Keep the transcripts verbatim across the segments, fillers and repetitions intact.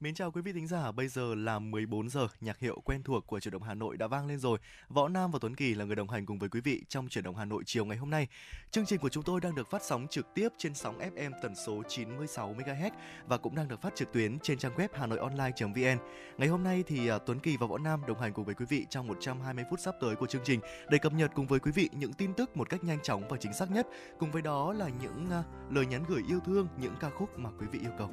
Mến chào quý vị thính giả, bây giờ là mười bốn giờ, nhạc hiệu quen thuộc của Chuyển động Hà Nội đã vang lên rồi. Võ Nam và Tuấn Kỳ là người đồng hành cùng với quý vị trong Chuyển động Hà Nội chiều ngày hôm nay. Chương trình của chúng tôi đang được phát sóng trực tiếp trên sóng ép em tần số chín mươi sáu mê ga héc và cũng đang được phát trực tuyến trên trang web hanoionline chấm vn. Ngày hôm nay thì Tuấn Kỳ và Võ Nam đồng hành cùng với quý vị trong một trăm hai mươi phút sắp tới của chương trình để cập nhật cùng với quý vị những tin tức một cách nhanh chóng và chính xác nhất. Cùng với đó là những lời nhắn gửi yêu thương, những ca khúc mà quý vị yêu cầu.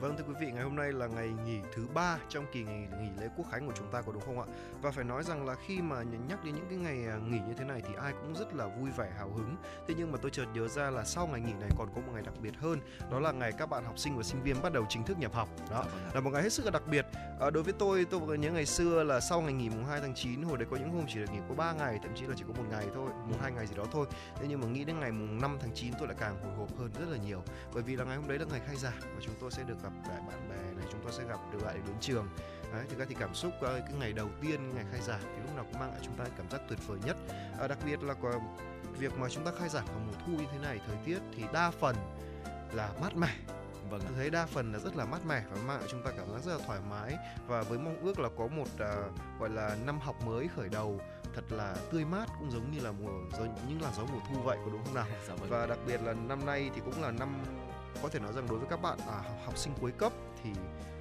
Vâng, thưa quý vị, ngày hôm nay là ngày nghỉ thứ ba trong kỳ nghỉ, nghỉ lễ quốc khánh của chúng ta, có đúng không ạ? Và phải nói rằng là khi mà nhắc đến những cái ngày nghỉ như thế này thì ai cũng rất là vui vẻ, hào hứng. Thế nhưng mà tôi chợt nhớ ra là sau ngày nghỉ này còn có một ngày đặc biệt hơn, đó là ngày các bạn học sinh và sinh viên bắt đầu chính thức nhập học. Đó là một ngày hết sức là đặc biệt. À, đối với tôi, tôi có nhớ ngày xưa là sau ngày nghỉ mùng hai tháng chín, hồi đấy có những hôm chỉ được nghỉ có ba ngày, thậm chí là chỉ có một ngày thôi, một hai ngày gì đó thôi. Thế nhưng mà nghĩ đến ngày mùng năm tháng chín tôi lại càng hồi hộp hơn rất là nhiều, bởi vì là ngày hôm đấy là ngày khai giảng và chúng tôi sẽ được gặp lại bạn bè này, chúng tôi sẽ gặp được lại đến trường. Đấy, thực ra thì cảm xúc cái ngày đầu tiên, ngày khai giảng thì lúc nào cũng mang lại chúng ta cảm giác tuyệt vời nhất. À, đặc biệt là có việc mà chúng ta khai giảng vào mùa thu như thế này, thời tiết thì đa phần là mát mẻ. Vâng, tôi thấy đa phần là rất là mát mẻ và mang lại chúng ta cảm giác rất là thoải mái, và với mong ước là có một uh, gọi là năm học mới khởi đầu thật là tươi mát, cũng giống như là mùa những làn gió mùa thu vậy, có đúng không nào? Và đặc biệt là năm nay thì cũng là năm, có thể nói rằng đối với các bạn à, học sinh cuối cấp thì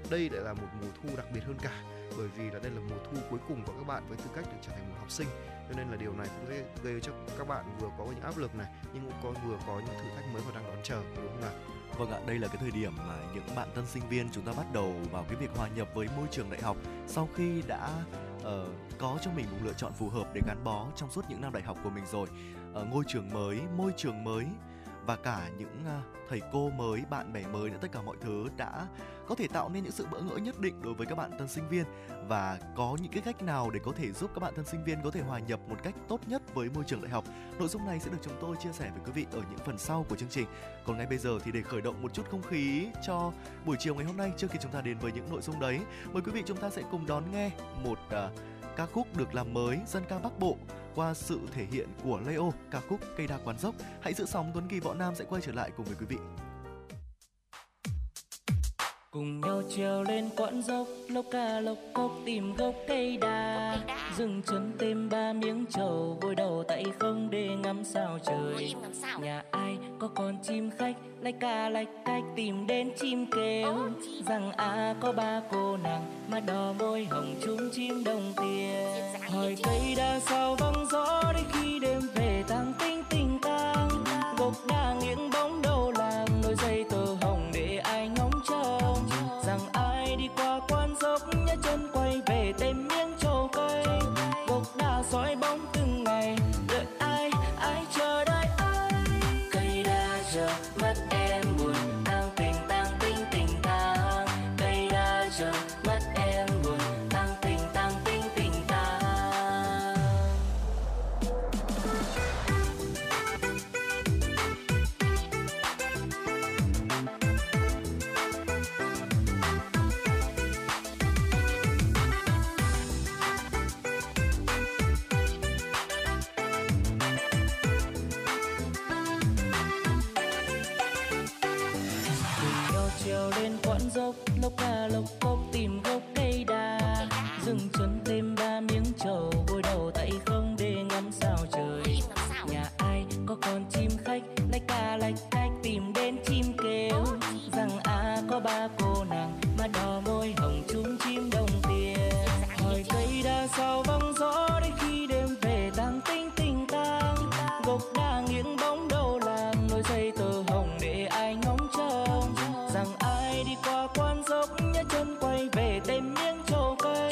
đây lại là một mùa thu đặc biệt hơn cả, bởi vì là đây là mùa thu cuối cùng của các bạn với tư cách được trở thành một học sinh, cho nên là điều này cũng gây, gây cho các bạn vừa có những áp lực này, nhưng cũng có, vừa có những thử thách mới và đang đón chờ, đúng không nào? Vâng ạ, đây là cái thời điểm mà những bạn tân sinh viên chúng ta bắt đầu vào cái việc hòa nhập với môi trường đại học sau khi đã uh, có cho mình một lựa chọn phù hợp để gắn bó trong suốt những năm đại học của mình rồi. Uh, ngôi trường mới, môi trường mới và cả những thầy cô mới, bạn bè mới nữa, tất cả mọi thứ đã có thể tạo nên những sự bỡ ngỡ nhất định đối với các bạn tân sinh viên. Và có những cái cách nào để có thể giúp các bạn tân sinh viên có thể hòa nhập một cách tốt nhất với môi trường đại học? Nội dung này sẽ được chúng tôi chia sẻ với quý vị ở những phần sau của chương trình. Còn ngay bây giờ thì để khởi động một chút không khí cho buổi chiều ngày hôm nay, trước khi chúng ta đến với những nội dung đấy, mời quý vị chúng ta sẽ cùng đón nghe một uh, ca khúc được làm mới, dân ca Bắc Bộ qua sự thể hiện của Leo, ca khúc Cây Đa Quán Dốc. Hãy giữ sóng, Tuấn Kỳ, Võ Nam sẽ quay trở lại cùng với quý vị. Cùng nhau trèo lên quãng dốc, lốc ca lốc cốc tìm gốc cây đa, dừng chân thêm ba miếng trầu, gối đầu tại không để ngắm sao trời. Nhà ai có con chim khách, lách ca lách cách tìm đến chim kêu, rằng à có ba cô nàng mắt đỏ môi hồng chúng chim đồng tiền. Hỏi cây đa sao vắng gió đến khi đêm về tăng tinh tình tang, gốc đa nghiêng bóng đầu làng nối dây tơ hồng để ai ngóng trông, rằng ai đi qua quan dốc nhá chân quay về tìm miếng trầu cây, gốc đa dõi bóng từng ngày đợi ai ai chờ đợi ai. Cây đa giờ mất em buồn tăng tình tăng tinh tình tang, cây đa giờ mất em buồn tăng tình tăng tinh tình tang. Trèo lên quãng dốc, lốc ca lốc cốc tìm gốc cây đa, dừng chân thêm ba miếng trầu, gối đầu tại không để ngắm sao trời. Nhà ai có con chim khách, lách ca lách cách tìm đến chim kêu, rằng à có ba cô nàng mắt đỏ môi hồng chúng chim đồng tiền. Hỏi cây đa sao vắng gió đến khi đêm về tăng tinh tình tang, gốc đa nghiêng bóng đầu làng nối dây tơ hồng để ai ngóng trông, rằng ai đi qua quan dốc nhá chân quay về tìm miếng trầu cây,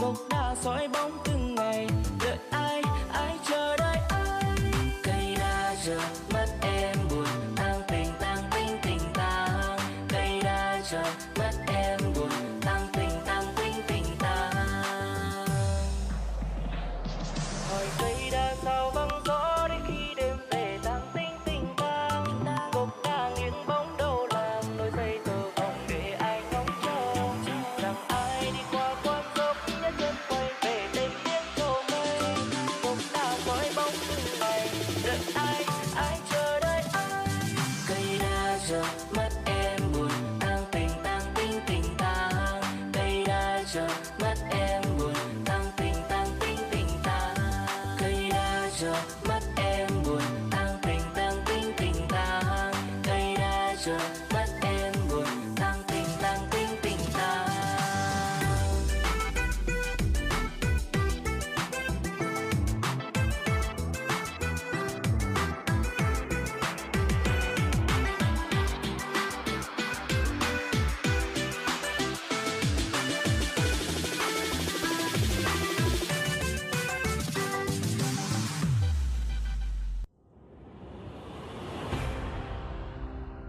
gốc đa dõi bóng từng ngày đợi ai ai chờ đợi ai. Cây đa giờ mất em buồn tăng tình tăng tinh tình tang, cây đa giờ mất em buồn tăng tình tăng tinh tình tang. Hỏi cây đa sao vắng gió đến khi đêm về tăng tinh tình tang, gốc đa nghiêng bóng đầu làng nối dây tơ vòng để trước mắt em buồn tăng tình tăng tình tình tang, cây đa trước mắt em buồn tăng tình tăng tình tình tang, cây đa trước mắt em buồn tăng tình tăng tình tình tang, cây đa trước mắt em buồn tăng tình tăng tình tình tang.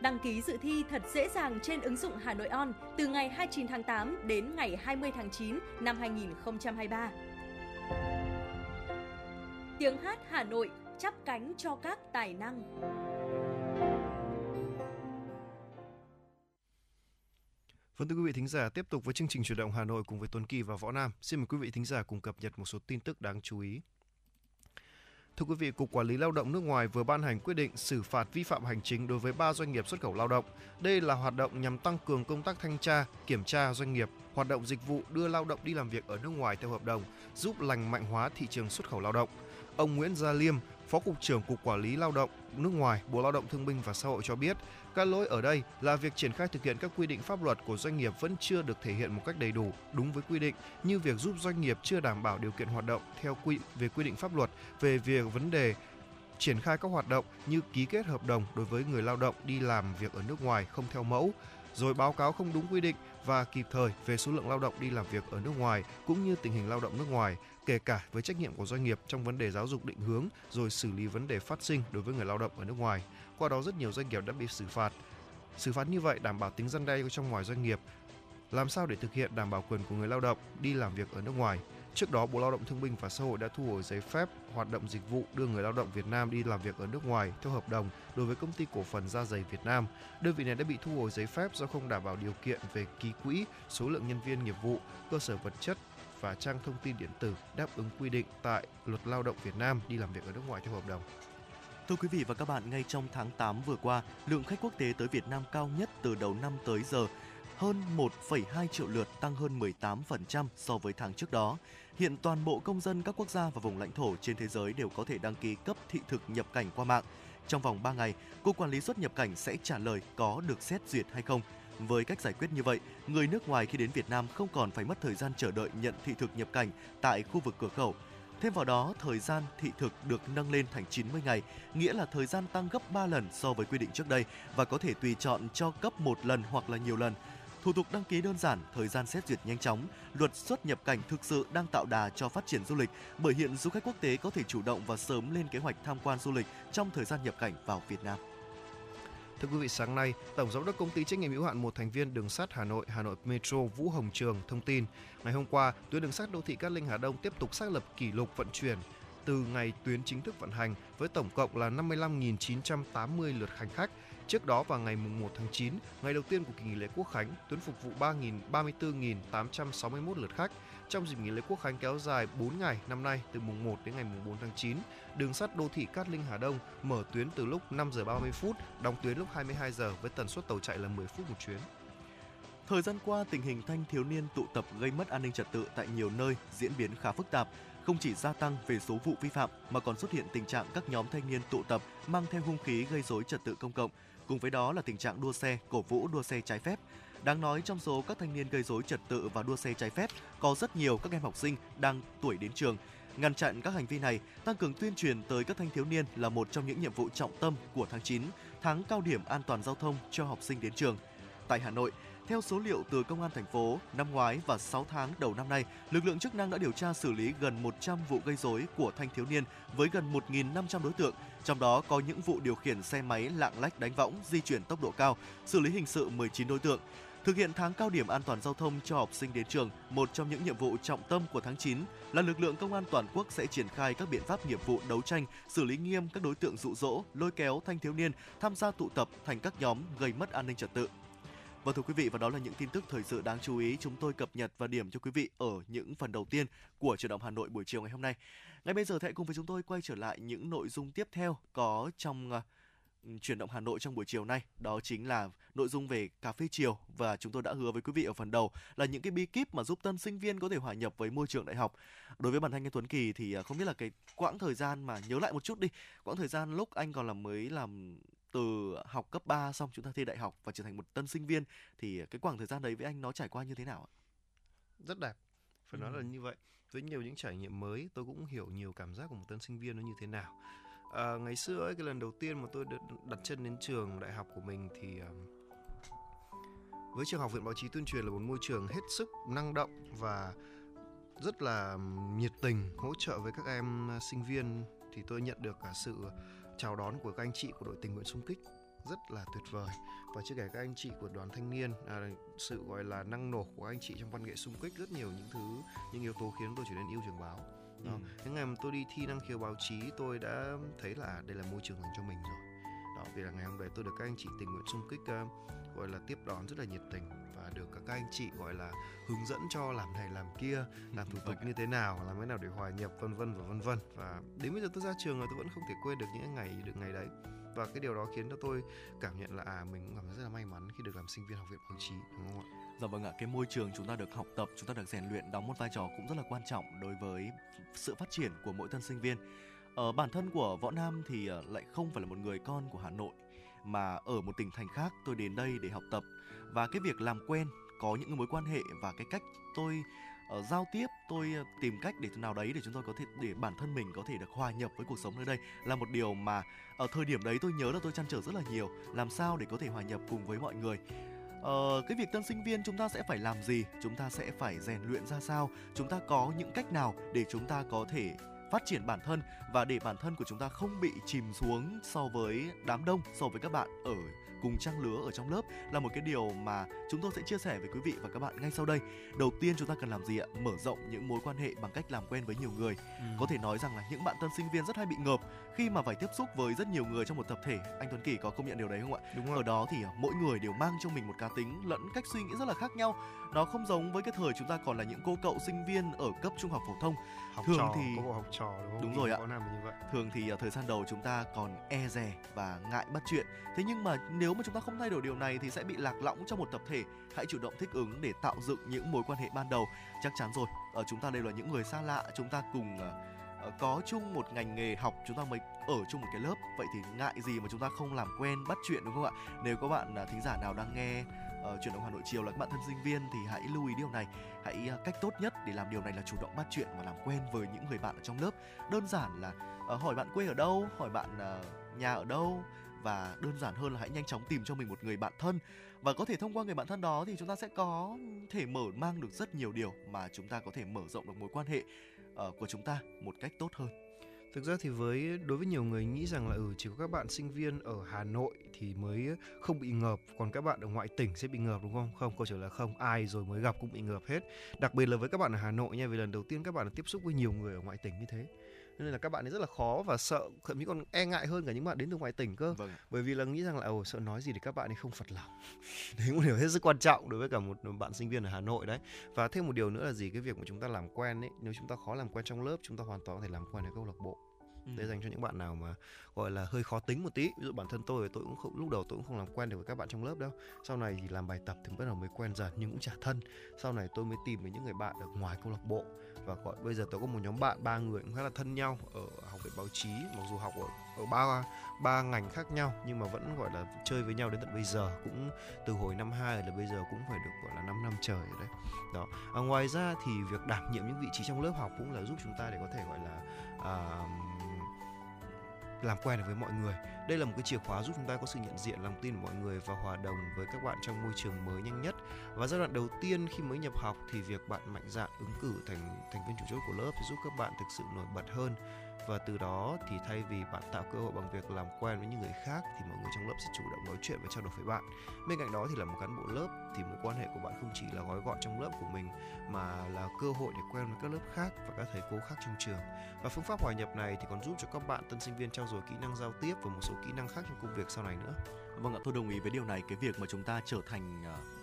Đăng ký dự thi thật dễ dàng trên ứng dụng Hà Nội On từ ngày hai mươi chín tháng tám đến ngày hai mươi tháng chín năm hai nghìn không trăm hai mươi ba. Tiếng hát Hà Nội chắp cánh cho các tài năng. Vâng, thưa quý vị thính giả, tiếp tục với chương trình Chuyển động Hà Nội cùng với Tuấn Kỳ và Võ Nam. Xin mời quý vị thính giả cùng cập nhật một số tin tức đáng chú ý. Thưa quý vị, Cục Quản lý Lao động nước ngoài vừa ban hành quyết định xử phạt vi phạm hành chính đối với ba doanh nghiệp xuất khẩu lao động. Đây là hoạt động nhằm tăng cường công tác thanh tra, kiểm tra doanh nghiệp, hoạt động dịch vụ đưa lao động đi làm việc ở nước ngoài theo hợp đồng, giúp lành mạnh hóa thị trường xuất khẩu lao động. Ông Nguyễn Gia Liêm, Phó Cục trưởng Cục Quản lý Lao động nước ngoài, Bộ Lao động Thương binh và Xã hội cho biết, các lỗi ở đây là việc triển khai thực hiện các quy định pháp luật của doanh nghiệp vẫn chưa được thể hiện một cách đầy đủ, đúng với quy định, như việc giúp doanh nghiệp chưa đảm bảo điều kiện hoạt động theo quy về quy định pháp luật về việc vấn đề triển khai các hoạt động như ký kết hợp đồng đối với người lao động đi làm việc ở nước ngoài không theo mẫu, rồi báo cáo không đúng quy định và kịp thời về số lượng lao động đi làm việc ở nước ngoài cũng như tình hình lao động nước ngoài, kể cả với trách nhiệm của doanh nghiệp trong vấn đề giáo dục định hướng rồi xử lý vấn đề phát sinh đối với người lao động ở nước ngoài. Qua đó rất nhiều doanh nghiệp đã bị xử phạt. Xử phạt như vậy đảm bảo tính răn đe trong ngoài doanh nghiệp, làm sao để thực hiện đảm bảo quyền của người lao động đi làm việc ở nước ngoài. Trước đó, Bộ Lao động Thương binh và Xã hội đã thu hồi giấy phép hoạt động dịch vụ đưa người lao động Việt Nam đi làm việc ở nước ngoài theo hợp đồng đối với Công ty Cổ phần Da giày Việt Nam. Đơn vị này đã bị thu hồi giấy phép do không đảm bảo điều kiện về ký quỹ, số lượng nhân viên nghiệp vụ, cơ sở vật chất và trang thông tin điện tử đáp ứng quy định tại Luật Lao động Việt Nam đi làm việc ở nước ngoài theo hợp đồng. Thưa quý vị và các bạn, ngay trong tháng tám vừa qua, lượng khách quốc tế tới Việt Nam cao nhất từ đầu năm tới giờ, hơn một phẩy hai triệu lượt, tăng hơn mười tám phần trăm so với tháng trước đó. Hiện toàn bộ công dân các quốc gia và vùng lãnh thổ trên thế giới đều có thể đăng ký cấp thị thực nhập cảnh qua mạng. Trong vòng ba ngày, Cục Quản lý xuất nhập cảnh sẽ trả lời có được xét duyệt hay không. Với cách giải quyết như vậy, người nước ngoài khi đến Việt Nam không còn phải mất thời gian chờ đợi nhận thị thực nhập cảnh tại khu vực cửa khẩu. Thêm vào đó, thời gian thị thực được nâng lên thành chín mươi ngày, nghĩa là thời gian tăng gấp ba lần so với quy định trước đây và có thể tùy chọn cho cấp một lần hoặc là nhiều lần. Thủ tục đăng ký đơn giản, thời gian xét duyệt nhanh chóng, luật xuất nhập cảnh thực sự đang tạo đà cho phát triển du lịch, bởi hiện du khách quốc tế có thể chủ động và sớm lên kế hoạch tham quan du lịch trong thời gian nhập cảnh vào Việt Nam. Thưa quý vị, sáng nay, Tổng giám đốc Công ty Trách nhiệm hữu hạn một thành viên Đường sắt Hà Nội, Hà Nội Metro Vũ Hồng Trường thông tin, ngày hôm qua, tuyến đường sắt đô thị Cát Linh Hà Đông tiếp tục xác lập kỷ lục vận chuyển từ ngày tuyến chính thức vận hành với tổng cộng là năm mươi lăm nghìn chín trăm tám mươi lượt hành khách. Trước đó vào ngày mùng một tháng chín, ngày đầu tiên của kỳ nghỉ lễ Quốc khánh, tuyến phục vụ ba nghìn ba mươi tư nghìn tám trăm sáu mươi mốt lượt khách. Trong dịp nghỉ lễ Quốc khánh kéo dài bốn ngày năm nay, từ mùng một đến ngày mùng bốn tháng chín, đường sắt đô thị Cát Linh Hà Đông mở tuyến từ lúc năm giờ ba mươi phút, đóng tuyến lúc hai mươi hai giờ với tần suất tàu chạy là mười phút một chuyến. Thời gian qua, tình hình thanh thiếu niên tụ tập gây mất an ninh trật tự tại nhiều nơi diễn biến khá phức tạp. Không chỉ gia tăng về số vụ vi phạm mà còn xuất hiện tình trạng các nhóm thanh niên tụ tập mang theo hung khí gây rối trật tự công cộng. Cùng với đó là tình trạng đua xe, cổ vũ đua xe trái phép. Đáng nói, trong số các thanh niên gây rối trật tự và đua xe trái phép có rất nhiều các em học sinh đang tuổi đến trường. Ngăn chặn các hành vi này, tăng cường tuyên truyền tới các thanh thiếu niên là một trong những nhiệm vụ trọng tâm của tháng chín, tháng cao điểm an toàn giao thông cho học sinh đến trường. Tại Hà Nội, theo số liệu từ Công an thành phố, năm ngoái và sáu tháng đầu năm nay, lực lượng chức năng đã điều tra xử lý gần một trăm vụ gây rối của thanh thiếu niên với gần một nghìn năm trăm đối tượng, trong đó có những vụ điều khiển xe máy lạng lách đánh võng, di chuyển tốc độ cao, xử lý hình sự mười chín đối tượng. Thực hiện tháng cao điểm an toàn giao thông cho học sinh đến trường, một trong những nhiệm vụ trọng tâm của tháng chín là lực lượng công an toàn quốc sẽ triển khai các biện pháp nghiệp vụ đấu tranh, xử lý nghiêm các đối tượng dụ dỗ, lôi kéo thanh thiếu niên tham gia tụ tập thành các nhóm gây mất an ninh trật tự. Và thưa quý vị, và đó là những tin tức thời sự đáng chú ý chúng tôi cập nhật và điểm cho quý vị ở những phần đầu tiên của Chuyển động Hà Nội buổi chiều ngày hôm nay. Ngay bây giờ hãy cùng với chúng tôi quay trở lại những nội dung tiếp theo có trong uh, Chuyển động Hà Nội trong buổi chiều nay. Đó chính là nội dung về cà phê chiều, và chúng tôi đã hứa với quý vị ở phần đầu là những cái bí kíp mà giúp tân sinh viên có thể hòa nhập với môi trường đại học. Đối với bản thân anh Tuấn Kỳ thì uh, không biết là cái quãng thời gian mà nhớ lại một chút đi, quãng thời gian lúc anh còn là mới làm từ học cấp ba xong chúng ta thi đại học và trở thành một tân sinh viên, thì cái quãng thời gian đấy với anh nó trải qua như thế nào ạ? Rất đẹp, phải ừ. nói là như vậy. Với nhiều những trải nghiệm mới, tôi cũng hiểu nhiều cảm giác của một tân sinh viên nó như thế nào. À, ngày xưa ấy, cái lần đầu tiên mà tôi đặt chân đến trường đại học của mình thì với trường Học viện Báo chí Tuyên truyền là một môi trường hết sức năng động và rất là nhiệt tình hỗ trợ với các em sinh viên, thì tôi nhận được cả sự chào đón của các anh chị của đội tình nguyện xung kích rất là tuyệt vời, và chưa kể các anh chị của đoàn thanh niên, à, sự gọi là năng nổ của các anh chị trong văn nghệ xung kích, rất nhiều những thứ, những yếu tố khiến tôi trở nên yêu trường báo. Đó. Ừ. Những ngày mà tôi đi thi năng khiếu báo chí, tôi đã thấy là đây là môi trường dành cho mình rồi. Đó, vì là ngày hôm đấy tôi được các anh chị tình nguyện xung kích uh, gọi là tiếp đón rất là nhiệt tình, và được các anh chị gọi là hướng dẫn cho làm này làm kia, làm thủ tục như thế nào, làm thế nào để hòa nhập, vân vân và vân vân. Và đến bây giờ tôi ra trường rồi, tôi vẫn không thể quên được những ngày được ngày đấy, và cái điều đó khiến cho tôi cảm nhận là à, mình cũng cảm thấy rất là may mắn khi được làm sinh viên Học viện Báo chí, đúng không ạ? Dạ vâng ạ, cái môi trường chúng ta được học tập, chúng ta được rèn luyện đóng một vai trò cũng rất là quan trọng đối với sự phát triển của mỗi tân sinh viên. Ở bản thân của Võ Nam thì lại không phải là một người con của Hà Nội, mà ở một tỉnh thành khác tôi đến đây để học tập, và cái việc làm quen, có những mối quan hệ và cái cách tôi uh, giao tiếp, tôi uh, tìm cách để thế nào đấy để chúng tôi có thể, để bản thân mình có thể được hòa nhập với cuộc sống nơi đây, là một điều mà ở thời điểm đấy tôi nhớ là tôi trăn trở rất là nhiều, làm sao để có thể hòa nhập cùng với mọi người. Uh, cái việc tân sinh viên chúng ta sẽ phải làm gì, chúng ta sẽ phải rèn luyện ra sao, chúng ta có những cách nào để chúng ta có thể phát triển bản thân và để bản thân của chúng ta không bị chìm xuống so với đám đông, so với các bạn ở cùng trang lứa ở trong lớp, là một cái điều mà chúng tôi sẽ chia sẻ với quý vị và các bạn ngay sau đây. Đầu tiên chúng ta cần làm gì ạ? Mở rộng những mối quan hệ bằng cách làm quen với nhiều người. Ừ. Có thể nói rằng là những bạn tân sinh viên rất hay bị ngợp khi mà phải tiếp xúc với rất nhiều người trong một tập thể. Anh Tuấn Kỳ có công nhận điều đấy không ạ? Đúng rồi. Ở đó thì mỗi người đều mang trong mình một cá tính lẫn cách suy nghĩ rất là khác nhau. Nó không giống với cái thời chúng ta còn là những cô cậu sinh viên ở cấp trung học phổ thông. Học thường trò, thì cô học trò đúng không? Đúng rồi ạ. Như vậy. Thường thì thời gian đầu chúng ta còn e dè và ngại bắt chuyện. Thế nhưng mà nếu Nếu mà chúng ta không thay đổi điều này thì sẽ bị lạc lõng trong một tập thể. Hãy chủ động thích ứng để tạo dựng những mối quan hệ ban đầu. Chắc chắn rồi, ở chúng ta đều là những người xa lạ, chúng ta cùng có chung một ngành nghề học, chúng ta mới ở chung một cái lớp. Vậy thì ngại gì mà chúng ta không làm quen, bắt chuyện, đúng không ạ? Nếu các bạn thính giả nào đang nghe uh, Chuyển động Hà Nội chiều là các bạn thân sinh viên thì hãy lưu ý điều này. Hãy uh, cách tốt nhất để làm điều này là chủ động bắt chuyện và làm quen với những người bạn ở trong lớp. Đơn giản là uh, hỏi bạn quê ở đâu, hỏi bạn uh, nhà ở đâu, và đơn giản hơn là hãy nhanh chóng tìm cho mình một người bạn thân, và có thể thông qua người bạn thân đó thì chúng ta sẽ có thể mở mang được rất nhiều điều mà chúng ta có thể mở rộng được mối quan hệ uh, của chúng ta một cách tốt hơn. Thực ra thì với đối với nhiều người nghĩ rằng là ừ, chỉ có các bạn sinh viên ở Hà Nội thì mới không bị ngợp, còn các bạn ở ngoại tỉnh sẽ bị ngợp, đúng không? Không, câu trả lời là không, ai rồi mới gặp cũng bị ngợp hết. Đặc biệt là với các bạn ở Hà Nội nha, vì lần đầu tiên các bạn tiếp xúc với nhiều người ở ngoại tỉnh như thế, nên là các bạn ấy rất là khó và sợ, thậm chí còn e ngại hơn cả những bạn đến từ ngoại tỉnh cơ. Vâng. Bởi vì là nghĩ rằng là ồ, sợ nói gì để các bạn ấy không phật lòng. Đấy một điều hết sức quan trọng đối với cả một bạn sinh viên ở Hà Nội đấy. Và thêm một điều nữa là gì, cái việc mà chúng ta làm quen ấy, nếu chúng ta khó làm quen trong lớp, chúng ta hoàn toàn có thể làm quen ở câu lạc bộ. Ừ. Để dành cho những bạn nào mà gọi là hơi khó tính một tí. Ví dụ bản thân tôi, tôi cũng không, lúc đầu tôi cũng không làm quen được với các bạn trong lớp đâu. Sau này thì làm bài tập thì bắt đầu mới quen dần, nhưng cũng chả thân. Sau này tôi mới tìm được những người bạn ở ngoài câu lạc bộ. và gọi bây giờ tớ có một nhóm bạn ba người cũng khá là thân nhau ở Học viện Báo Chí, mặc dù học ở, ở ba ba ngành khác nhau nhưng mà vẫn gọi là chơi với nhau đến tận bây giờ, cũng từ hồi năm hai là bây giờ cũng phải được gọi là năm năm trời rồi đấy. Đó. À, ngoài ra thì việc đảm nhiệm những vị trí trong lớp học cũng là giúp chúng ta để có thể gọi là à, làm quen được với mọi người. Đây là một cái chìa khóa giúp chúng ta có sự nhận diện, lòng tin của mọi người và hòa đồng với các bạn trong môi trường mới nhanh nhất. Và giai đoạn đầu tiên khi mới nhập học thì việc bạn mạnh dạn ứng cử thành thành viên chủ chốt của lớp sẽ giúp các bạn thực sự nổi bật hơn. Và từ đó thì thay vì bạn tạo cơ hội bằng việc làm quen với những người khác thì mọi người trong lớp sẽ chủ động nói chuyện và trao đổi với bạn. Bên cạnh đó thì là một cán bộ lớp thì mối quan hệ của bạn không chỉ là gói gọn trong lớp của mình mà là cơ hội để quen với các lớp khác và các thầy cô khác trong trường. Và phương pháp hòa nhập này thì còn giúp cho các bạn tân sinh viên trau dồi kỹ năng giao tiếp và một số kỹ năng khác trong công việc sau này nữa. Vâng ạ, tôi đồng ý với điều này. Cái việc mà chúng ta trở thành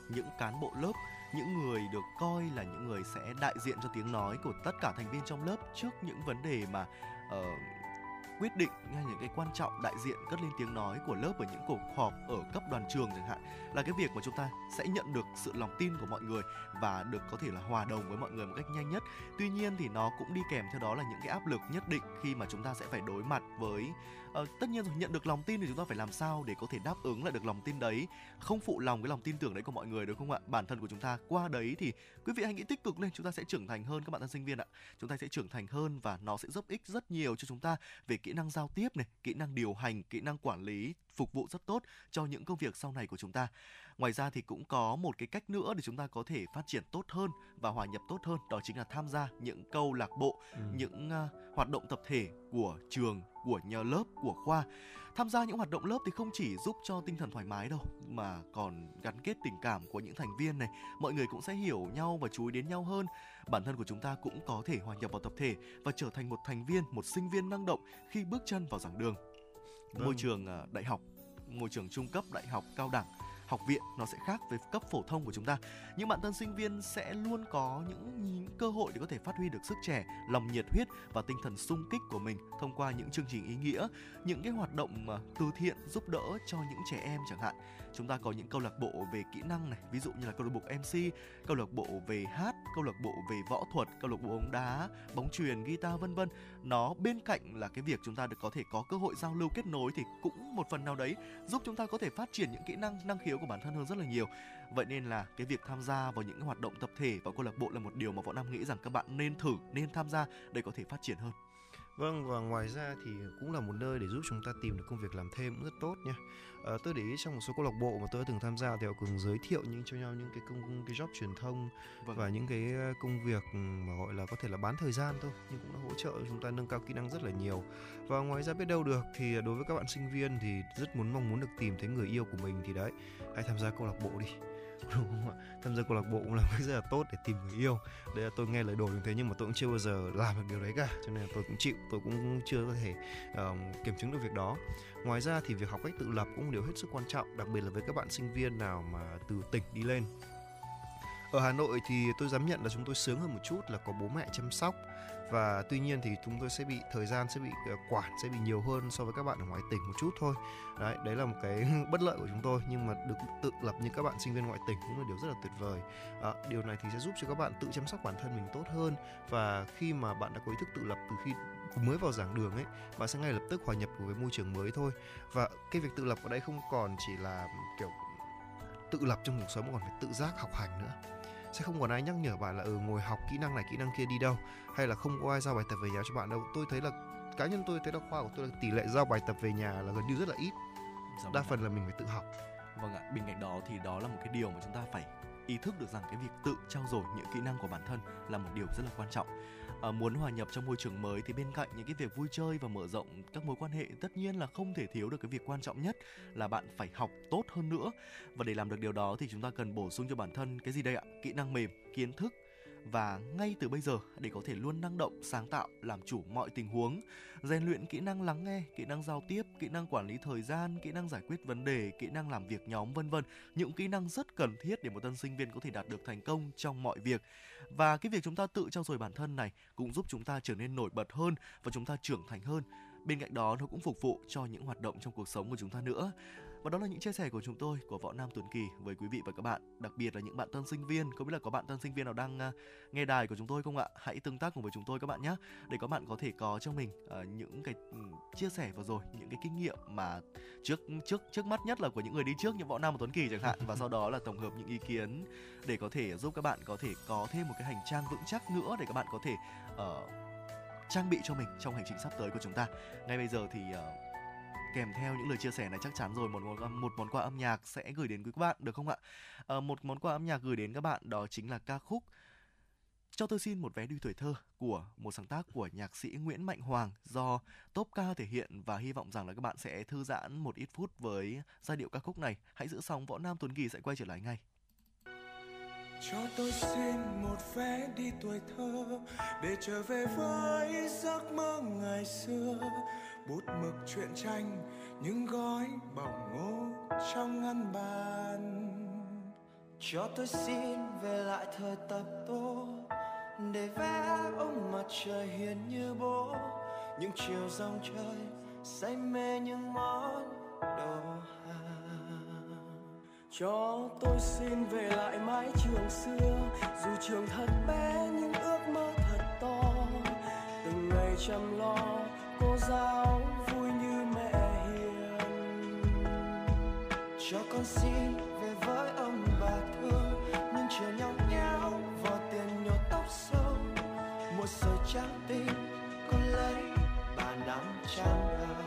những cán bộ lớp, những người được coi là những người sẽ đại diện cho tiếng nói của tất cả thành viên trong lớp trước những vấn đề mà Uh, quyết định hay những cái quan trọng, đại diện cất lên tiếng nói của lớp ở những cuộc họp ở cấp đoàn trường chẳng hạn, là cái việc mà chúng ta sẽ nhận được sự lòng tin của mọi người và được có thể là hòa đồng với mọi người một cách nhanh nhất. Tuy nhiên thì nó cũng đi kèm theo đó là những cái áp lực nhất định khi mà chúng ta sẽ phải đối mặt với uh, tất nhiên rồi, nhận được lòng tin thì chúng ta phải làm sao để có thể đáp ứng lại được lòng tin đấy, không phụ lòng cái lòng tin tưởng đấy của mọi người, đúng không ạ? Bản thân của chúng ta qua đấy thì quý vị hãy nghĩ tích cực lên, chúng ta sẽ trưởng thành hơn các bạn thân sinh viên ạ. Chúng ta sẽ trưởng thành hơn và nó sẽ giúp ích rất nhiều cho chúng ta về kỹ năng giao tiếp này, kỹ năng điều hành, kỹ năng quản lý, phục vụ rất tốt cho những công việc sau này của chúng ta. Ngoài ra thì cũng có một cái cách nữa để chúng ta có thể phát triển tốt hơn và hòa nhập tốt hơn, đó chính là tham gia những câu lạc bộ, ừ. những uh, hoạt động tập thể của trường, của nhà lớp, của khoa. Tham gia những hoạt động lớp thì không chỉ giúp cho tinh thần thoải mái đâu mà còn gắn kết tình cảm của những thành viên này. Mọi người cũng sẽ hiểu nhau và chú ý đến nhau hơn. Bản thân của chúng ta cũng có thể hòa nhập vào tập thể và trở thành một thành viên, một sinh viên năng động khi bước chân vào giảng đường. Môi trường đại học, môi trường trung cấp, đại học, cao đẳng, học viện nó sẽ khác với cấp phổ thông của chúng ta. Những bạn tân sinh viên sẽ luôn có những, những cơ hội để có thể phát huy được sức trẻ, lòng nhiệt huyết và tinh thần sung kích của mình thông qua những chương trình ý nghĩa, những cái hoạt động từ thiện giúp đỡ cho những trẻ em chẳng hạn. Chúng ta có những câu lạc bộ về kỹ năng này, ví dụ như là câu lạc bộ em xê, câu lạc bộ về hát, câu lạc bộ về võ thuật, câu lạc bộ bóng đá, bóng chuyền, guitar, vân vân. Nó bên cạnh là cái việc chúng ta được có thể có cơ hội giao lưu kết nối thì cũng một phần nào đấy giúp chúng ta có thể phát triển những kỹ năng, năng khiếu của bản thân hơn rất là nhiều. Vậy nên là cái việc tham gia vào những hoạt động tập thể và câu lạc bộ là một điều mà Võ Nam nghĩ rằng các bạn nên thử, nên tham gia để có thể phát triển hơn. Vâng, và ngoài ra thì cũng là một nơi để giúp chúng ta tìm được công việc làm thêm cũng rất tốt nha. À, tôi để ý trong một số câu lạc bộ mà tôi đã từng tham gia thì họ cùng giới thiệu những cho nhau những cái công cái job truyền thông, vâng. và những cái công việc mà gọi là có thể là bán thời gian thôi nhưng cũng đã hỗ trợ chúng ta nâng cao kỹ năng rất là nhiều. Và ngoài ra biết đâu được thì đối với các bạn sinh viên thì rất muốn mong muốn được tìm thấy người yêu của mình thì đấy, hãy tham gia câu lạc bộ đi. Đúng không ạ? Tham gia câu lạc bộ cũng là một cái rất là tốt để tìm người yêu. Đấy là tôi nghe lời đồn như thế nhưng mà tôi cũng chưa bao giờ làm được điều đấy cả, cho nên là tôi cũng chịu, tôi cũng chưa có thể uh, kiểm chứng được việc đó. Ngoài ra thì việc học cách tự lập cũng điều hết sức quan trọng, đặc biệt là với các bạn sinh viên nào mà từ tỉnh đi lên. Ở Hà Nội thì tôi dám nhận là chúng tôi sướng hơn một chút là có bố mẹ chăm sóc, và tuy nhiên thì chúng tôi sẽ bị thời gian sẽ bị quản sẽ bị nhiều hơn so với các bạn ở ngoài tỉnh một chút thôi. Đấy, đấy là một cái bất lợi của chúng tôi, nhưng mà được tự lập như các bạn sinh viên ngoại tỉnh cũng là điều rất là tuyệt vời. À, điều này thì sẽ giúp cho các bạn tự chăm sóc bản thân mình tốt hơn, và khi mà bạn đã có ý thức tự lập từ khi mới vào giảng đường ấy, bạn sẽ ngay lập tức hòa nhập với môi trường mới thôi. Và cái việc tự lập ở đây không còn chỉ là kiểu tự lập trong cuộc sống mà còn phải tự giác học hành nữa. Sẽ không còn ai nhắc nhở bạn là ừ, ngồi học kỹ năng này kỹ năng kia đi đâu, hay là không có ai giao bài tập về nhà cho bạn đâu. Tôi thấy là cá nhân tôi thấy là khoa của tôi là tỷ lệ giao bài tập về nhà là gần như rất là ít, đa phần là mình phải tự học. Vâng ạ, bên cạnh đó thì đó là một cái điều mà chúng ta phải ý thức được rằng cái việc tự trau dồi những kỹ năng của bản thân là một điều rất là quan trọng. À, muốn hòa nhập trong môi trường mới thì bên cạnh những cái việc vui chơi và mở rộng các mối quan hệ, tất nhiên là không thể thiếu được cái việc quan trọng nhất là bạn phải học tốt hơn nữa. Và để làm được điều đó thì chúng ta cần bổ sung cho bản thân cái gì đây ạ? Kỹ năng mềm, kiến thức. Và ngay từ bây giờ để có thể luôn năng động, sáng tạo, làm chủ mọi tình huống, rèn luyện kỹ năng lắng nghe, kỹ năng giao tiếp, kỹ năng quản lý thời gian, kỹ năng giải quyết vấn đề, kỹ năng làm việc nhóm, vân vân. Những kỹ năng rất cần thiết để một tân sinh viên có thể đạt được thành công trong mọi việc. Và cái việc chúng ta tự trau dồi bản thân này cũng giúp chúng ta trở nên nổi bật hơn và chúng ta trưởng thành hơn. Bên cạnh đó nó cũng phục vụ cho những hoạt động trong cuộc sống của chúng ta nữa. Và đó là những chia sẻ của chúng tôi, của Võ Nam, Tuấn Kỳ với quý vị và các bạn, đặc biệt là những bạn tân sinh viên. Không biết là có bạn tân sinh viên nào đang uh, nghe đài của chúng tôi không ạ? Hãy tương tác cùng với chúng tôi các bạn nhé, để các bạn có thể có cho mình uh, những cái chia sẻ vừa rồi, những cái kinh nghiệm mà trước trước trước mắt nhất là của những người đi trước như Võ Nam và Tuấn Kỳ chẳng hạn, và sau đó là tổng hợp những ý kiến để có thể giúp các bạn có thể có thêm một cái hành trang vững chắc nữa để các bạn có thể uh, trang bị cho mình trong hành trình sắp tới của chúng ta. Ngay bây giờ thì uh, kèm theo những lời chia sẻ này chắc chắn rồi một món, một món quà âm nhạc sẽ gửi đến quý các bạn được không ạ? À, một món quà âm nhạc gửi đến các bạn đó chính là ca khúc Cho tôi xin một vé đi tuổi thơ của một sáng tác của nhạc sĩ Nguyễn Mạnh Hoàng do Top Ca thể hiện, và hy vọng rằng là các bạn sẽ thư giãn một ít phút với giai điệu ca khúc này. Hãy giữ sóng, Võ Nam, Tuấn Kỳ sẽ quay trở lại ngay. Cho tôi xin một vé đi tuổi thơ để trở về với giấc mơ ngày xưa, bút mực truyện tranh, những gói bỏng ngô trong ngăn bàn. Cho tôi xin về lại thời tập tô để vẽ ông mặt trời hiền như bố, những chiều dòng chơi say mê những món đồ Hà. Cho tôi xin về lại mái trường xưa, dù trường thật bé nhưng ước mơ thật to, từng ngày chăm lo cô giáo vui như mẹ hiền. Cho con xin về với ông bà thương, nhưng chiều nhõng nhẽo vò tiền nhổ tóc sâu, một sợi trắng tim con lấy bà nắm chăn vào.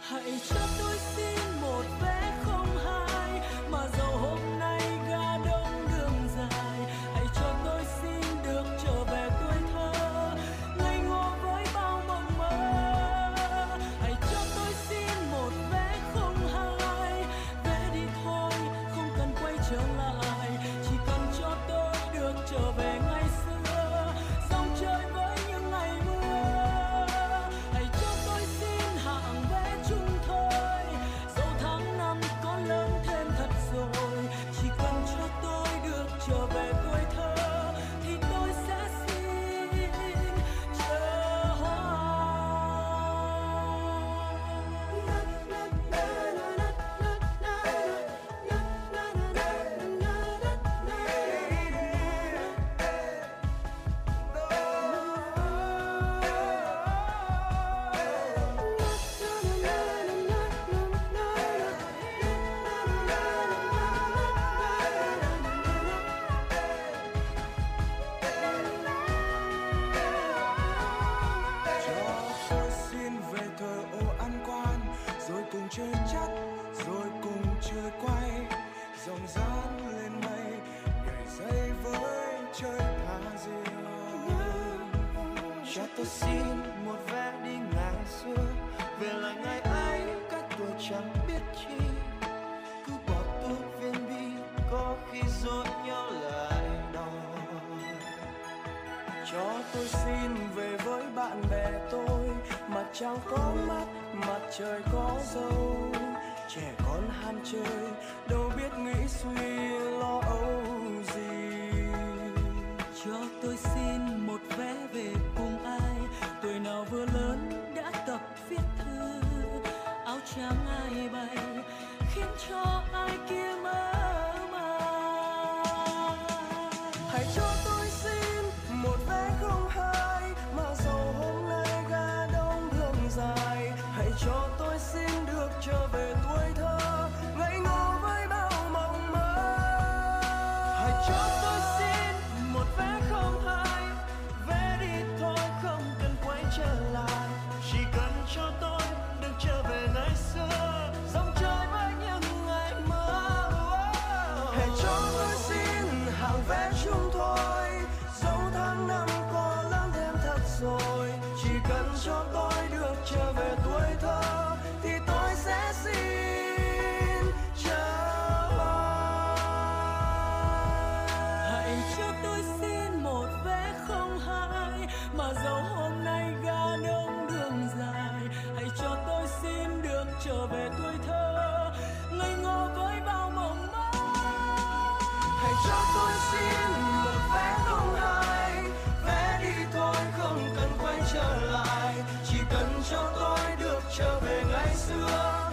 Hãy cho tôi xin một vé không hai mà dẫu hôm nay ga đông đường dài. Hãy cho tôi xin được trở về tuổi thơ, ngây ngô với bao mộng mơ. Hãy cho tôi xin một vé không hai, vé đi thôi không cần quay trở lại, chỉ cần cho tôi được trở về ngày xưa, sống chơi với những ngày mưa. Hãy cho tôi xin hạng vé chẳng có mắt, mặt trời có dâu, trẻ con ham chơi, đâu biết nghĩ suy lo âu gì. Cho tôi xin một vé về cùng ai, tuổi nào vừa lớn đã tập viết thư, áo trắng ai bay, khiến cho ai kia mơ màng. Hãy cho tôi xin một vé không hai mà dẫu hôm nay ga đông đường dài. Hãy cho tôi xin được trở về tuổi thơ, ngây ngô với bao mộng mơ. Hãy cho tôi xin một vé không hai, vé đi thôi không cần quay trở lại, chỉ cần cho tôi được trở về ngày xưa, sống chơi với những ngày mơ. Hãy cho tôi xin hàng vé chung thôi, dẫu tháng năm có lớn thêm thật rồi, chỉ cần cho tôi được trở về tuổi thơ thì tôi sẽ xin trở lại. Hãy cho tôi xin một vé không hai mà dẫu hôm nay ga đông đường dài. Hãy cho tôi xin được trở về tuổi thơ, ngây ngô với bao mộng mơ. Hãy cho tôi xin một vé không hai, vé đi thôi không cần quay trở lại, chỉ cần cho tôi được trở về ngày xưa.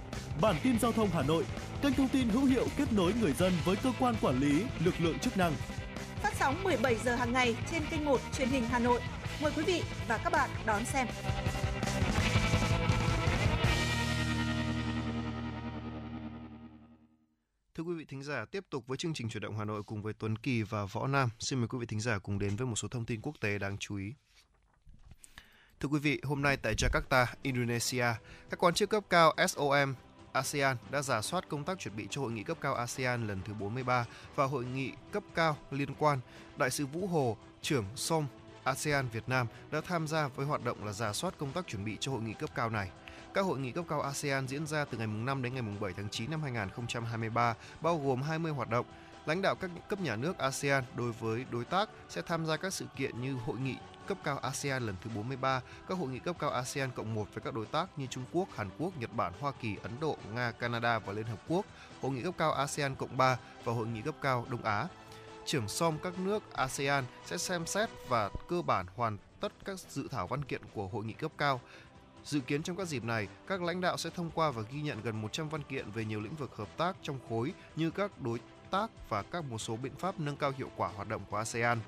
Bản tin giao thông Hà Nội, kênh thông tin hữu hiệu kết nối người dân với cơ quan quản lý, lực lượng chức năng. Phát sóng mười bảy giờ hàng ngày trên kênh một truyền hình Hà Nội. Mời quý vị và các bạn đón xem. Thưa quý vị thính giả, tiếp tục với chương trình Chuyển động Hà Nội cùng với Tuấn Kỳ và Võ Nam. Xin mời quý vị thính giả cùng đến với một số thông tin quốc tế đáng chú ý. Thưa quý vị, hôm nay tại Jakarta, Indonesia, các quan chức cấp cao ét ô em ASEAN đã rà soát công tác chuẩn bị cho hội nghị cấp cao ASEAN lần thứ bốn mươi ba và hội nghị cấp cao liên quan. Đại sứ Vũ Hồ, trưởng Som ASEAN Việt Nam đã tham gia với hoạt động là rà soát công tác chuẩn bị cho hội nghị cấp cao này. Các hội nghị cấp cao ASEAN diễn ra từ ngày năm đến ngày bảy tháng chín năm hai không hai ba, bao gồm hai mươi hoạt động. Lãnh đạo các cấp nhà nước ASEAN đối với đối tác sẽ tham gia các sự kiện như hội nghị cấp cao ASEAN lần thứ bốn mươi ba, các hội nghị cấp cao ASEAN cộng một với các đối tác như Trung Quốc, Hàn Quốc, Nhật Bản, Hoa Kỳ, Ấn Độ, Nga, Canada và Liên Hợp Quốc, hội nghị cấp cao ASEAN cộng ba và hội nghị cấp cao Đông Á. Trưởng Som các nước ASEAN sẽ xem xét và cơ bản hoàn tất các dự thảo văn kiện của hội nghị cấp cao. Dự kiến trong các dịp này, các lãnh đạo sẽ thông qua và ghi nhận gần một trăm văn kiện về nhiều lĩnh vực hợp tác trong khối như các đối tác và các một số biện pháp nâng cao hiệu quả hoạt động của ASEAN.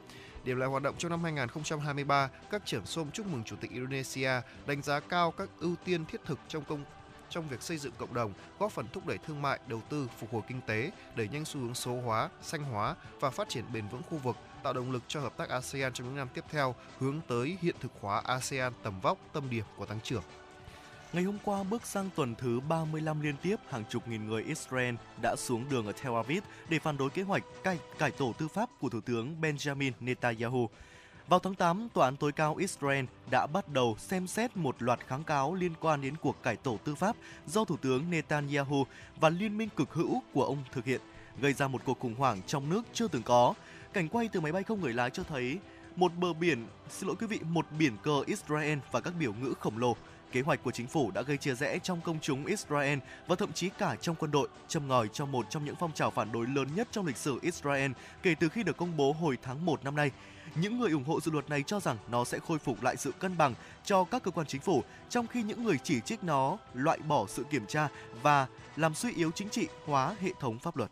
Điểm lại hoạt động trong năm hai không hai ba, các trưởng Som chúc mừng Chủ tịch Indonesia đánh giá cao các ưu tiên thiết thực trong công trong việc xây dựng cộng đồng, góp phần thúc đẩy thương mại, đầu tư, phục hồi kinh tế, đẩy nhanh xu hướng số hóa, xanh hóa và phát triển bền vững khu vực, tạo động lực cho hợp tác ASEAN trong những năm tiếp theo, hướng tới hiện thực hóa ASEAN tầm vóc, tâm điểm của tăng trưởng. Ngày hôm qua, bước sang tuần thứ ba mươi lăm liên tiếp, hàng chục nghìn người Israel đã xuống đường ở Tel Aviv để phản đối kế hoạch cải, cải tổ tư pháp của Thủ tướng Benjamin Netanyahu. Vào tháng tám, Tòa án tối cao Israel đã bắt đầu xem xét một loạt kháng cáo liên quan đến cuộc cải tổ tư pháp do Thủ tướng Netanyahu và liên minh cực hữu của ông thực hiện, gây ra một cuộc khủng hoảng trong nước chưa từng có. Cảnh quay từ máy bay không người lái cho thấy một bờ biển, xin lỗi quý vị, một biển cờ Israel và các biểu ngữ khổng lồ. Kế hoạch của chính phủ đã gây chia rẽ trong công chúng Israel và thậm chí cả trong quân đội, châm ngòi cho một trong những phong trào phản đối lớn nhất trong lịch sử Israel kể từ khi được công bố hồi tháng một năm nay. Những người ủng hộ dự luật này cho rằng nó sẽ khôi phục lại sự cân bằng cho các cơ quan chính phủ, trong khi những người chỉ trích nó loại bỏ sự kiểm tra và làm suy yếu chính trị hóa hệ thống pháp luật.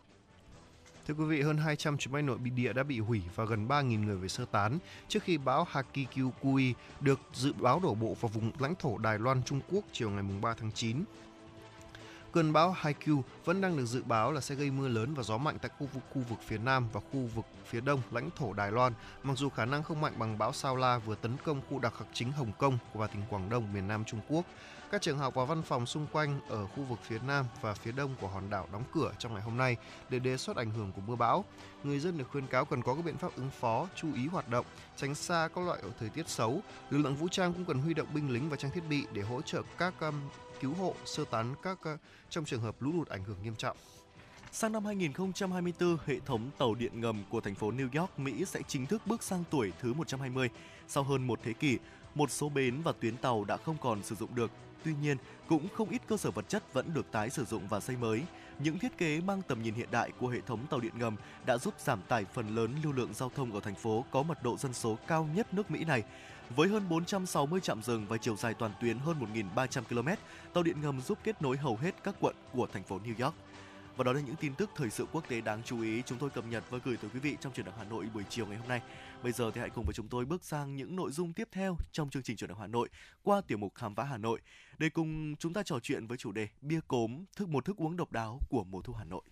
Thưa quý vị, hơn hai trăm chuyến bay nội địa đã bị hủy và gần ba nghìn người phải sơ tán trước khi bão Hakikukui được dự báo đổ bộ vào vùng lãnh thổ Đài Loan, Trung Quốc chiều ngày ba tháng chín. Cơn bão Haiku vẫn đang được dự báo là sẽ gây mưa lớn và gió mạnh tại khu vực, khu vực phía nam và khu vực phía đông lãnh thổ Đài Loan, mặc dù khả năng không mạnh bằng bão Sao La vừa tấn công khu đặc đặc chính Hồng Kông và tỉnh Quảng Đông, miền nam Trung Quốc. Các trường học và văn phòng xung quanh ở khu vực phía nam và phía đông của hòn đảo đóng cửa trong ngày hôm nay để đề xuất ảnh hưởng của mưa bão. Người dân được khuyên cáo cần có các biện pháp ứng phó, chú ý hoạt động, tránh xa các loại ở thời tiết xấu. Lực lượng vũ trang cũng cần huy động binh lính và trang thiết bị để hỗ trợ các um, cứu hộ, sơ tán các uh, trong trường hợp lũ lụt ảnh hưởng nghiêm trọng. Sang năm hai không hai tư, hệ thống tàu điện ngầm của thành phố New York, Mỹ sẽ chính thức bước sang tuổi thứ một trăm hai mươi. Sau hơn một thế kỷ, một số bến và tuyến tàu đã không còn sử dụng được. Tuy nhiên, cũng không ít cơ sở vật chất vẫn được tái sử dụng và xây mới. Những thiết kế mang tầm nhìn hiện đại của hệ thống tàu điện ngầm đã giúp giảm tải phần lớn lưu lượng giao thông ở thành phố có mật độ dân số cao nhất nước Mỹ này. Với hơn bốn trăm sáu mươi trạm dừng và chiều dài toàn tuyến hơn một nghìn ba trăm ki lô mét, tàu điện ngầm giúp kết nối hầu hết các quận của thành phố New York. Và đó là những tin tức thời sự quốc tế đáng chú ý chúng tôi cập nhật và gửi tới quý vị trong Chuyển động Hà Nội buổi chiều ngày hôm nay. Bây giờ thì hãy cùng với chúng tôi bước sang những nội dung tiếp theo trong chương trình Chuyển động Hà Nội qua tiểu mục Khám phá Hà Nội để cùng chúng ta trò chuyện với chủ đề bia cốm, thức một thức uống độc đáo của mùa thu Hà Nội.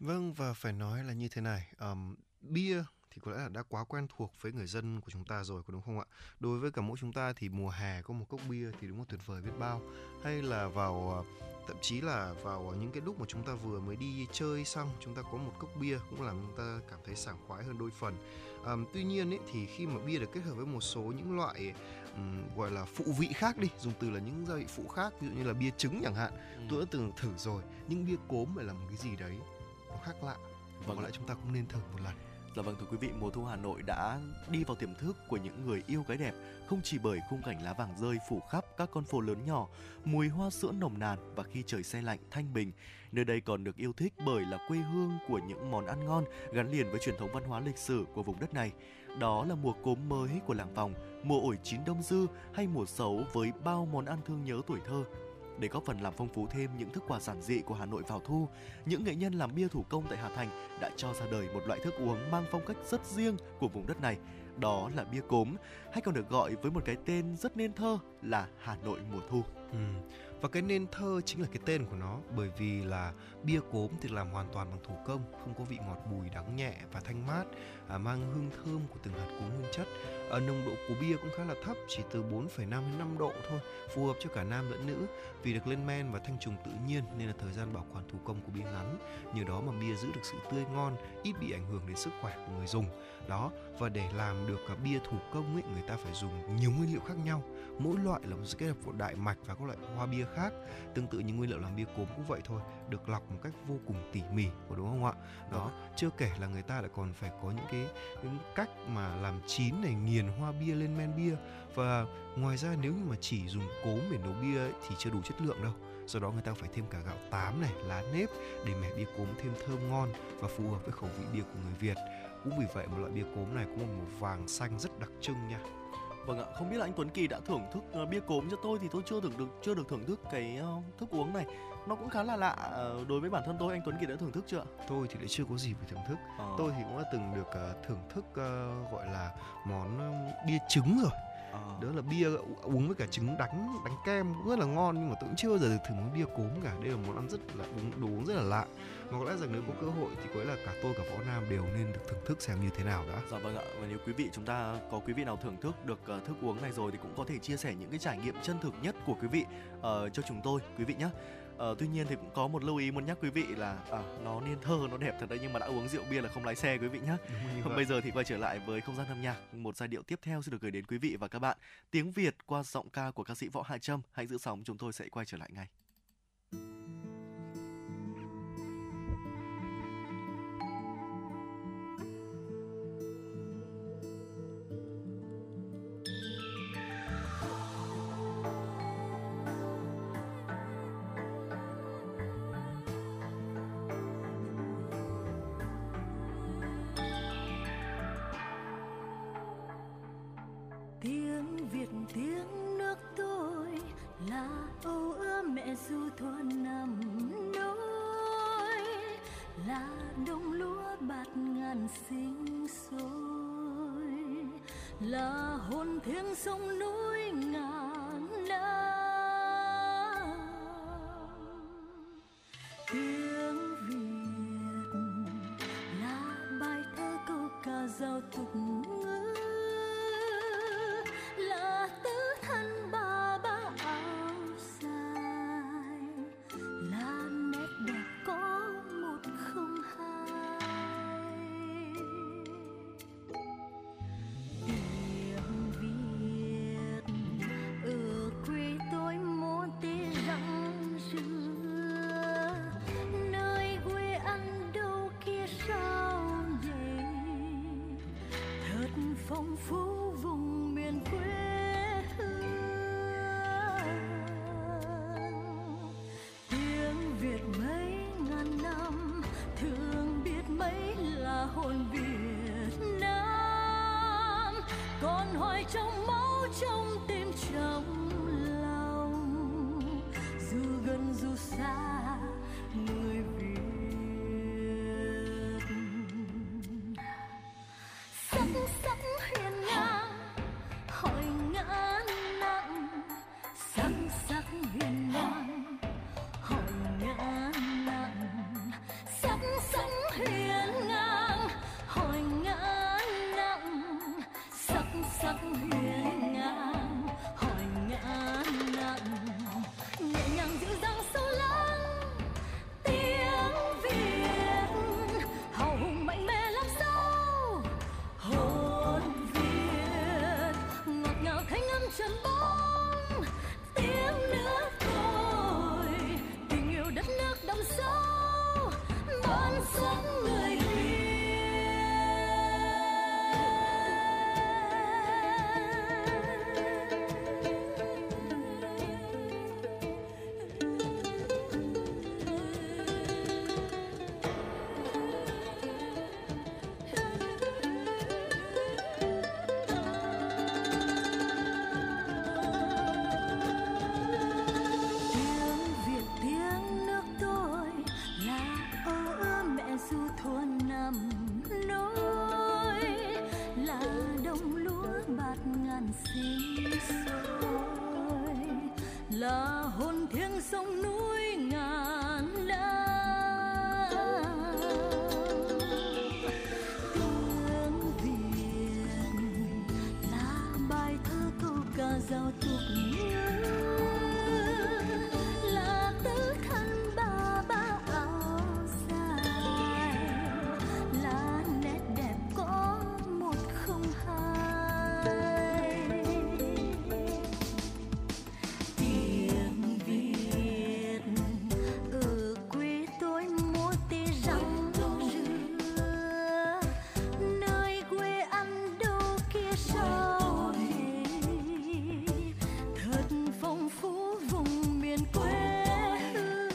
Vâng, và phải nói là như thế này, um, bia thì có lẽ là đã quá quen thuộc với người dân của chúng ta rồi, có đúng không ạ? Đối với cả mỗi chúng ta thì mùa hè có một cốc bia thì đúng là tuyệt vời biết bao, hay là vào thậm chí là vào những cái lúc mà chúng ta vừa mới đi chơi xong, chúng ta có một cốc bia cũng làm chúng ta cảm thấy sảng khoái hơn đôi phần. À, tuy nhiên ấy, thì khi mà bia được kết hợp với một số những loại um, gọi là phụ vị khác đi, dùng từ là những gia vị phụ khác, ví dụ như là bia trứng chẳng hạn, ừ. tôi đã từng thử rồi, nhưng bia cốm lại là một cái gì đấy nó khác lạ. vâng, có lẽ chúng ta cũng nên thử một lần. Dạ vâng, thưa quý vị, mùa thu Hà Nội đã đi vào tiềm thức của những người yêu cái đẹp, không chỉ bởi khung cảnh lá vàng rơi phủ khắp các con phố lớn nhỏ, mùi hoa sữa nồng nàn và khi trời se lạnh thanh bình. Nơi đây còn được yêu thích bởi là quê hương của những món ăn ngon gắn liền với truyền thống văn hóa lịch sử của vùng đất này. Đó là mùa cốm mới của làng Phòng, mùa ổi chín đông dư hay mùa sấu với bao món ăn thương nhớ tuổi thơ. Để góp phần làm phong phú thêm những thức quà giản dị của Hà Nội vào thu, những nghệ nhân làm bia thủ công tại Hà Thành đã cho ra đời một loại thức uống mang phong cách rất riêng của vùng đất này. Đó là bia cốm, hay còn được gọi với một cái tên rất nên thơ là Hà Nội mùa thu. Ừ. Và cái nên thơ chính là cái tên của nó, bởi vì là bia cốm thì làm hoàn toàn bằng thủ công, không có vị ngọt bùi đắng nhẹ và thanh mát, à, mang hương thơm của từng hạt cốm nguyên chất. À, nồng độ của bia cũng khá là thấp, chỉ từ bốn phẩy năm đến năm độ thôi, phù hợp cho cả nam lẫn nữ. Vì được lên men và thanh trùng tự nhiên nên là thời gian bảo quản thủ công của bia ngắn, nhờ đó mà bia giữ được sự tươi ngon, ít bị ảnh hưởng đến sức khỏe của người dùng. Đó, và để làm được cả bia thủ công ấy, người ta phải dùng nhiều nguyên liệu khác nhau, mỗi loại là một sự kết hợp của đại mạch và các loại hoa bia khác. Tương tự như nguyên liệu làm bia cốm cũng vậy thôi, được lọc một cách vô cùng tỉ mỉ, có đúng không ạ? Đó, chưa kể là người ta lại còn phải có những cái những cách mà làm chín này, nghiền hoa bia lên men bia. Và ngoài ra nếu như mà chỉ dùng cốm để nấu bia ấy, thì chưa đủ chất lượng đâu. Do đó người ta phải thêm cả gạo tám này, lá nếp để mẻ bia cốm thêm thơm ngon và phù hợp với khẩu vị bia của người Việt. Cũng vì vậy một loại bia cốm này cũng có một vàng xanh rất đặc trưng nha. Vâng ạ, không biết là anh Tuấn Kỳ đã thưởng thức bia cốm cho tôi thì tôi chưa thưởng được chưa được thưởng thức cái thức uống này. Nó cũng khá là lạ đối với bản thân tôi. Anh Tuấn Kỳ đã thưởng thức chưa ạ? Tôi thì lại chưa có gì phải thưởng thức. À. Tôi thì cũng đã từng được thưởng thức gọi là món bia trứng rồi. À. Đó là bia uống với cả trứng đánh đánh kem cũng rất là ngon, nhưng mà tôi cũng chưa bao giờ được thử món bia cốm cả. Đây là món ăn rất là uống đồ uống rất là lạ, mà có lẽ rằng nếu có cơ hội thì có lẽ là cả tôi cả Võ Nam đều nên được thưởng thức xem như thế nào đã. Dạ vâng ạ, và nếu quý vị chúng ta có quý vị nào thưởng thức được uh, thức uống này rồi thì cũng có thể chia sẻ những cái trải nghiệm chân thực nhất của quý vị uh, cho chúng tôi quý vị nhé. Uh, tuy nhiên thì cũng có một lưu ý muốn nhắc quý vị là à, nó nên thơ, nó đẹp thật đấy, nhưng mà đã uống rượu bia là không lái xe quý vị nhé. Bây giờ thì quay trở lại với không gian âm nhạc, một giai điệu tiếp theo sẽ được gửi đến quý vị và các bạn tiếng Việt qua giọng ca của ca sĩ Võ Hà Trâm. Hãy giữ sóng, chúng tôi sẽ quay trở lại ngay. Tiếng nước tôi là âu ước mẹ du thuở nằm nôi, là đồng lúa bạt ngàn sinh sôi, là hồn thiêng sông núi ngàn năm. Tiếng Việt là bài thơ câu ca giao tục nhẹ nhàng dịu dàng sâu lắng tiếng sông núi ngàn la. Tiếng Việt là bài thơ câu ca giao tục nhớ, là tứ thân ba ba áo dài, là nét đẹp có một không hai. Tiếng Việt ở quê tôi múa tê răng rưa, nơi quê ăn đâu kia sao hề, thật phong phú vùng miền quê hương.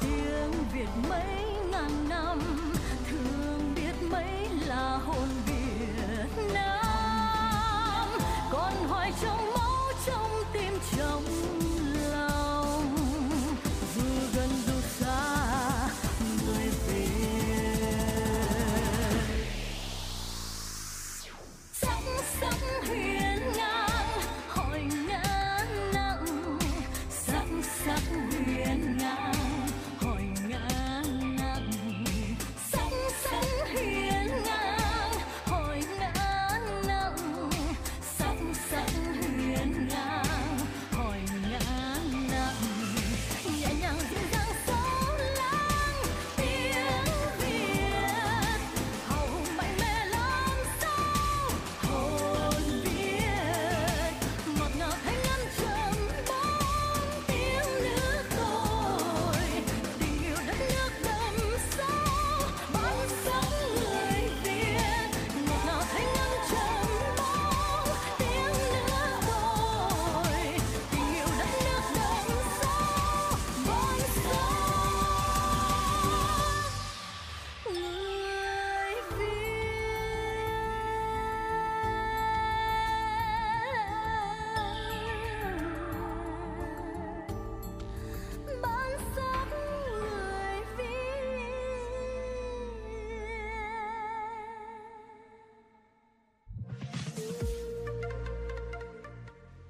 Tiếng Việt mấy ngàn năm thường biết mấy là hồn Việt Nam, con hoài trong máu trong tim trong lòng, dù gần dù xa người Việt sắc sắc huyền ngang hỏi ngang nặng, sắc sắc huyền ngang hỏi ngang nặng, sắc sắc huyền ngang hỏi ngang nặng, sắc sắc huyền ngang hỏi ngang nặng, nhẹ nhàng dịu dàng sâu lắng tiếng Việt hầu mạnh mẽ lắm sao hồn Việt, ngọt ngào thanh âm trầm bóng tiếng nước tôi, tình yêu đất nước đậm sâu bao sắc người Việt, ngọt ngào thanh âm trầm bóng tiếng nước tôi, tình yêu đất nước đậm sâu bao sắc người Việt, bản sắc người Việt.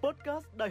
Podcast Đài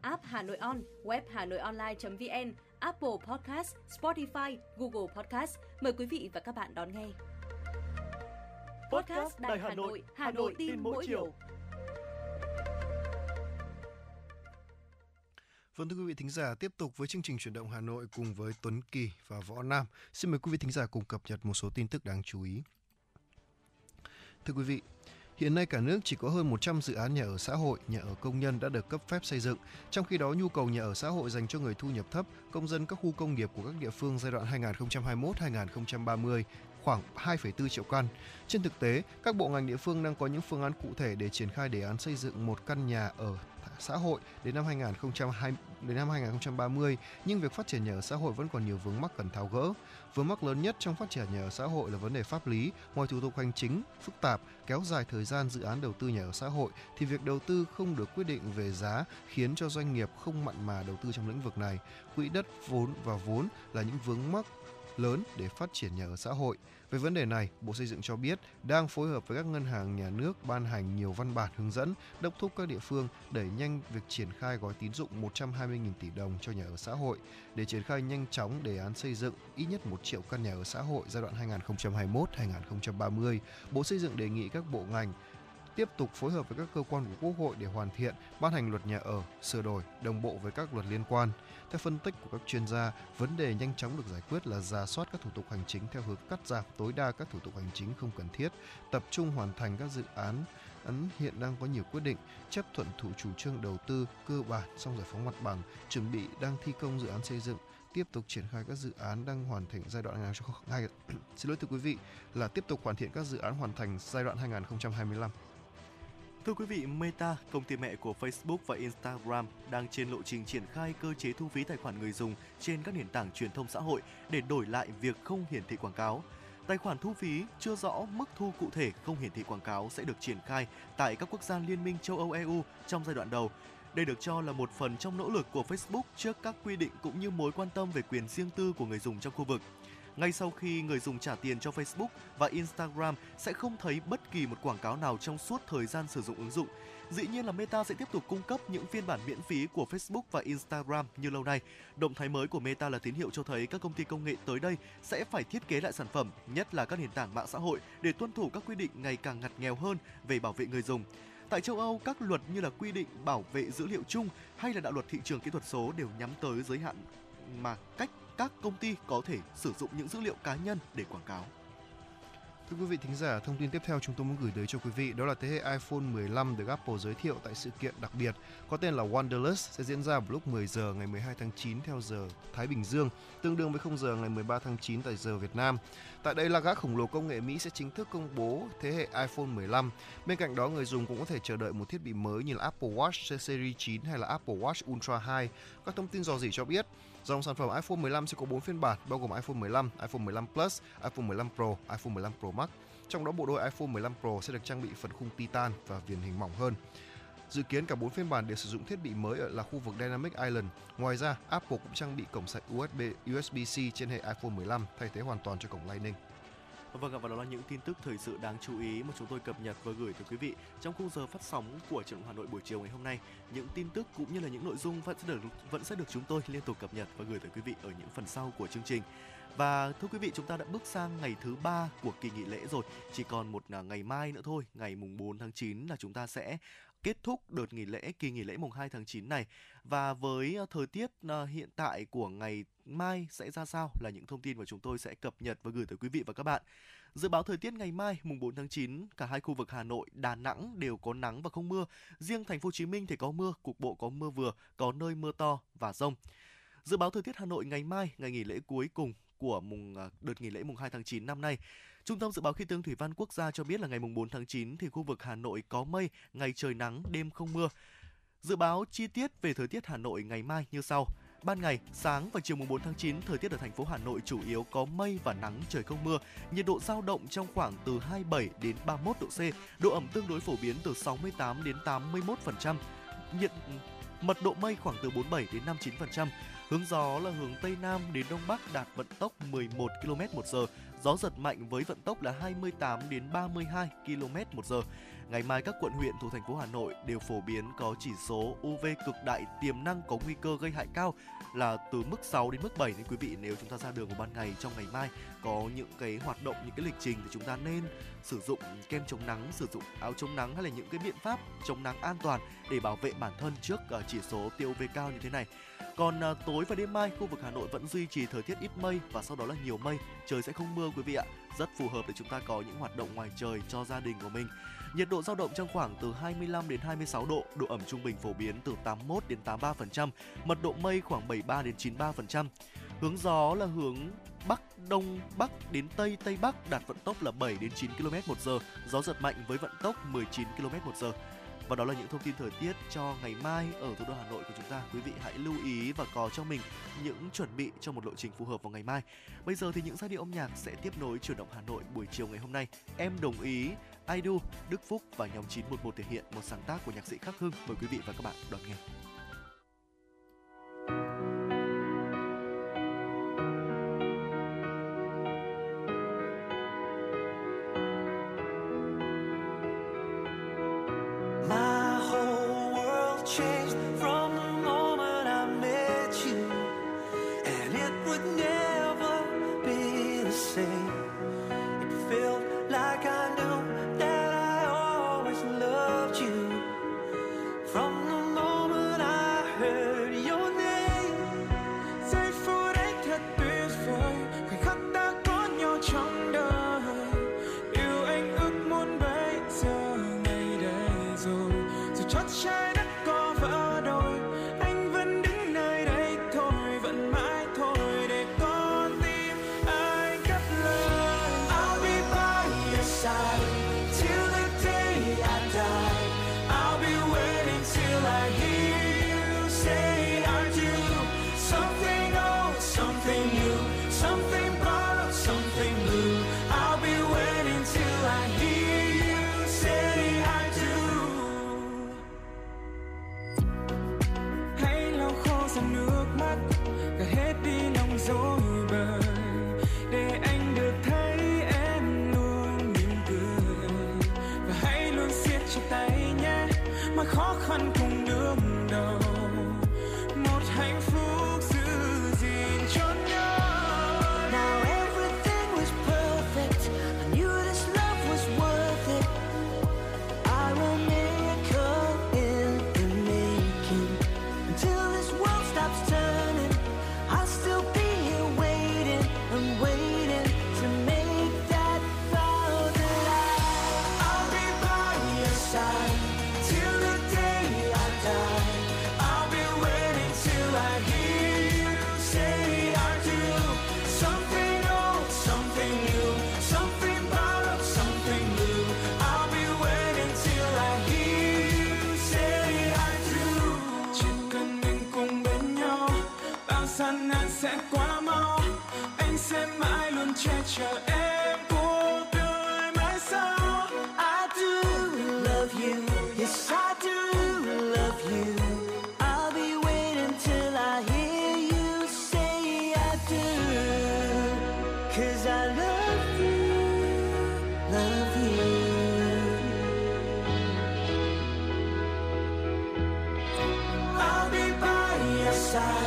app Hà Nội On, web hanoionline.vn, Apple Podcast, Spotify, Google Podcast. Mời quý vị và các bạn đón nghe. Podcast Đài Hà Nội, Hà Nội tin mỗi chiều. Vâng, thưa quý vị thính giả, tiếp tục với chương trình Chuyển động Hà Nội cùng với Tuấn Kỳ và Võ Nam. Xin mời quý vị thính giả cùng cập nhật một số tin tức đáng chú ý. Thưa quý vị, hiện nay cả nước chỉ có hơn một trăm dự án nhà ở xã hội, nhà ở công nhân đã được cấp phép xây dựng. Trong khi đó, nhu cầu nhà ở xã hội dành cho người thu nhập thấp, công dân các khu công nghiệp của các địa phương giai đoạn hai nghìn không trăm hai mươi mốt đến hai nghìn không trăm ba mươi khoảng hai phẩy bốn triệu căn. Trên thực tế, các bộ ngành địa phương đang có những phương án cụ thể để triển khai đề án xây dựng một căn nhà ở xã hội đến năm hai nghìn không trăm hai mươi đến năm hai nghìn không trăm ba mươi, nhưng việc phát triển nhà ở xã hội vẫn còn nhiều vướng mắc cần tháo gỡ. Vướng mắc lớn nhất trong phát triển nhà ở xã hội là vấn đề pháp lý. Ngoài thủ tục hành chính phức tạp, kéo dài thời gian dự án đầu tư nhà ở xã hội thì việc đầu tư không được quyết định về giá, khiến cho doanh nghiệp không mặn mà đầu tư trong lĩnh vực này. Quỹ đất, vốn và vốn là những vướng mắc lớn để phát triển nhà ở xã hội. Về vấn đề này, Bộ Xây dựng cho biết đang phối hợp với các ngân hàng nhà nước ban hành nhiều văn bản hướng dẫn, đốc thúc các địa phương đẩy nhanh việc triển khai gói tín dụng một trăm hai mươi nghìn tỷ đồng cho nhà ở xã hội để triển khai nhanh chóng đề án xây dựng ít nhất một triệu căn nhà ở xã hội giai đoạn hai nghìn không trăm hai mươi mốt đến hai nghìn không trăm ba mươi. Bộ Xây dựng đề nghị các bộ ngành tiếp tục phối hợp với các cơ quan của Quốc hội để hoàn thiện, ban hành luật nhà ở, sửa đổi, đồng bộ với các luật liên quan. Theo phân tích của các chuyên gia, vấn đề nhanh chóng được giải quyết là rà soát các thủ tục hành chính theo hướng cắt giảm tối đa các thủ tục hành chính không cần thiết, tập trung hoàn thành các dự án ấn hiện đang có nhiều quyết định, chấp thuận thủ chủ trương đầu tư cơ bản xong giải phóng mặt bằng, chuẩn bị đang thi công dự án xây dựng, tiếp tục triển khai các dự án đang hoàn thành giai đoạn hai xin lỗi thưa quý vị là tiếp tục hoàn thiện các dự án hoàn thành giai đoạn hai nghìn không trăm hai mươi lăm. Thưa quý vị, Meta, công ty mẹ của Facebook và Instagram, đang trên lộ trình triển khai cơ chế thu phí tài khoản người dùng trên các nền tảng truyền thông xã hội để đổi lại việc không hiển thị quảng cáo. Tài khoản thu phí chưa rõ mức thu cụ thể không hiển thị quảng cáo sẽ được triển khai tại các quốc gia liên minh châu Âu e u trong giai đoạn đầu. Đây được cho là một phần trong nỗ lực của Facebook trước các quy định cũng như mối quan tâm về quyền riêng tư của người dùng trong khu vực. Ngay sau khi người dùng trả tiền cho Facebook và Instagram sẽ không thấy bất kỳ một quảng cáo nào trong suốt thời gian sử dụng ứng dụng. Dĩ nhiên là Meta sẽ tiếp tục cung cấp những phiên bản miễn phí của Facebook và Instagram như lâu nay. Động thái mới của Meta là tín hiệu cho thấy các công ty công nghệ tới đây sẽ phải thiết kế lại sản phẩm, nhất là các nền tảng mạng xã hội để tuân thủ các quy định ngày càng ngặt nghèo hơn về bảo vệ người dùng. Tại châu Âu, các luật như là quy định bảo vệ dữ liệu chung hay là đạo luật thị trường kỹ thuật số đều nhắm tới giới hạn mà cách các công ty có thể sử dụng những dữ liệu cá nhân để quảng cáo. Thưa quý vị thính giả, thông tin tiếp theo chúng tôi muốn gửi tới cho quý vị đó là thế hệ iPhone mười lăm được Apple giới thiệu tại sự kiện đặc biệt có tên là Wonderlust sẽ diễn ra vào lúc mười giờ ngày mười hai tháng chín theo giờ Thái Bình Dương, tương đương với không giờ ngày mười ba tháng chín tại giờ Việt Nam. Tại đây là gã khổng lồ công nghệ Mỹ sẽ chính thức công bố thế hệ iPhone mười lăm. Bên cạnh đó, người dùng cũng có thể chờ đợi một thiết bị mới như là Apple Watch Series chín hay là Apple Watch Ultra hai. Các thông tin rò rỉ cho biết, dòng sản phẩm iPhone mười lăm sẽ có bốn phiên bản bao gồm iPhone mười lăm, iPhone mười lăm Plus, iPhone mười lăm Pro, iPhone mười lăm Pro Max. Trong đó bộ đôi iPhone mười lăm Pro sẽ được trang bị phần khung Titan và viền hình mỏng hơn. Dự kiến cả bốn phiên bản đều sử dụng thiết bị mới ở là khu vực Dynamic Island. Ngoài ra, Apple cũng trang bị cổng sạc u ét bê u ét bê-C trên hệ iPhone mười lăm thay thế hoàn toàn cho cổng Lightning. Vâng ạ, và đó là những tin tức thời sự đáng chú ý mà chúng tôi cập nhật và gửi tới quý vị trong khung giờ phát sóng của Chuyển động Hà Nội buổi chiều ngày hôm nay. Những tin tức cũng như là những nội dung vẫn sẽ được vẫn sẽ được chúng tôi liên tục cập nhật và gửi tới quý vị ở những phần sau của chương trình. Và thưa quý vị, chúng ta đã bước sang ngày thứ ba của kỳ nghỉ lễ rồi, chỉ còn một ngày mai nữa thôi, ngày mùng bốn tháng chín là chúng ta sẽ kết thúc đợt nghỉ lễ kỳ nghỉ lễ mùng hai tháng chín này. Và với thời tiết hiện tại của ngày mai sẽ ra sao là những thông tin mà chúng tôi sẽ cập nhật và gửi tới quý vị và các bạn. Dự báo thời tiết ngày mai mùng bốn tháng chín, cả hai khu vực Hà Nội, Đà Nẵng đều có nắng và không mưa. Riêng thành phố Hồ Chí Minh thì có mưa, cục bộ có mưa vừa, có nơi mưa to và dông. Dự báo thời tiết Hà Nội ngày mai, ngày nghỉ lễ cuối cùng của mùng đợt nghỉ lễ mùng hai tháng chín năm nay. Trung tâm dự báo khí tượng thủy văn quốc gia cho biết là ngày mùng bốn tháng chín thì khu vực Hà Nội có mây, ngày trời nắng, đêm không mưa. Dự báo chi tiết về thời tiết Hà Nội ngày mai như sau. Ban ngày, sáng và chiều mùng bốn tháng chín, thời tiết ở thành phố Hà Nội chủ yếu có mây và nắng, trời không mưa. Nhiệt độ dao động trong khoảng từ hai mươi bảy đến ba mươi mốt độ C, độ ẩm tương đối phổ biến từ sáu mươi tám đến tám mươi mốt phần trăm. Nhiệt mật độ mây khoảng từ bốn mươi bảy đến năm mươi chín phần trăm. Hướng gió là hướng Tây Nam đến Đông Bắc đạt vận tốc mười một ki lô mét một giờ, gió giật mạnh với vận tốc là hai mươi tám đến ba mươi hai ki lô mét một giờ. Ngày mai các quận huyện thuộc thành phố Hà Nội đều phổ biến có chỉ số u vê cực đại tiềm năng có nguy cơ gây hại cao là từ mức sáu đến mức bảy, nên quý vị nếu chúng ta ra đường vào ban ngày trong ngày mai có những cái hoạt động, những cái lịch trình thì chúng ta nên sử dụng kem chống nắng, sử dụng áo chống nắng hay là những cái biện pháp chống nắng an toàn để bảo vệ bản thân trước chỉ số tia u vê cao như thế này. Còn tối và đêm mai, khu vực Hà Nội vẫn duy trì thời tiết ít mây và sau đó là nhiều mây, trời sẽ không mưa quý vị ạ. Rất phù hợp để chúng ta có những hoạt động ngoài trời cho gia đình của mình. Nhiệt độ dao động trong khoảng từ hai mươi lăm đến hai mươi sáu độ, độ ẩm trung bình phổ biến từ tám mươi mốt đến tám mươi ba phần trăm, mật độ mây khoảng bảy mươi ba đến chín mươi ba phần trăm. Hướng gió là hướng Bắc Đông Bắc đến Tây Tây Bắc đạt vận tốc là bảy đến chín ki lô mét một giờ, gió giật mạnh với vận tốc mười chín ki lô mét một giờ. Và đó là những thông tin thời tiết cho ngày mai ở thủ đô Hà Nội của chúng ta. Quý vị hãy lưu ý và có cho mình những chuẩn bị cho một lộ trình phù hợp vào ngày mai. Bây giờ thì những giai điệu âm nhạc sẽ tiếp nối Chuyển động Hà Nội buổi chiều ngày hôm nay. Em đồng ý, I Do, Đức Phúc và nhóm chín một một thể hiện, một sáng tác của nhạc sĩ Khắc Hưng. Mời quý vị và các bạn đón nghe. Trái đất có vỡ đôi. trong nước mắt cả hết đi lòng dối bời để anh được thấy em luôn mỉm cười và hãy luôn siết chặt tay nhé mà khó khăn cùng đương đầu một hạnh phúc giữ gìn cho nhau. Now everything was perfect, I knew this love was worth it. I will make up in the making. Until this world stops turning, I'll still be here waiting and waiting. Sẽ quá mau, anh sẽ mãi luôn che chở em cuộc đời mãi sau. I do love you, yes I do love you. I'll be waiting till I hear you say I do. 'Cause I love you, love you. I'll be by your side.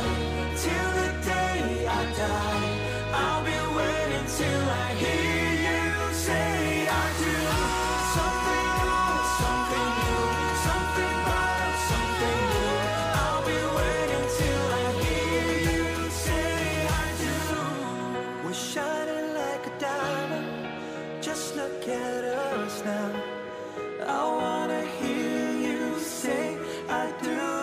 I'll be waiting till I hear you say I do. Something old, something new, something bright, something new. I'll be waiting till I hear you say I do. We're shining like a diamond, just look at us now. I wanna hear you say I do.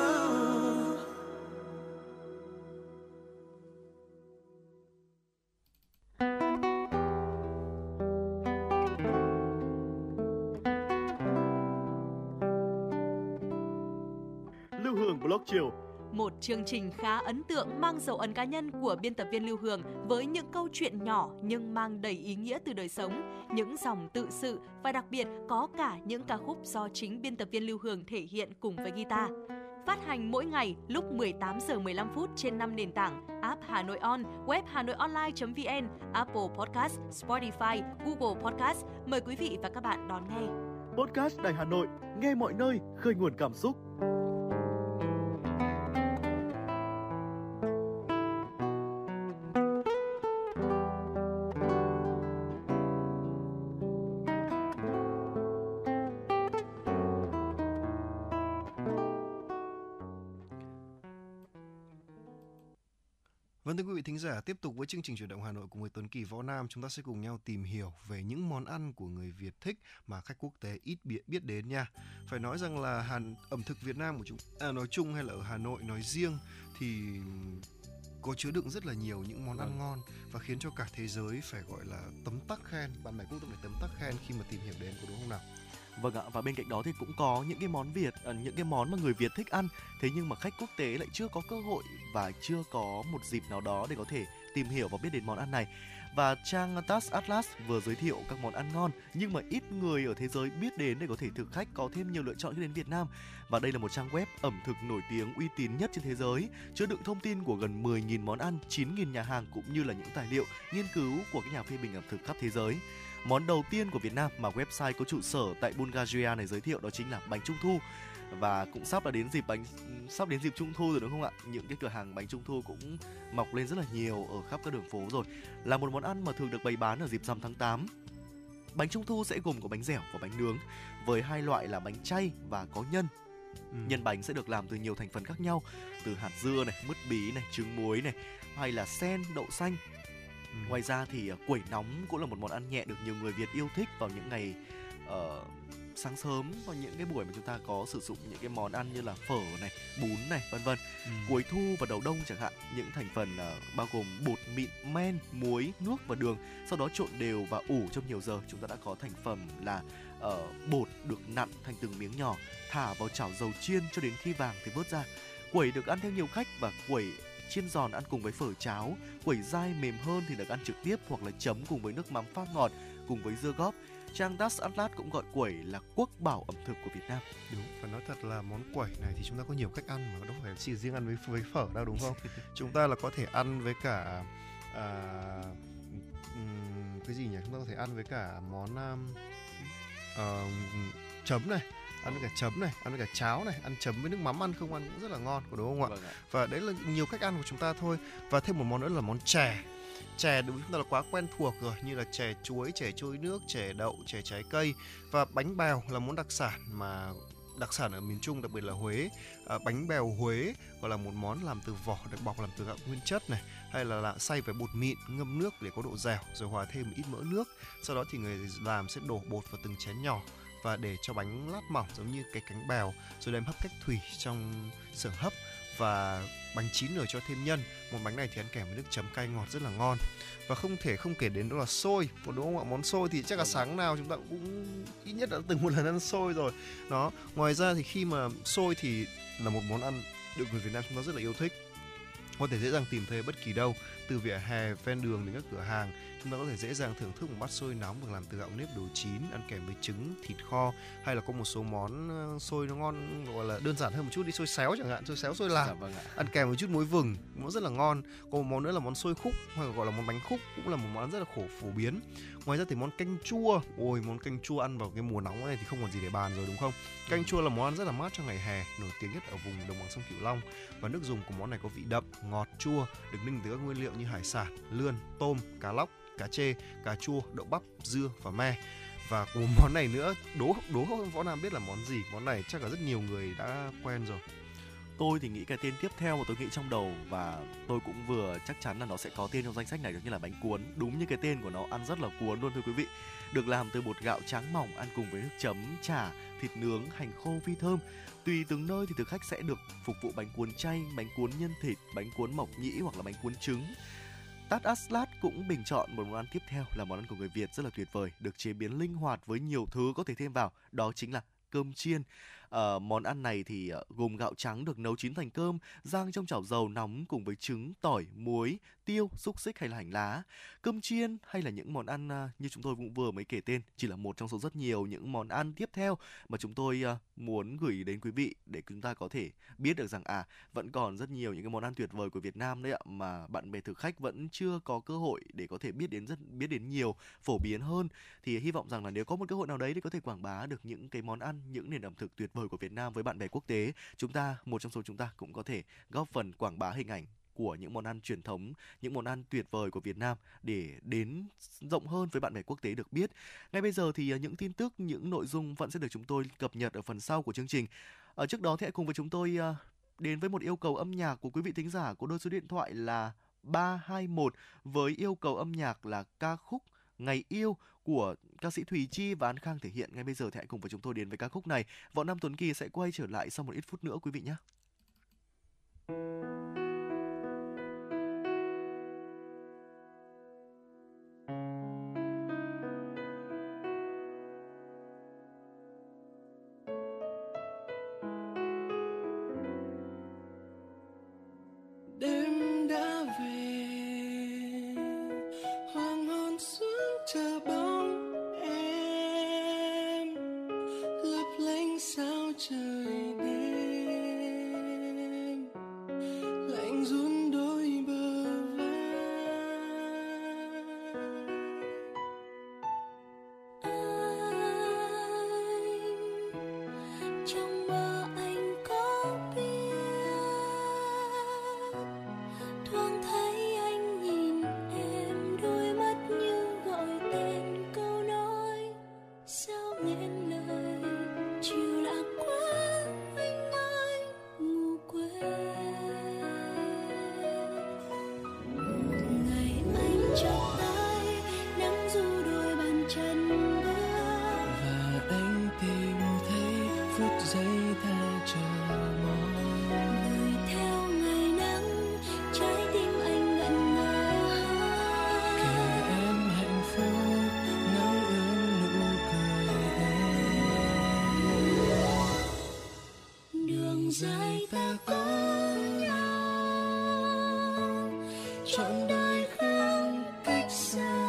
Chiều. Một chương trình khá ấn tượng mang dấu ấn cá nhân của biên tập viên Lưu Hương với những câu chuyện nhỏ nhưng mang đầy ý nghĩa từ đời sống, những dòng tự sự và đặc biệt có cả những ca khúc do chính biên tập viên Lưu Hương thể hiện cùng với guitar. Phát hành mỗi ngày lúc mười tám giờ mười lăm phút trên năm nền tảng: app Hà Nội On, web hanoionline.vn, Apple Podcast, Spotify, Google Podcast. Mời quý vị và các bạn đón nghe. Podcast Đài Hà Nội, nghe mọi nơi, khơi nguồn cảm xúc. Vâng, thưa quý vị thính giả, tiếp tục với chương trình Chuyển động Hà Nội cùng với Tuấn Kỳ, Võ Nam, chúng ta sẽ cùng nhau tìm hiểu về những món ăn của người Việt thích mà khách quốc tế ít biết đến nha. Phải nói rằng là Hàn ẩm thực Việt Nam của chúng à, nói chung hay là ở Hà Nội nói riêng thì có chứa đựng rất là nhiều những món ăn ngon và khiến cho cả thế giới phải gọi là tấm tắc khen. Bạn bè quốc tế tấm tắc khen khi mà tìm hiểu đến, có đúng không nào? Vâng ạ, và bên cạnh đó thì cũng có những cái món Việt, những cái món mà người Việt thích ăn, thế nhưng mà khách quốc tế lại chưa có cơ hội và chưa có một dịp nào đó để có thể tìm hiểu và biết đến món ăn này. Và trang Taste Atlas vừa giới thiệu các món ăn ngon nhưng mà ít người ở thế giới biết đến để có thể thực khách có thêm nhiều lựa chọn khi đến Việt Nam. Và đây là một trang web ẩm thực nổi tiếng uy tín nhất trên thế giới, chứa đựng thông tin của gần mười nghìn món ăn, chín nghìn nhà hàng cũng như là những tài liệu nghiên cứu của các nhà phê bình ẩm thực khắp thế giới. Món đầu tiên của Việt Nam mà website có trụ sở tại Bulgaria này giới thiệu đó chính là bánh trung thu. Và cũng sắp là đến dịp bánh sắp đến dịp trung thu rồi đúng không ạ? Những cái cửa hàng bánh trung thu cũng mọc lên rất là nhiều ở khắp các đường phố rồi. Là một món ăn mà thường được bày bán ở dịp rằm tháng tám. Bánh trung thu sẽ gồm có bánh dẻo và bánh nướng với hai loại là bánh chay và có nhân. Ừ. Nhân bánh sẽ được làm từ nhiều thành phần khác nhau, từ hạt dưa này, mứt bí này, trứng muối này, hay là sen, đậu xanh. Ừ. Ngoài ra thì quẩy nóng cũng là một món ăn nhẹ được nhiều người Việt yêu thích vào những ngày uh, sáng sớm, vào những cái buổi mà chúng ta có sử dụng những cái món ăn như là phở này, bún này, vân vân. Ừ. Cuối thu và đầu đông chẳng hạn, những thành phần uh, bao gồm bột mịn, men, muối, nước và đường, sau đó trộn đều và ủ trong nhiều giờ, chúng ta đã có thành phẩm là uh, bột được nặn thành từng miếng nhỏ, thả vào chảo dầu chiên cho đến khi vàng thì vớt ra. Quẩy được ăn theo nhiều cách và quẩy chiên giòn ăn cùng với phở cháo, quẩy dai mềm hơn thì được ăn trực tiếp hoặc là chấm cùng với nước mắm pha ngọt, cùng với dưa góp. Trang Taste Atlas cũng gọi quẩy là quốc bảo ẩm thực của Việt Nam. Đúng, và nói thật là món quẩy này thì chúng ta có nhiều cách ăn, mà đâu phải chỉ riêng ăn với, với phở đâu, đúng không? Chúng ta là có thể ăn với cả à, cái gì nhỉ? Chúng ta có thể ăn với cả món à, chấm này, ăn với cả chấm này, ăn với cả cháo này, ăn chấm với nước mắm, ăn không ăn cũng rất là ngon, đúng không ạ? Vâng ạ. Và đấy là nhiều cách ăn của chúng ta thôi. Và thêm một món nữa là món chè. Chè đúng chúng ta là quá quen thuộc rồi, như là chè chuối, chè trôi nước, chè đậu, chè trái cây. Và bánh bèo là món đặc sản mà đặc sản ở miền Trung, đặc biệt là Huế. À, bánh bèo Huế gọi là một món làm từ vỏ được bọc làm từ gạo nguyên chất này, hay là, là xay với bột mịn, ngâm nước để có độ dẻo, rồi hòa thêm ít mỡ nước. Sau đó thì người làm sẽ đổ bột vào từng chén nhỏ và để cho bánh lát mỏng giống như cái cánh bèo, rồi đem hấp cách thủy trong xưởng hấp. Và bánh chín rồi cho thêm nhân. Món bánh này thì ăn kèm với nước chấm cay ngọt rất là ngon. Và không thể không kể đến đó là xôi, đúng không ạ? Món xôi thì chắc là sáng nào chúng ta cũng ít nhất đã từng một lần ăn xôi rồi đó. Ngoài ra thì khi mà xôi thì là một món ăn được người Việt Nam chúng ta rất là yêu thích, có thể dễ dàng tìm thấy bất kỳ đâu, từ vỉa hè, ven đường đến các cửa hàng. Chúng ta có thể dễ dàng thưởng thức một bát xôi nóng được làm từ gạo nếp đồ chín, ăn kèm với trứng, thịt kho, hay là có một số món xôi nó ngon gọi là đơn giản hơn một chút đi, xôi xéo chẳng hạn, xôi xéo xôi lạc, dạ, vâng, ăn kèm một chút muối vừng, nó rất là ngon. Còn một món nữa là món xôi khúc, hoặc gọi là món bánh khúc, cũng là một món ăn rất là khổ phổ biến. Ngoài ra thì món canh chua, ôi món canh chua ăn vào cái mùa nóng này thì không còn gì để bàn rồi, đúng không? Canh chua là món ăn rất là mát trong ngày hè, nổi tiếng nhất ở vùng đồng bằng sông Cửu Long, và nước dùng của món này có vị đậm, ngọt, chua, được ninh từ các nguyên liệu như hải sản, lươn, tôm, cá lóc, cá chê, cá chua, đậu bắp, dưa và me. Và cùng món này nữa, đố đố Võ Nam biết là món gì? Món này chắc là rất nhiều người đã quen rồi. Tôi thì nghĩ cái tên tiếp theo mà tôi nghĩ trong đầu, và tôi cũng vừa chắc chắn là nó sẽ có tên trong danh sách này, giống như là bánh cuốn. Đúng như cái tên của nó, ăn rất là cuốn luôn thưa quý vị. Được làm từ bột gạo tráng mỏng, ăn cùng với nước chấm, chả, thịt nướng, hành khô phi thơm. Tùy từng nơi thì thực khách sẽ được phục vụ bánh cuốn chay, bánh cuốn nhân thịt, bánh cuốn mộc nhĩ hoặc là bánh cuốn trứng. Taste Atlas cũng bình chọn một món ăn tiếp theo là món ăn của người Việt rất là tuyệt vời, được chế biến linh hoạt với nhiều thứ có thể thêm vào, đó chính là cơm chiên. À, món ăn này thì gồm gạo trắng được nấu chín thành cơm, rang trong chảo dầu nóng cùng với trứng, tỏi, muối, tiêu, xúc xích hay là hành lá. Cơm chiên hay là những món ăn như chúng tôi cũng vừa mới kể tên chỉ là một trong số rất nhiều những món ăn tiếp theo mà chúng tôi muốn gửi đến quý vị, để chúng ta có thể biết được rằng à, vẫn còn rất nhiều những cái món ăn tuyệt vời của Việt Nam đấy ạ, mà bạn bè thực khách vẫn chưa có cơ hội để có thể biết đến rất biết đến nhiều, phổ biến hơn. Thì hy vọng rằng là nếu có một cơ hội nào đấy để có thể quảng bá được những cái món ăn, những nền ẩm thực tuyệt vời của Việt Nam với bạn bè quốc tế, chúng ta, một trong số chúng ta cũng có thể góp phần quảng bá hình ảnh của những món ăn truyền thống, những món ăn tuyệt vời của Việt Nam để đến rộng hơn với bạn bè quốc tế được biết. Ngay bây giờ thì những tin tức, những nội dung vẫn sẽ được chúng tôi cập nhật ở phần sau của chương trình. Ở trước đó thì hãy cùng với chúng tôi đến với một yêu cầu âm nhạc của quý vị thính giả có đôi số điện thoại là ba hai một với yêu cầu âm nhạc là ca khúc Ngày Yêu của ca sĩ Thùy Chi và An Khang thể hiện. Ngay bây giờ thì hãy cùng với chúng tôi đến với ca khúc này. Võ Nam, Tuấn Kỳ sẽ quay trở lại sau một ít phút nữa quý vị nhé. Chọn đời không cách xa.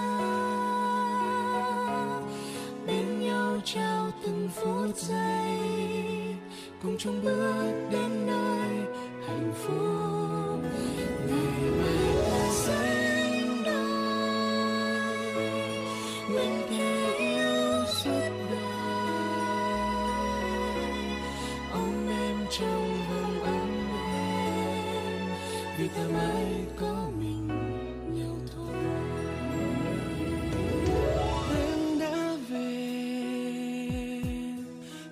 vì ta mãi có mình nhau thôi. Em đã về,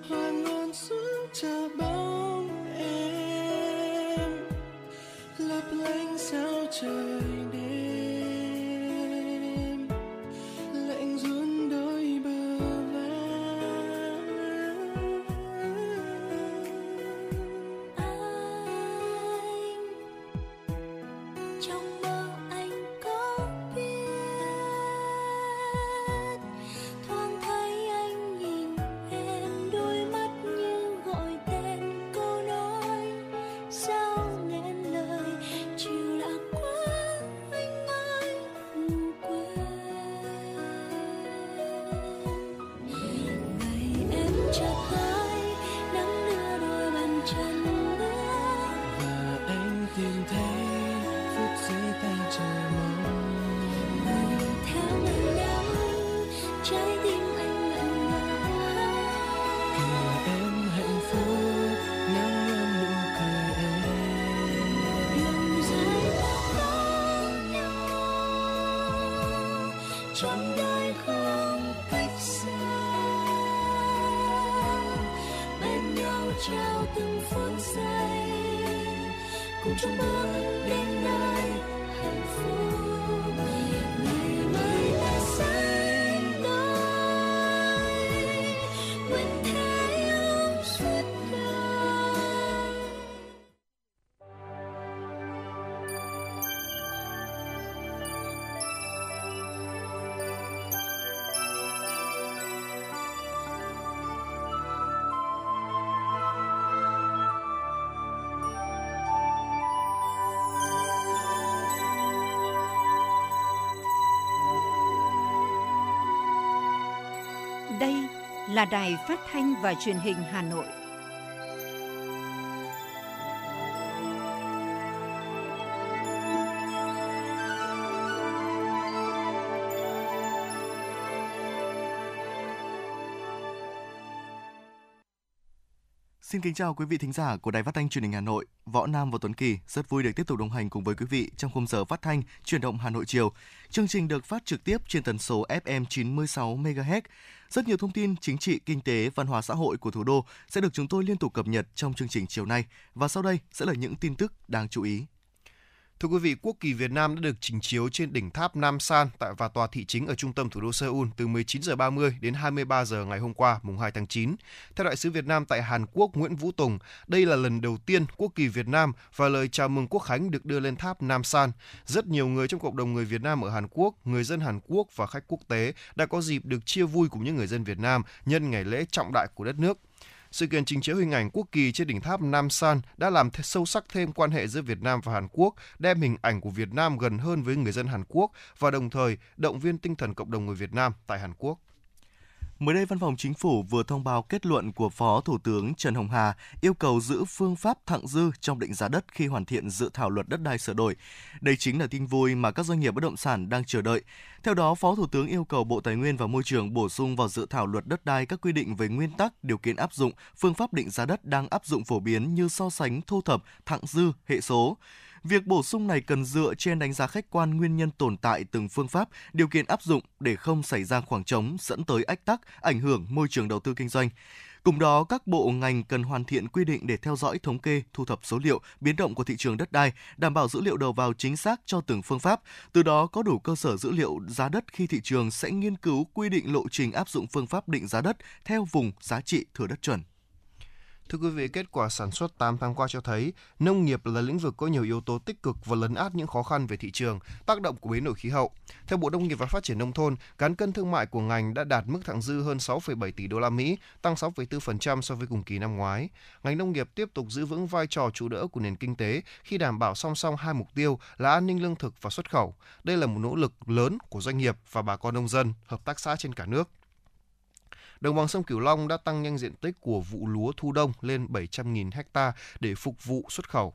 hoa ngon xuống chờ bóng em, lấp lánh sao trời đêm, lạnh run đôi bờ vai. Anh trong mơ anh có biết, thoáng thấy anh nhìn em, đôi mắt như gọi tên, câu nói sao nghẹn lời, chiều đã quá anh ơi quên. Ngày em chợt thấy nắng đưa đôi bàn chân bước, và anh tìm thấy phút giây tay chờ mong. Ngày theo mây nắng, trái tim anh lặng lẽ. Và em hạnh phúc nắng ôm nụ cười em. Đường dài có nhau, trong đời không cách xa, bên nhau trao từng phút giây, cùng chung bước đến nơi hạnh phúc. Ngày mai ta sẽ nói quên theo suốt đời. Đây là Đài Phát thanh và Truyền hình Hà Nội. Xin kính chào quý vị thính giả của Đài Phát thanh Truyền hình Hà Nội. Võ Nam và Tuấn Kỳ rất vui được tiếp tục đồng hành cùng với quý vị trong khung giờ phát thanh Chuyển động Hà Nội chiều. Chương trình được phát trực tiếp trên tần số ép em chín mươi sáu mê ga héc. Rất nhiều thông tin chính trị, kinh tế, văn hóa xã hội của thủ đô sẽ được chúng tôi liên tục cập nhật trong chương trình chiều nay. Và sau đây sẽ là những tin tức đáng chú ý. Thưa quý vị, quốc kỳ Việt Nam đã được trình chiếu trên đỉnh tháp Nam San tại và tòa thị chính ở trung tâm thủ đô Seoul từ mười chín giờ ba mươi đến hai mươi ba giờ ngày hôm qua, mùng hai tháng chín. Theo đại sứ Việt Nam tại Hàn Quốc Nguyễn Vũ Tùng, đây là lần đầu tiên quốc kỳ Việt Nam và lời chào mừng quốc khánh được đưa lên tháp Nam San. Rất nhiều người trong cộng đồng người Việt Nam ở Hàn Quốc, người dân Hàn Quốc và khách quốc tế đã có dịp được chia vui cùng những người dân Việt Nam nhân ngày lễ trọng đại của đất nước. Sự kiện trình chiếu hình ảnh quốc kỳ trên đỉnh tháp Nam San đã làm th- sâu sắc thêm quan hệ giữa Việt Nam và Hàn Quốc, đem hình ảnh của Việt Nam gần hơn với người dân Hàn Quốc và đồng thời động viên tinh thần cộng đồng người Việt Nam tại Hàn Quốc. Mới đây, Văn phòng Chính phủ vừa thông báo kết luận của Phó Thủ tướng Trần Hồng Hà yêu cầu giữ phương pháp thặng dư trong định giá đất khi hoàn thiện dự thảo luật đất đai sửa đổi. Đây chính là tin vui mà các doanh nghiệp bất động sản đang chờ đợi. Theo đó, Phó Thủ tướng yêu cầu Bộ Tài nguyên và Môi trường bổ sung vào dự thảo luật đất đai các quy định về nguyên tắc, điều kiện áp dụng, phương pháp định giá đất đang áp dụng phổ biến như so sánh, thu thập, thặng dư, hệ số. Việc bổ sung này cần dựa trên đánh giá khách quan nguyên nhân tồn tại từng phương pháp, điều kiện áp dụng để không xảy ra khoảng trống dẫn tới ách tắc, ảnh hưởng môi trường đầu tư kinh doanh. Cùng đó, các bộ ngành cần hoàn thiện quy định để theo dõi, thống kê, thu thập số liệu, biến động của thị trường đất đai, đảm bảo dữ liệu đầu vào chính xác cho từng phương pháp. Từ đó có đủ cơ sở dữ liệu giá đất khi thị trường sẽ nghiên cứu quy định lộ trình áp dụng phương pháp định giá đất theo vùng giá trị thửa đất chuẩn. Thưa quý vị, kết quả sản xuất tám tháng qua cho thấy, nông nghiệp là lĩnh vực có nhiều yếu tố tích cực và lấn át những khó khăn về thị trường, tác động của biến đổi khí hậu. Theo Bộ Nông nghiệp và Phát triển Nông thôn, cán cân thương mại của ngành đã đạt mức thặng dư hơn sáu phẩy bảy tỷ đô la Mỹ, tăng sáu phẩy bốn phần trăm so với cùng kỳ năm ngoái. Ngành nông nghiệp tiếp tục giữ vững vai trò chủ đỡ của nền kinh tế khi đảm bảo song song hai mục tiêu là an ninh lương thực và xuất khẩu. Đây là một nỗ lực lớn của doanh nghiệp và bà con nông dân, hợp tác xã trên cả nước. Đồng bằng sông Cửu Long đã tăng nhanh diện tích của vụ lúa thu đông lên bảy trăm nghìn héc ta để phục vụ xuất khẩu.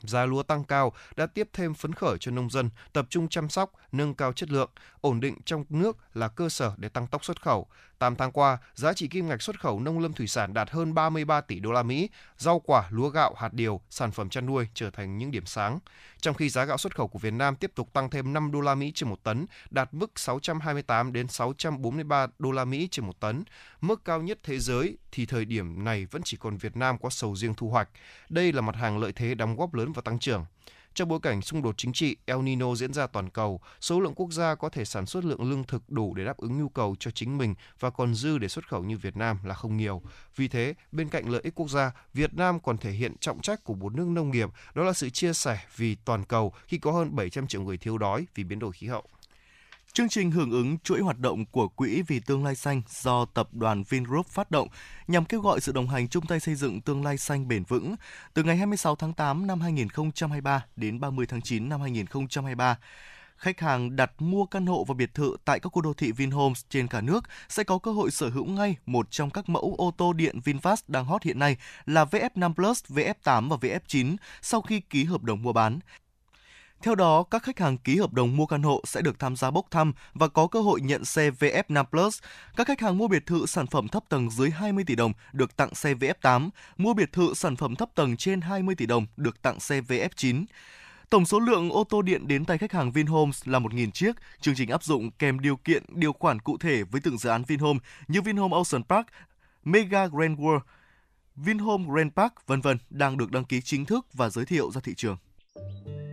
Giá lúa tăng cao đã tiếp thêm phấn khởi cho nông dân, tập trung chăm sóc, nâng cao chất lượng, ổn định trong nước là cơ sở để tăng tốc xuất khẩu. tám tháng qua, giá trị kim ngạch xuất khẩu nông lâm thủy sản đạt hơn ba mươi ba tỷ đô la Mỹ, rau quả, lúa gạo, hạt điều, sản phẩm chăn nuôi trở thành những điểm sáng. Trong khi giá gạo xuất khẩu của Việt Nam tiếp tục tăng thêm năm đô la Mỹ trên một tấn, đạt mức sáu trăm hai mươi tám đến sáu trăm bốn mươi ba đô la Mỹ trên một tấn, mức cao nhất thế giới thì thời điểm này vẫn chỉ còn Việt Nam có sầu riêng thu hoạch. Đây là mặt hàng lợi thế đóng góp lớn vào tăng trưởng. Trong bối cảnh xung đột chính trị El Nino diễn ra toàn cầu, số lượng quốc gia có thể sản xuất lượng lương thực đủ để đáp ứng nhu cầu cho chính mình và còn dư để xuất khẩu như Việt Nam là không nhiều. Vì thế, bên cạnh lợi ích quốc gia, Việt Nam còn thể hiện trọng trách của một nước nông nghiệp, đó là sự chia sẻ vì toàn cầu khi có hơn bảy trăm triệu người thiếu đói vì biến đổi khí hậu. Chương trình hưởng ứng chuỗi hoạt động của Quỹ Vì Tương Lai Xanh do tập đoàn Vingroup phát động nhằm kêu gọi sự đồng hành chung tay xây dựng tương lai xanh bền vững từ ngày hai mươi sáu tháng tám năm hai nghìn không trăm hai mươi ba đến ba mươi tháng chín năm hai nghìn không trăm hai mươi ba. Khách hàng đặt mua căn hộ và biệt thự tại các khu đô thị Vinhomes trên cả nước sẽ có cơ hội sở hữu ngay một trong các mẫu ô tô điện VinFast đang hot hiện nay là vê ép năm plus, vê ép tám và vê ép chín sau khi ký hợp đồng mua bán. Theo đó, các khách hàng ký hợp đồng mua căn hộ sẽ được tham gia bốc thăm và có cơ hội nhận xe vê ép năm plus. Các khách hàng mua biệt thự sản phẩm thấp tầng dưới hai mươi tỷ đồng được tặng xe vê ép tám, mua biệt thự sản phẩm thấp tầng trên hai mươi tỷ đồng được tặng xe vê ép chín. Tổng số lượng ô tô điện đến tay khách hàng Vinhomes là một nghìn chiếc. Chương trình áp dụng kèm điều kiện điều khoản cụ thể với từng dự án Vinhome như Vinhome Ocean Park, Mega Grand World, Vinhome Grand Park, vân vân đang được đăng ký chính thức và giới thiệu ra thị trường.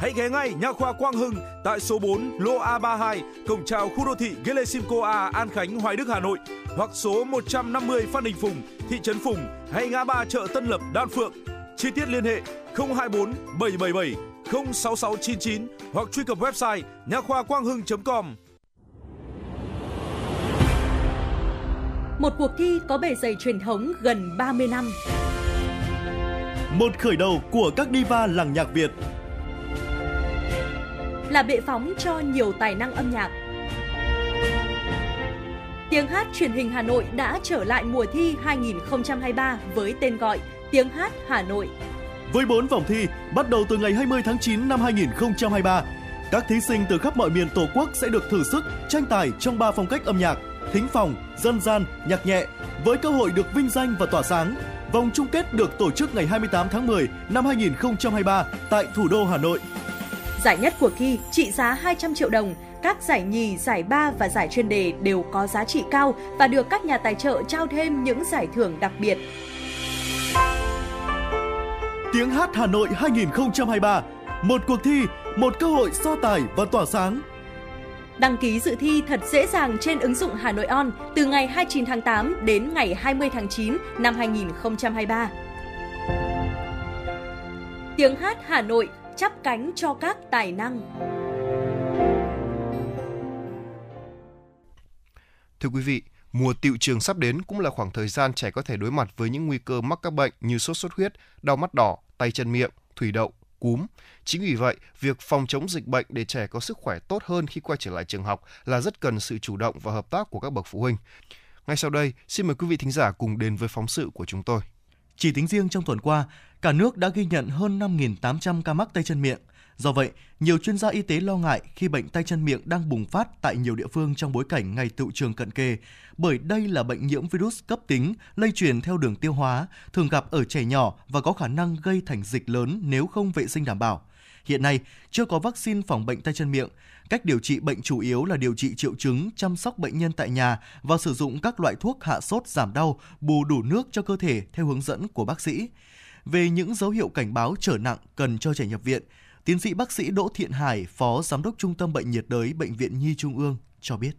Hãy ghé ngay Nha khoa Quang Hưng tại số bốn lô A ba mươi hai, cổng chào khu đô thị Gelesimco A, An Khánh, Hoài Đức, Hà Nội, hoặc số một trăm năm mươi Phan Đình Phùng, thị trấn Phùng, hay ngã ba chợ Tân Lập, Đan Phượng. Chi tiết liên hệ không hai bốn bảy bảy bảy không sáu sáu chín chín hoặc truy cập website nha khoa quang hưng chấm com. Một cuộc thi có bề dày truyền thống gần ba mươi năm. Một khởi đầu của các diva làng nhạc Việt. Là bệ phóng cho nhiều tài năng âm nhạc. Tiếng hát truyền hình Hà Nội đã trở lại mùa thi hai không hai ba với tên gọi Tiếng hát Hà Nội. Với bốn vòng thi, bắt đầu từ ngày hai mươi tháng chín năm hai nghìn không trăm hai mươi ba, các thí sinh từ khắp mọi miền Tổ quốc sẽ được thử sức tranh tài trong ba phong cách âm nhạc: thính phòng, dân gian, nhạc nhẹ, với cơ hội được vinh danh và tỏa sáng. Vòng chung kết được tổ chức ngày hai mươi tám tháng mười năm hai nghìn không trăm hai mươi ba tại thủ đô Hà Nội. Giải nhất cuộc thi trị giá hai trăm triệu đồng, các giải nhì, giải ba và giải chuyên đề đều có giá trị cao và được các nhà tài trợ trao thêm những giải thưởng đặc biệt. Tiếng hát Hà Nội hai không hai ba, một cuộc thi, một cơ hội so tài và tỏa sáng. Đăng ký dự thi thật dễ dàng trên ứng dụng Hà Nội On từ ngày hai mươi chín tháng tám đến ngày hai mươi tháng chín năm hai nghìn không trăm hai mươi ba. Tiếng hát Hà Nội chắp cánh cho các tài năng. Thưa quý vị, mùa tựu trường sắp đến cũng là khoảng thời gian trẻ có thể đối mặt với những nguy cơ mắc các bệnh như sốt xuất huyết, đau mắt đỏ, tay chân miệng, thủy đậu, cúm. Chính vì vậy, việc phòng chống dịch bệnh để trẻ có sức khỏe tốt hơn khi quay trở lại trường học là rất cần sự chủ động và hợp tác của các bậc phụ huynh. Ngay sau đây, xin mời quý vị thính giả cùng đến với phóng sự của chúng tôi. Chỉ tính riêng trong tuần qua, cả nước đã ghi nhận hơn năm nghìn tám trăm ca mắc tay chân miệng. Do vậy, nhiều chuyên gia y tế lo ngại khi bệnh tay chân miệng đang bùng phát tại nhiều địa phương trong bối cảnh ngày tựu trường cận kề, bởi đây là bệnh nhiễm virus cấp tính, lây truyền theo đường tiêu hóa, thường gặp ở trẻ nhỏ và có khả năng gây thành dịch lớn nếu không vệ sinh đảm bảo. Hiện nay, chưa có vaccine phòng bệnh tay chân miệng. Cách điều trị bệnh chủ yếu là điều trị triệu chứng, chăm sóc bệnh nhân tại nhà và sử dụng các loại thuốc hạ sốt, giảm đau, bù đủ nước cho cơ thể theo hướng dẫn của bác sĩ. về những dấu hiệu cảnh báo trở nặng cần cho trẻ nhập viện, tiến sĩ bác sĩ Đỗ Thị Hồng Nhung, Phó Giám đốc Trung tâm Bệnh nhiệt đới Bệnh viện Nhi Trung ương cho biết.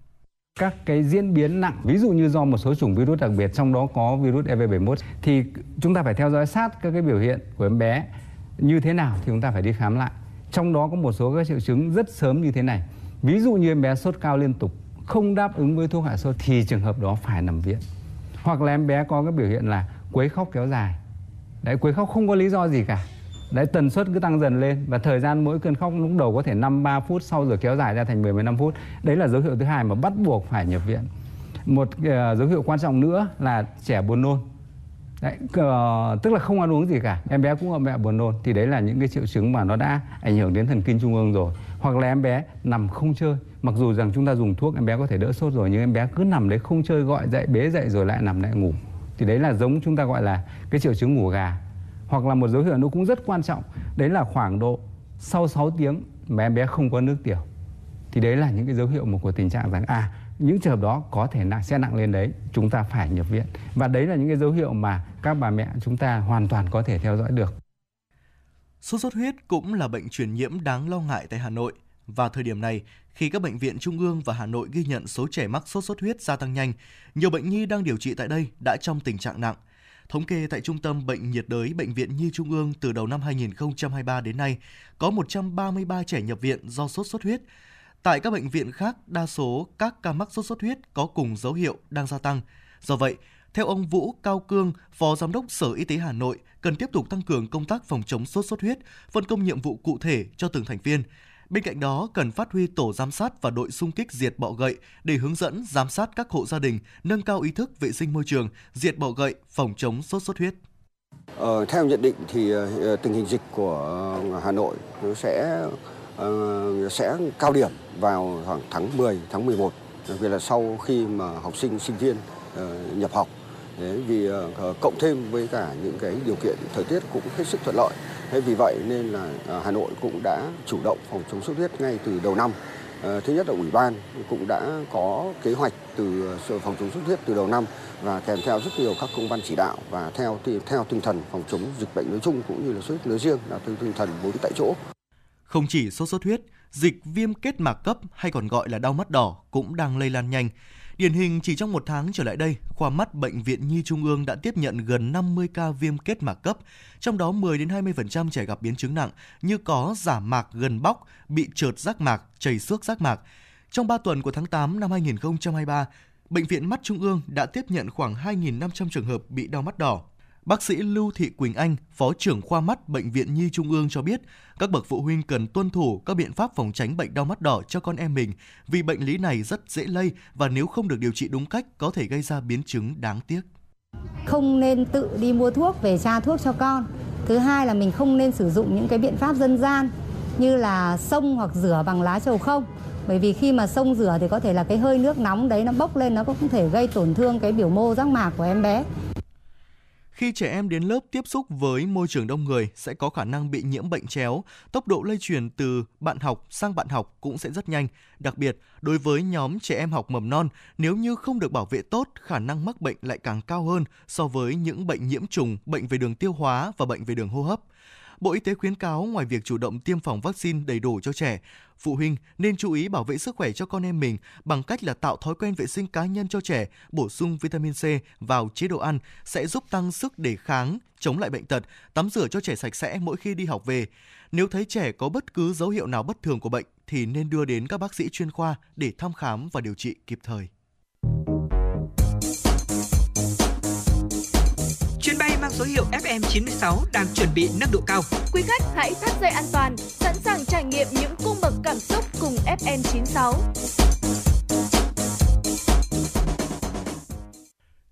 Các cái diễn biến nặng, ví dụ như do một số chủng virus đặc biệt, trong đó có virus E V bảy mốt, thì chúng ta phải theo dõi sát các cái biểu hiện của em bé như thế nào thì chúng ta phải đi khám lại. Trong đó có một số các triệu chứng rất sớm như thế này. Ví dụ như em bé sốt cao liên tục, không đáp ứng với thuốc hạ sốt thì trường hợp đó phải nằm viện. Hoặc là em bé có cái biểu hiện là quấy khóc kéo dài. Đấy, quấy khóc không có lý do gì cả. Đấy, tần suất cứ tăng dần lên và thời gian mỗi cơn khóc lúc đầu có thể năm ba phút, sau rồi kéo dài ra thành mười đến mười lăm phút. Đấy là dấu hiệu thứ hai mà bắt buộc phải nhập viện. Một uh, dấu hiệu quan trọng nữa là trẻ buồn nôn. Đấy, uh, tức là không ăn uống gì cả, em bé cũng ở mẹ buồn nôn. Thì đấy là những cái triệu chứng mà nó đã ảnh hưởng đến thần kinh trung ương rồi. Hoặc là em bé nằm không chơi. Mặc dù rằng chúng ta dùng thuốc em bé có thể đỡ sốt rồi, nhưng em bé cứ nằm đấy không chơi, gọi dậy, bế dậy rồi lại nằm lại ngủ. Thì đấy là giống chúng ta gọi là cái triệu chứng ngủ gà. Hoặc là một dấu hiệu nó cũng rất quan trọng, đấy là khoảng độ sau sáu tiếng mà em bé không có nước tiểu. Thì đấy là những cái dấu hiệu mà của tình trạng rằng à, những trường hợp đó có thể nặng, sẽ nặng lên đấy, chúng ta phải nhập viện. Và đấy là những cái dấu hiệu mà các bà mẹ chúng ta hoàn toàn có thể theo dõi được. Sốt xuất huyết cũng là bệnh truyền nhiễm đáng lo ngại tại Hà Nội. Và thời điểm này, khi các bệnh viện Trung ương và Hà Nội ghi nhận số trẻ mắc sốt xuất huyết gia tăng nhanh, nhiều bệnh nhi đang điều trị tại đây đã trong tình trạng nặng. Thống kê tại Trung tâm Bệnh nhiệt đới Bệnh viện Nhi Trung ương từ đầu năm hai nghìn không trăm hai mươi ba đến nay, có một trăm ba mươi ba trẻ nhập viện do sốt xuất huyết. Tại các bệnh viện khác, đa số các ca mắc sốt xuất huyết có cùng dấu hiệu đang gia tăng. Do vậy, theo ông Vũ Cao Cương, Phó Giám đốc Sở Y tế Hà Nội, cần tiếp tục tăng cường công tác phòng chống sốt xuất huyết, phân công nhiệm vụ cụ thể cho từng thành viên. Bên cạnh đó, cần phát huy tổ giám sát và đội xung kích diệt bọ gậy để hướng dẫn giám sát các hộ gia đình, nâng cao ý thức vệ sinh môi trường, diệt bọ gậy, phòng chống sốt xuất huyết. Ờ, theo nhận định thì tình hình dịch của Hà Nội nó sẽ sẽ cao điểm vào khoảng tháng mười, tháng mười một, đặc biệt là sau khi mà học sinh, sinh viên nhập học. Đấy, vì cộng thêm với cả những cái điều kiện thời tiết cũng hết sức thuận lợi. Thế vì vậy nên là Hà Nội cũng đã chủ động phòng chống sốt xuất huyết ngay từ đầu năm. Thứ nhất là Ủy ban cũng đã có kế hoạch từ phòng chống sốt xuất huyết từ đầu năm và kèm theo rất nhiều các công văn chỉ đạo, và theo theo tinh thần phòng chống dịch bệnh nói chung cũng như là sốt xuất huyết nói riêng là tinh thần bốn tại chỗ. Không chỉ sốt xuất huyết, dịch viêm kết mạc cấp hay còn gọi là đau mắt đỏ cũng đang lây lan nhanh. Điển hình chỉ trong một tháng trở lại đây, khoa mắt Bệnh viện Nhi Trung ương đã tiếp nhận gần năm mươi ca viêm kết mạc cấp, trong đó mười đến hai mươi phần trăm trẻ gặp biến chứng nặng như có rã mạc gần bóc, bị trợt giác mạc, chảy xước giác mạc. Trong ba tuần của tháng tám năm hai nghìn không trăm hai mươi ba, Bệnh viện Mắt Trung ương đã tiếp nhận khoảng hai nghìn năm trăm trường hợp bị đau mắt đỏ. Bác sĩ Lưu Thị Quỳnh Anh, Phó trưởng khoa mắt Bệnh viện Nhi Trung ương cho biết, các bậc phụ huynh cần tuân thủ các biện pháp phòng tránh bệnh đau mắt đỏ cho con em mình, vì bệnh lý này rất dễ lây và nếu không được điều trị đúng cách có thể gây ra biến chứng đáng tiếc. Không nên tự đi mua thuốc về tra thuốc cho con. Thứ hai là mình không nên sử dụng những cái biện pháp dân gian như là xông hoặc rửa bằng lá trầu không. Bởi vì khi mà xông rửa thì có thể là cái hơi nước nóng đấy nó bốc lên, nó cũng có thể gây tổn thương cái biểu mô giác mạc của em bé. Khi trẻ em đến lớp tiếp xúc với môi trường đông người sẽ có khả năng bị nhiễm bệnh chéo, tốc độ lây truyền từ bạn học sang bạn học cũng sẽ rất nhanh. Đặc biệt, đối với nhóm trẻ em học mầm non, nếu như không được bảo vệ tốt, khả năng mắc bệnh lại càng cao hơn so với những bệnh nhiễm trùng, bệnh về đường tiêu hóa và bệnh về đường hô hấp. Bộ Y tế khuyến cáo ngoài việc chủ động tiêm phòng vaccine đầy đủ cho trẻ, phụ huynh nên chú ý bảo vệ sức khỏe cho con em mình bằng cách là tạo thói quen vệ sinh cá nhân cho trẻ, bổ sung vitamin C vào chế độ ăn sẽ giúp tăng sức đề kháng, chống lại bệnh tật, tắm rửa cho trẻ sạch sẽ mỗi khi đi học về. Nếu thấy trẻ có bất cứ dấu hiệu nào bất thường của bệnh thì nên đưa đến các bác sĩ chuyên khoa để thăm khám và điều trị kịp thời. Chuyến bay mang số hiệu F M chín sáu đang chuẩn bị nâng độ cao. Quý khách hãy thắt dây an toàn, sẵn sàng trải nghiệm những cung bậc cảm xúc cùng F M chín sáu.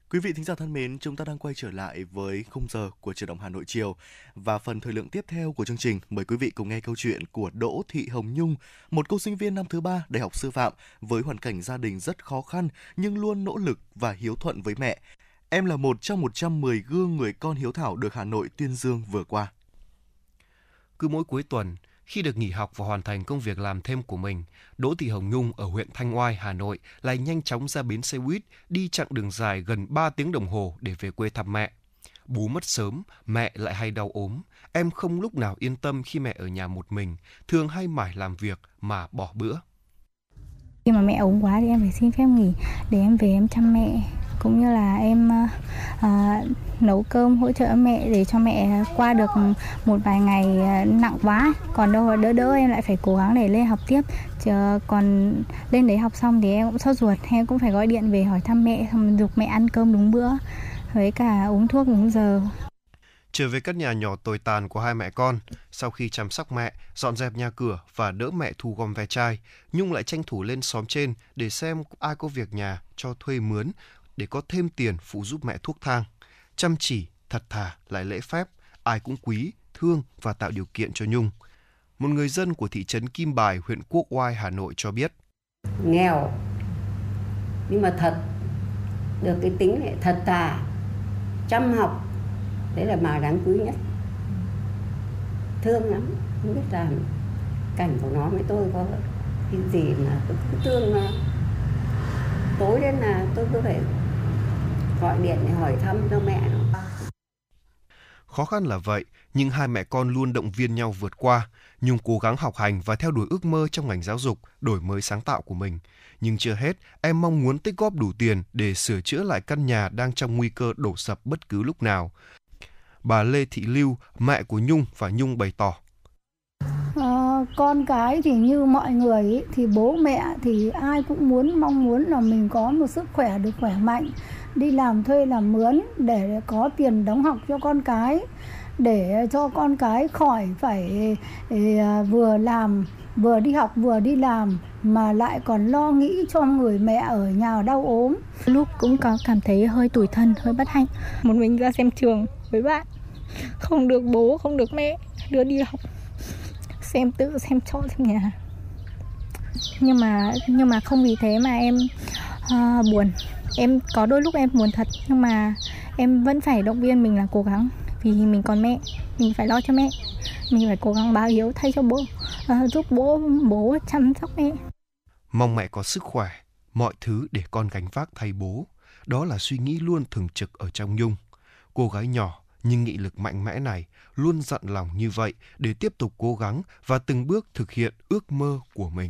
Quý vị thính giả thân mến, chúng ta đang quay trở lại với khung giờ của Chuyển động Hà Nội chiều. Và phần thời lượng tiếp theo của chương trình, mời quý vị cùng nghe câu chuyện của Đỗ Thị Hồng Nhung, một cô sinh viên năm thứ ba Đại học Sư phạm với hoàn cảnh gia đình rất khó khăn nhưng luôn nỗ lực và hiếu thuận với mẹ. Em là một trong một trăm mười gương người con hiếu thảo được Hà Nội tuyên dương vừa qua. Cứ mỗi cuối tuần, khi được nghỉ học và hoàn thành công việc làm thêm của mình, Đỗ Thị Hồng Nhung ở huyện Thanh Oai, Hà Nội lại nhanh chóng ra bến xe buýt đi chặng đường dài gần ba tiếng đồng hồ để về quê thăm mẹ. Bố mất sớm, mẹ lại hay đau ốm. Em không lúc nào yên tâm khi mẹ ở nhà một mình, thường hay mải làm việc mà bỏ bữa. Khi mà mẹ ốm quá thì em phải xin phép nghỉ để em về em chăm mẹ, cũng như là em à, nấu cơm hỗ trợ mẹ để cho mẹ qua được một vài ngày nặng quá. Còn đâu đỡ đỡ em lại phải cố gắng để lên học tiếp. Chờ còn lên đấy học xong thì em cũng sốt ruột, em cũng phải gọi điện về hỏi thăm mẹ, giục mẹ ăn cơm đúng bữa với cả uống thuốc đúng giờ. Trở về căn nhà nhỏ tồi tàn của hai mẹ con, sau khi chăm sóc mẹ, dọn dẹp nhà cửa và đỡ mẹ thu gom ve chai, Nhung lại tranh thủ lên xóm trên để xem ai có việc nhà cho thuê mướn để có thêm tiền phụ giúp mẹ thuốc thang. Chăm chỉ, thật thà, lại lễ phép, ai cũng quý, thương và tạo điều kiện cho Nhung. Một người dân của thị trấn Kim Bài, huyện Quốc Oai, Hà Nội cho biết. Nghèo, nhưng mà thật, được cái tính này, thật thà, chăm học, đấy là mà đáng quý nhất. Thương lắm, không biết làm cảnh của nó với tôi có cái gì mà tôi cũng thương nó. Tối đến là tôi cứ phải gọi điện để hỏi thăm cho mẹ nó. Khó khăn là vậy, nhưng hai mẹ con luôn động viên nhau vượt qua. Nhung cố gắng học hành và theo đuổi ước mơ trong ngành giáo dục, đổi mới sáng tạo của mình. Nhưng chưa hết, em mong muốn tích góp đủ tiền để sửa chữa lại căn nhà đang trong nguy cơ đổ sập bất cứ lúc nào. Bà Lê Thị Lưu, mẹ của Nhung và Nhung bày tỏ. À, con cái thì như mọi người ý, thì bố mẹ thì ai cũng muốn mong muốn là mình có một sức khỏe được khỏe mạnh, đi làm thuê làm mướn để có tiền đóng học cho con cái, để cho con cái khỏi phải ý, vừa làm vừa đi học vừa đi làm mà lại còn lo nghĩ cho người mẹ ở nhà đau ốm. Lúc cũng có cảm thấy hơi tủi thân, hơi bất hạnh. Một mình ra xem trường với bạn, không được bố, không được mẹ đưa đi học, xem tự xem chỗ xem nhà. Nhưng mà nhưng mà không vì thế mà em uh, buồn. Em có đôi lúc em buồn thật, nhưng mà em vẫn phải động viên mình là cố gắng, vì mình còn mẹ, mình phải lo cho mẹ, mình phải cố gắng báo hiếu thay cho bố, uh, giúp bố bố chăm sóc mẹ. Mong mẹ có sức khỏe, mọi thứ để con gánh vác thay bố. Đó là suy nghĩ luôn thường trực ở trong Nhung. Cô gái nhỏ nhưng nghị lực mạnh mẽ này luôn dặn lòng như vậy để tiếp tục cố gắng và từng bước thực hiện ước mơ của mình.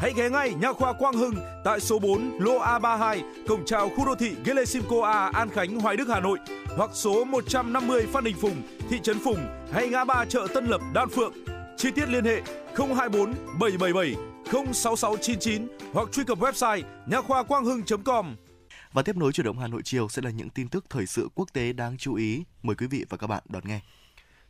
Hãy ghé ngay Nha khoa Quang Hưng tại số bốn lô A ba mươi hai, cổng chào khu đô thị Gelesimco A, An Khánh, Hoài Đức, Hà Nội, hoặc số một trăm năm mươi Phan Đình Phùng, thị trấn Phùng, hay ngã ba chợ Tân Lập, Đan Phượng. Chi tiết liên hệ không hai bốn bảy bảy bảy không sáu sáu chín chín hoặc truy cập website nha khoa quang hưng chấm com. Và tiếp nối Chuyển động Hà Nội chiều sẽ là những tin tức thời sự quốc tế đáng chú ý. Mời quý vị và các bạn đón nghe.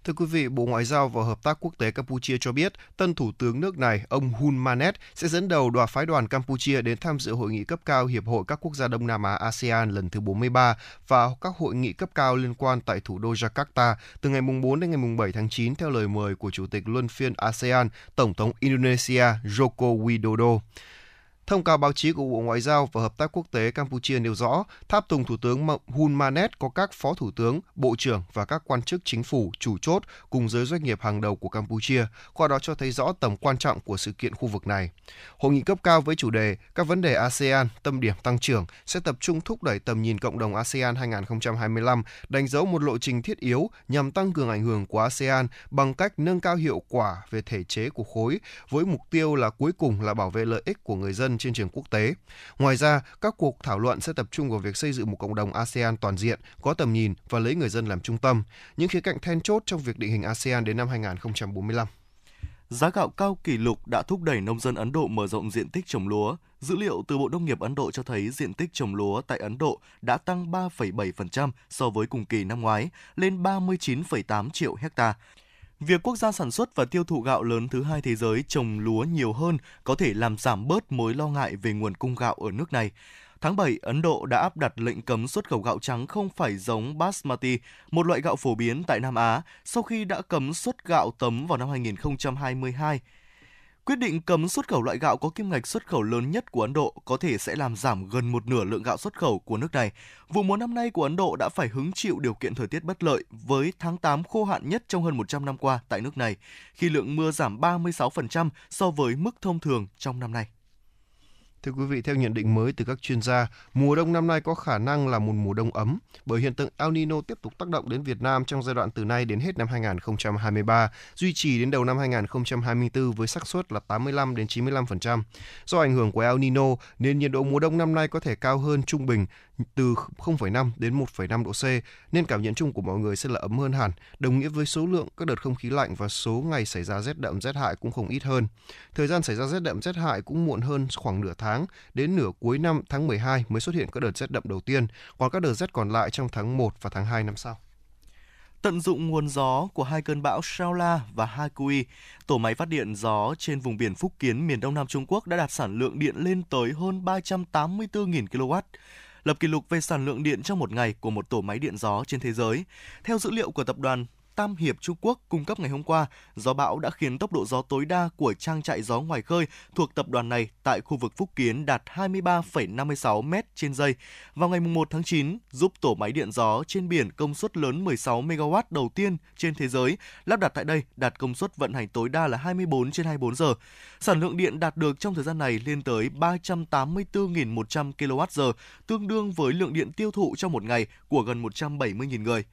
Thưa quý vị, Bộ Ngoại giao và Hợp tác Quốc tế Campuchia cho biết, tân thủ tướng nước này, ông Hun Manet, sẽ dẫn đầu đoàn phái đoàn Campuchia đến tham dự hội nghị cấp cao Hiệp hội các quốc gia Đông Nam Á ASEAN lần thứ bốn mươi ba và các hội nghị cấp cao liên quan tại thủ đô Jakarta từ ngày bốn đến ngày bảy tháng chín theo lời mời của Chủ tịch Luân phiên ASEAN, Tổng thống Indonesia Joko Widodo. Thông cáo báo chí của Bộ Ngoại giao và Hợp tác Quốc tế Campuchia nêu rõ, tháp tùng Thủ tướng Hun Manet có các phó thủ tướng, bộ trưởng và các quan chức chính phủ chủ chốt cùng giới doanh nghiệp hàng đầu của Campuchia, qua đó cho thấy rõ tầm quan trọng của sự kiện khu vực này. Hội nghị cấp cao với chủ đề Các vấn đề ASEAN, tâm điểm tăng trưởng sẽ tập trung thúc đẩy tầm nhìn cộng đồng ASEAN hai không hai lăm, đánh dấu một lộ trình thiết yếu nhằm tăng cường ảnh hưởng của ASEAN bằng cách nâng cao hiệu quả về thể chế của khối, với mục tiêu là cuối cùng là bảo vệ lợi ích của người dân trên trường quốc tế. Ngoài ra, các cuộc thảo luận sẽ tập trung vào việc xây dựng một cộng đồng ASEAN toàn diện, có tầm nhìn và lấy người dân làm trung tâm, những khía cạnh then chốt trong việc định hình ASEAN đến năm hai không bốn lăm. Giá gạo cao kỷ lục đã thúc đẩy nông dân Ấn Độ mở rộng diện tích trồng lúa. Dữ liệu từ Bộ Nông nghiệp Ấn Độ cho thấy diện tích trồng lúa tại Ấn Độ đã tăng ba phẩy bảy phần trăm so với cùng kỳ năm ngoái, lên ba mươi chín phẩy tám triệu héc ta. Việc quốc gia sản xuất và tiêu thụ gạo lớn thứ hai thế giới trồng lúa nhiều hơn có thể làm giảm bớt mối lo ngại về nguồn cung gạo ở nước này. Tháng bảy, Ấn Độ đã áp đặt lệnh cấm xuất khẩu gạo trắng không phải giống basmati, một loại gạo phổ biến tại Nam Á, sau khi đã cấm xuất gạo tấm vào năm hai nghìn không trăm hai mươi hai. Quyết định cấm xuất khẩu loại gạo có kim ngạch xuất khẩu lớn nhất của Ấn Độ có thể sẽ làm giảm gần một nửa lượng gạo xuất khẩu của nước này. Vụ mùa năm nay của Ấn Độ đã phải hứng chịu điều kiện thời tiết bất lợi với tháng tám khô hạn nhất trong hơn một trăm năm qua tại nước này, khi lượng mưa giảm ba mươi sáu phần trăm so với mức thông thường trong năm nay. Thưa quý vị, theo nhận định mới từ các chuyên gia, mùa đông năm nay có khả năng là một mùa đông ấm bởi hiện tượng El Nino tiếp tục tác động đến Việt Nam trong giai đoạn từ nay đến hết năm hai nghìn không trăm hai mươi ba, duy trì đến đầu năm hai nghìn không trăm hai mươi tư với xác suất là tám mươi lăm đến chín mươi lăm phần trăm. Do ảnh hưởng của El Nino nên nhiệt độ mùa đông năm nay có thể cao hơn trung bình từ không phẩy năm đến một phẩy năm độ C, nên cảm nhận chung của mọi người sẽ là ấm hơn hẳn, đồng nghĩa với số lượng các đợt không khí lạnh và số ngày xảy ra rét đậm rét hại cũng không ít hơn. Thời gian xảy ra rét đậm rét hại cũng muộn hơn khoảng nửa tháng, đến nửa cuối năm tháng mười hai mới xuất hiện các đợt rét đậm đầu tiên, còn các đợt rét còn lại trong tháng một và tháng hai năm sau. Tận dụng nguồn gió của hai cơn bão Saola và Haikui, tổ máy phát điện gió trên vùng biển Phúc Kiến miền Đông Nam Trung Quốc đã đạt sản lượng điện lên tới hơn ba trăm tám mươi tư nghìn ki lô oát. Lập kỷ lục về sản lượng điện trong một ngày của một tổ máy điện gió trên thế giới. Theo dữ liệu của tập đoàn Tam Hiệp Trung Quốc cung cấp ngày hôm qua, gió bão đã khiến tốc độ gió tối đa của trang trại gió ngoài khơi thuộc tập đoàn này tại khu vực Phúc Kiến đạt hai mươi ba phẩy năm mươi sáu mét trên giây. Vào ngày mùng một tháng chín, giúp tổ máy điện gió trên biển công suất lớn mười sáu mê ga oát đầu tiên trên thế giới lắp đặt tại đây đạt công suất vận hành tối đa là hai mươi bốn trên hai mươi bốn giờ. Sản lượng điện đạt được trong thời gian này lên tới ba trăm tám mươi tư nghìn một trăm ki lô oát giờ, tương đương với lượng điện tiêu thụ trong một ngày của gần một trăm bảy mươi nghìn người.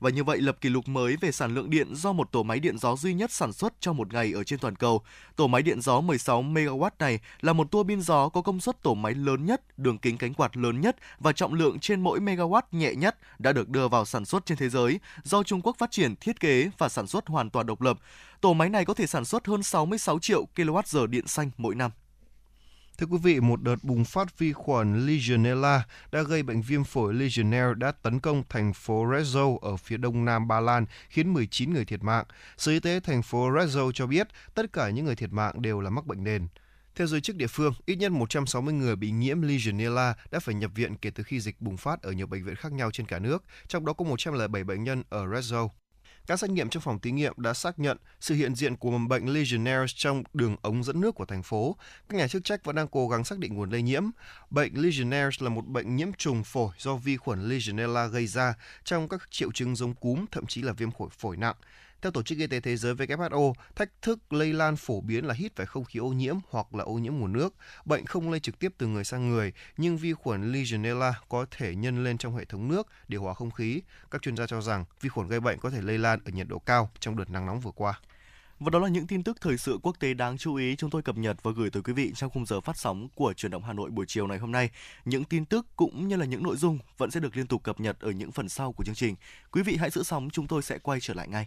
Và như vậy, lập kỷ lục mới về sản lượng điện do một tổ máy điện gió duy nhất sản xuất trong một ngày ở trên toàn cầu. Tổ máy điện gió mười sáu mê ga oát này là một tua bin gió có công suất tổ máy lớn nhất, đường kính cánh quạt lớn nhất và trọng lượng trên mỗi megawatt nhẹ nhất đã được đưa vào sản xuất trên thế giới do Trung Quốc phát triển, thiết kế và sản xuất hoàn toàn độc lập. Tổ máy này có thể sản xuất hơn sáu mươi sáu triệu ki lô oát giờ điện xanh mỗi năm. Thưa quý vị, một đợt bùng phát vi khuẩn Legionella đã gây bệnh viêm phổi Legionella đã tấn công thành phố Rzeszow ở phía đông nam Ba Lan, khiến mười chín người thiệt mạng. Sở Y tế thành phố Rzeszow cho biết tất cả những người thiệt mạng đều là mắc bệnh nền. Theo giới chức địa phương, ít nhất một trăm sáu mươi người bị nhiễm Legionella đã phải nhập viện kể từ khi dịch bùng phát ở nhiều bệnh viện khác nhau trên cả nước, trong đó có một trăm lẻ bảy bệnh nhân ở Rzeszow. Các xét nghiệm trong phòng thí nghiệm đã xác nhận sự hiện diện của mầm bệnh Legionella trong đường ống dẫn nước của thành phố. Các nhà chức trách vẫn đang cố gắng xác định nguồn lây nhiễm. Bệnh Legionella là một bệnh nhiễm trùng phổi do vi khuẩn Legionella gây ra trong các triệu chứng giống cúm, thậm chí là viêm phổi phổi nặng. Theo Tổ chức Y tế Thế giới W H O, thách thức lây lan phổ biến là hít phải không khí ô nhiễm hoặc là ô nhiễm nguồn nước. Bệnh không lây trực tiếp từ người sang người, nhưng vi khuẩn Legionella có thể nhân lên trong hệ thống nước, điều hòa không khí. Các chuyên gia cho rằng vi khuẩn gây bệnh có thể lây lan ở nhiệt độ cao trong đợt nắng nóng vừa qua. Và đó là những tin tức thời sự quốc tế đáng chú ý chúng tôi cập nhật và gửi tới quý vị trong khung giờ phát sóng của Chuyển động Hà Nội buổi chiều ngày hôm nay. Những tin tức cũng như là những nội dung vẫn sẽ được liên tục cập nhật ở những phần sau của chương trình. Quý vị hãy giữ sóng, chúng tôi sẽ quay trở lại ngay.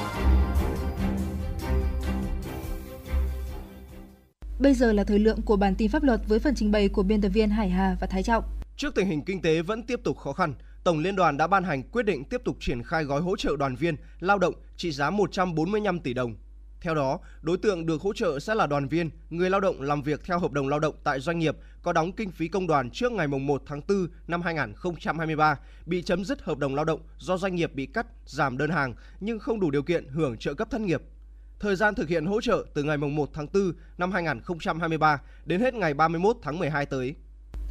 Bây giờ là thời lượng của bản tin pháp luật với phần trình bày của biên tập viên Hải Hà và Thái Trọng. Trước tình hình kinh tế vẫn tiếp tục khó khăn, Tổng Liên đoàn đã ban hành quyết định tiếp tục triển khai gói hỗ trợ đoàn viên, lao động trị giá một trăm bốn mươi lăm tỷ đồng. Theo đó, đối tượng được hỗ trợ sẽ là đoàn viên, người lao động làm việc theo hợp đồng lao động tại doanh nghiệp có đóng kinh phí công đoàn trước ngày mùng một tháng tư năm hai nghìn không trăm hai mươi ba, bị chấm dứt hợp đồng lao động do doanh nghiệp bị cắt, giảm đơn hàng nhưng không đủ điều kiện hưởng trợ cấp thất nghiệp. Thời gian thực hiện hỗ trợ từ ngày mùng một tháng tư năm hai nghìn không trăm hai mươi ba đến hết ngày ba mươi mốt tháng mười hai tới.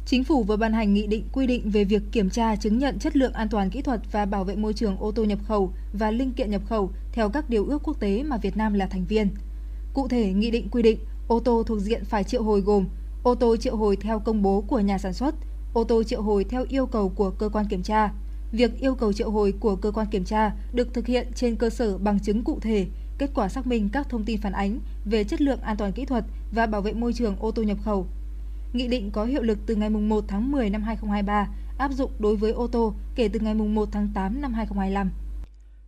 Chính phủ vừa ban hành nghị định quy định về việc kiểm tra chứng nhận chất lượng an toàn kỹ thuật và bảo vệ môi trường ô tô nhập khẩu và linh kiện nhập khẩu theo các điều ước quốc tế mà Việt Nam là thành viên. Cụ thể, nghị định quy định ô tô thuộc diện phải triệu hồi gồm ô tô triệu hồi theo công bố của nhà sản xuất, ô tô triệu hồi theo yêu cầu của cơ quan kiểm tra. Việc yêu cầu triệu hồi của cơ quan kiểm tra được thực hiện trên cơ sở bằng chứng cụ thể, kết quả xác minh các thông tin phản ánh về chất lượng an toàn kỹ thuật và bảo vệ môi trường ô tô nhập khẩu. Nghị định có hiệu lực từ ngày mùng một tháng mười năm hai nghìn không trăm hai mươi ba, áp dụng đối với ô tô kể từ ngày mùng một tháng tám năm hai nghìn không trăm hai mươi lăm.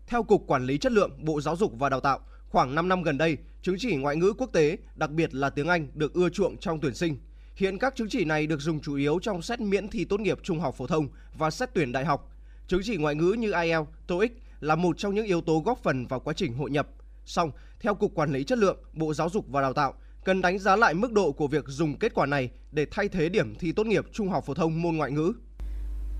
Theo Cục Quản lý Chất lượng Bộ Giáo dục và Đào tạo, khoảng năm năm gần đây, chứng chỉ ngoại ngữ quốc tế, đặc biệt là tiếng Anh được ưa chuộng trong tuyển sinh. Hiện các chứng chỉ này được dùng chủ yếu trong xét miễn thi tốt nghiệp trung học phổ thông và xét tuyển đại học. Chứng chỉ ngoại ngữ như ai eo, tô íc là một trong những yếu tố góp phần vào quá trình hội nhập. Song, theo Cục Quản lý Chất lượng Bộ Giáo dục và Đào tạo, cần đánh giá lại mức độ của việc dùng kết quả này để thay thế điểm thi tốt nghiệp trung học phổ thông môn ngoại ngữ.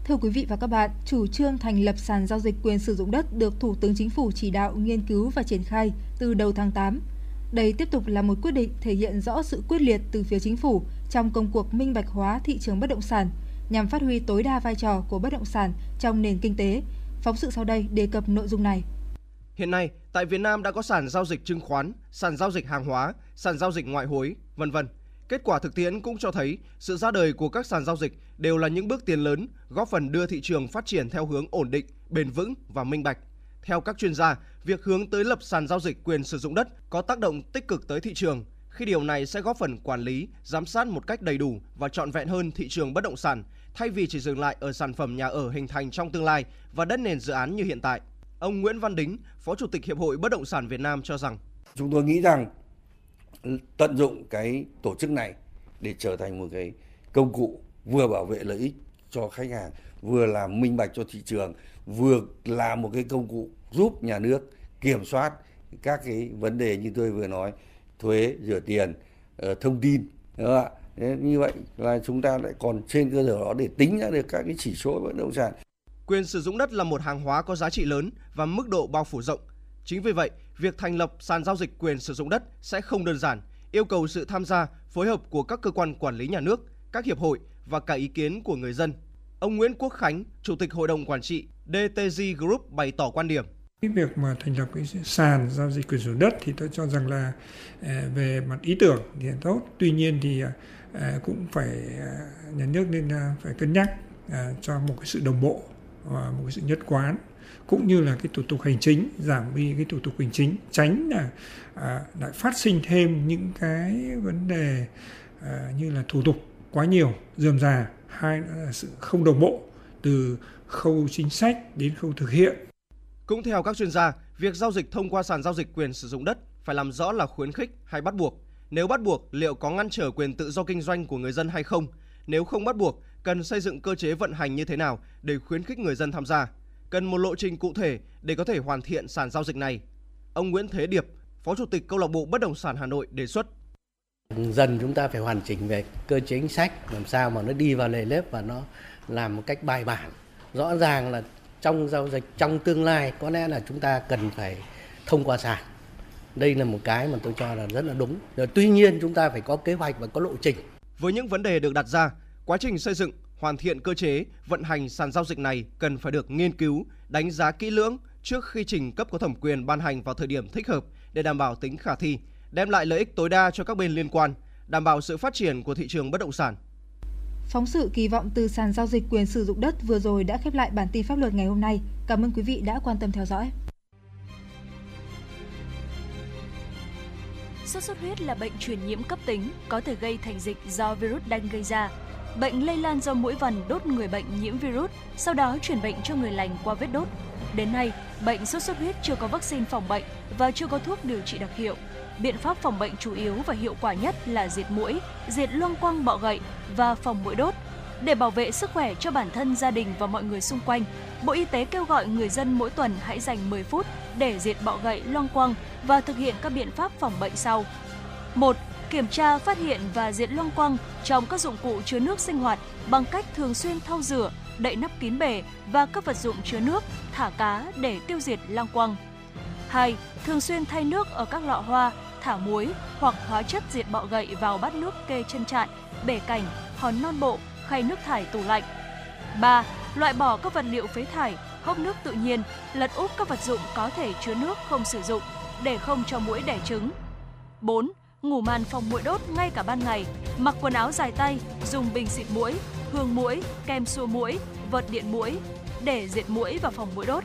Thưa quý vị và các bạn, chủ trương thành lập sàn giao dịch quyền sử dụng đất được Thủ tướng Chính phủ chỉ đạo nghiên cứu và triển khai từ đầu tháng tám. Đây tiếp tục là một quyết định thể hiện rõ sự quyết liệt từ phía Chính phủ trong công cuộc minh bạch hóa thị trường bất động sản, nhằm phát huy tối đa vai trò của bất động sản trong nền kinh tế. Phóng sự sau đây đề cập nội dung này. Hiện nay, tại Việt Nam đã có sàn giao dịch chứng khoán, sàn giao dịch hàng hóa, sàn giao dịch ngoại hối, vân vân. Kết quả thực tiễn cũng cho thấy sự ra đời của các sàn giao dịch đều là những bước tiến lớn, góp phần đưa thị trường phát triển theo hướng ổn định, bền vững và minh bạch. Theo các chuyên gia, việc hướng tới lập sàn giao dịch quyền sử dụng đất có tác động tích cực tới thị trường, khi điều này sẽ góp phần quản lý, giám sát một cách đầy đủ và trọn vẹn hơn thị trường bất động sản, thay vì chỉ dừng lại ở sản phẩm nhà ở hình thành trong tương lai và đất nền dự án như hiện tại. Ông Nguyễn Văn Đính, Phó Chủ tịch Hiệp hội Bất động sản Việt Nam cho rằng: Chúng tôi nghĩ rằng tận dụng cái tổ chức này để trở thành một cái công cụ vừa bảo vệ lợi ích cho khách hàng, vừa làm minh bạch cho thị trường, vừa là một cái công cụ giúp nhà nước kiểm soát các cái vấn đề như tôi vừa nói, thuế, rửa tiền, thông tin. Đúng không ạ? Thế như vậy là chúng ta lại còn trên cơ sở đó để tính ra được các cái chỉ số bất động sản. Quyền sử dụng đất là một hàng hóa có giá trị lớn và mức độ bao phủ rộng. Chính vì vậy, việc thành lập sàn giao dịch quyền sử dụng đất sẽ không đơn giản, yêu cầu sự tham gia, phối hợp của các cơ quan quản lý nhà nước, các hiệp hội và cả ý kiến của người dân. Ông Nguyễn Quốc Khánh, Chủ tịch Hội đồng Quản trị đê tê giê Group bày tỏ quan điểm. Cái việc mà thành lập cái sàn giao dịch quyền sử dụng đất thì tôi cho rằng là về mặt ý tưởng thì tốt, tuy nhiên thì cũng phải nhà nước nên phải cân nhắc cho một cái sự đồng bộ và một cái sự nhất quán, cũng như là cái thủ tục hành chính, giảm đi cái thủ tục hành chính, tránh là à, lại phát sinh thêm những cái vấn đề à, như là thủ tục quá nhiều, rườm rà, hay là sự không đồng bộ từ khâu chính sách đến khâu thực hiện. Cũng theo các chuyên gia, việc giao dịch thông qua sàn giao dịch quyền sử dụng đất phải làm rõ là khuyến khích hay bắt buộc. Nếu bắt buộc, liệu có ngăn trở quyền tự do kinh doanh của người dân hay không? Nếu không bắt buộc, cần xây dựng cơ chế vận hành như thế nào để khuyến khích người dân tham gia, cần một lộ trình cụ thể để có thể hoàn thiện sàn giao dịch này. Ông Nguyễn Thế Điệp, Phó Chủ tịch Câu lạc bộ Bất động sản Hà Nội đề xuất. Dần chúng ta phải hoàn chỉnh về cơ chế chính sách làm sao mà nó đi vào nề nếp và nó làm một cách bài bản. Rõ ràng là trong giao dịch, trong tương lai có lẽ là chúng ta cần phải thông qua sàn. Đây là một cái mà tôi cho là rất là đúng. Rồi, tuy nhiên chúng ta phải có kế hoạch và có lộ trình. Với những vấn đề được đặt ra, quá trình xây dựng, hoàn thiện cơ chế, vận hành sàn giao dịch này cần phải được nghiên cứu, đánh giá kỹ lưỡng trước khi trình cấp có thẩm quyền ban hành vào thời điểm thích hợp để đảm bảo tính khả thi, đem lại lợi ích tối đa cho các bên liên quan, đảm bảo sự phát triển của thị trường bất động sản. Phóng sự kỳ vọng từ sàn giao dịch quyền sử dụng đất vừa rồi đã khép lại bản tin pháp luật ngày hôm nay. Cảm ơn quý vị đã quan tâm theo dõi. Sốt xuất huyết là bệnh truyền nhiễm cấp tính, có thể gây thành dịch do virus Đanh gây ra. Bệnh lây lan do muỗi vằn đốt người bệnh nhiễm virus, sau đó truyền bệnh cho người lành qua vết đốt. Đến nay, bệnh sốt xuất huyết chưa có vaccine phòng bệnh và chưa có thuốc điều trị đặc hiệu. Biện pháp phòng bệnh chủ yếu và hiệu quả nhất là diệt muỗi, diệt loang quăng bọ gậy và phòng muỗi đốt. Để bảo vệ sức khỏe cho bản thân, gia đình và mọi người xung quanh, Bộ Y tế kêu gọi người dân mỗi tuần hãy dành mười phút để diệt bọ gậy, loang quăng và thực hiện các biện pháp phòng bệnh sau. một. Kiểm tra, phát hiện và diệt loang quăng trong các dụng cụ chứa nước sinh hoạt bằng cách thường xuyên thau rửa, đậy nắp kín bể và các vật dụng chứa nước, thả cá để tiêu diệt loang quăng. hai. Thường xuyên thay nước ở các lọ hoa, thả muối hoặc hóa chất diệt bọ gậy vào bát nước kê chân trạn, bể cảnh, hòn non bộ, khay nước thải tủ lạnh. ba. Loại bỏ các vật liệu phế thải, hốc nước tự nhiên, lật úp các vật dụng có thể chứa nước không sử dụng để không cho muỗi đẻ trứng. bốn. Ngủ màn phòng muỗi đốt ngay cả ban ngày, mặc quần áo dài tay, dùng bình xịt muỗi, hương muỗi, kem xua muỗi, vợt điện muỗi để diệt muỗi và phòng muỗi đốt.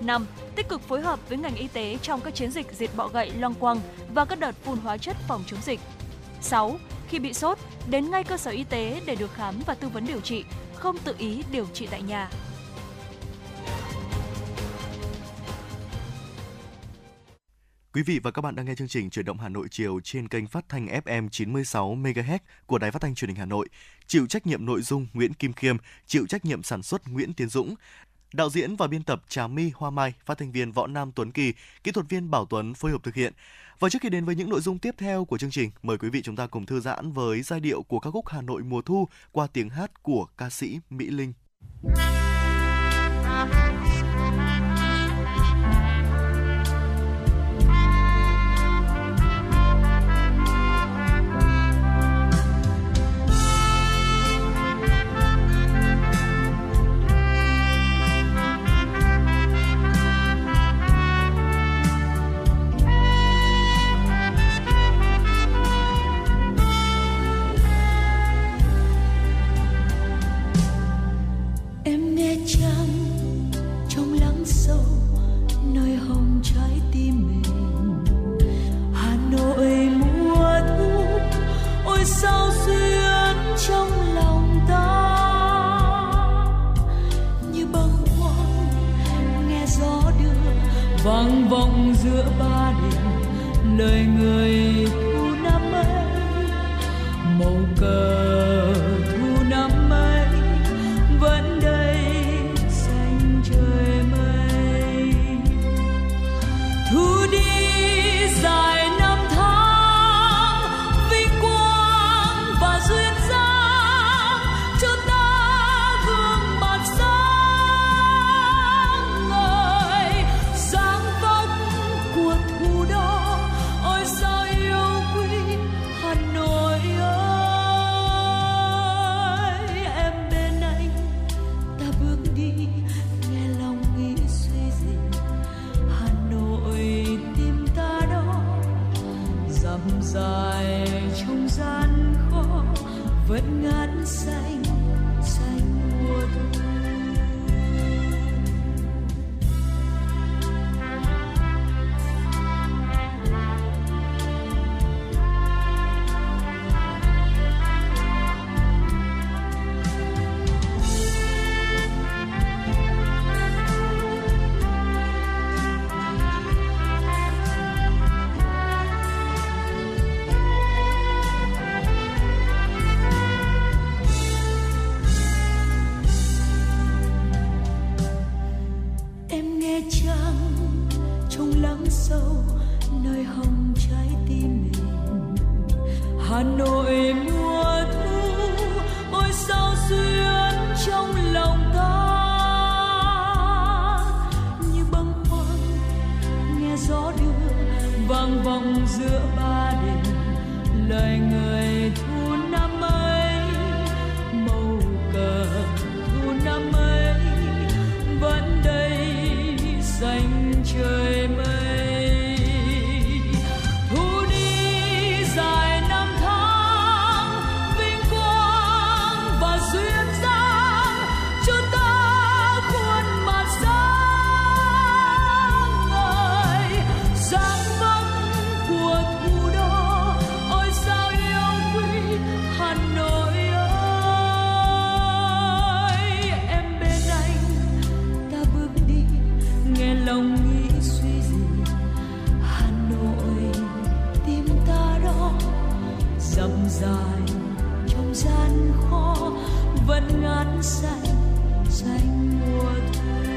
năm. Tích cực phối hợp với ngành y tế trong các chiến dịch diệt bọ gậy, loang quăng và các đợt phun hóa chất phòng chống dịch. sáu. Khi bị sốt, đến ngay cơ sở y tế để được khám và tư vấn điều trị, không tự ý điều trị tại nhà. Quý vị và các bạn đang nghe chương trình Chuyển động Hà Nội chiều trên kênh phát thanh ép em chín mươi sáu mê ga héc của Đài Phát thanh Truyền hình Hà Nội. Chịu trách nhiệm nội dung Nguyễn Kim Khiêm, chịu trách nhiệm sản xuất Nguyễn Tiến Dũng. Đạo diễn và biên tập Trà My Hoa Mai, phát thanh viên Võ Nam Tuấn Kỳ, kỹ thuật viên Bảo Tuấn phối hợp thực hiện. Và trước khi đến với những nội dung tiếp theo của chương trình, mời quý vị chúng ta cùng thư giãn với giai điệu của ca khúc Hà Nội mùa thu qua tiếng hát của ca sĩ Mỹ Linh. Sao xuyên trong lòng ta như băng khoáng, nghe gió đưa vang vọng giữa ba đình lời người thu năm ấy, màu cờ thu năm ấy vẫn đây xanh trời mây. Thu đi dài dài trong gian khó vẫn ngát xanh xanh mùa thu. Của thủ đô, ôi sao yêu dài trong gian khó vẫn ngát say xanh mùa thu.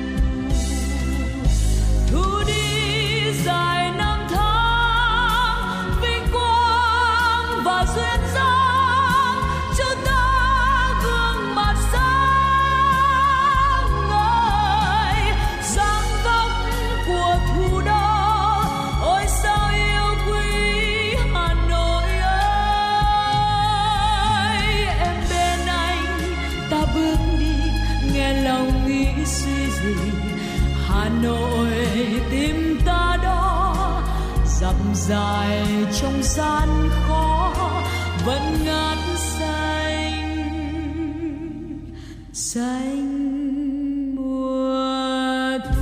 Thu đi dài năm tháng vinh quang và duyên dáng cho ta gương mặt sáng ngời, dáng vóc của thủ đô ôi sao yêu quý Hà Nội ơi. Em bên anh ta bước đi nghe lòng nghĩ suy gì, Hà Nội tim ta đó dặm dài trong gian khó vẫn ngát xanh xanh mùa thu.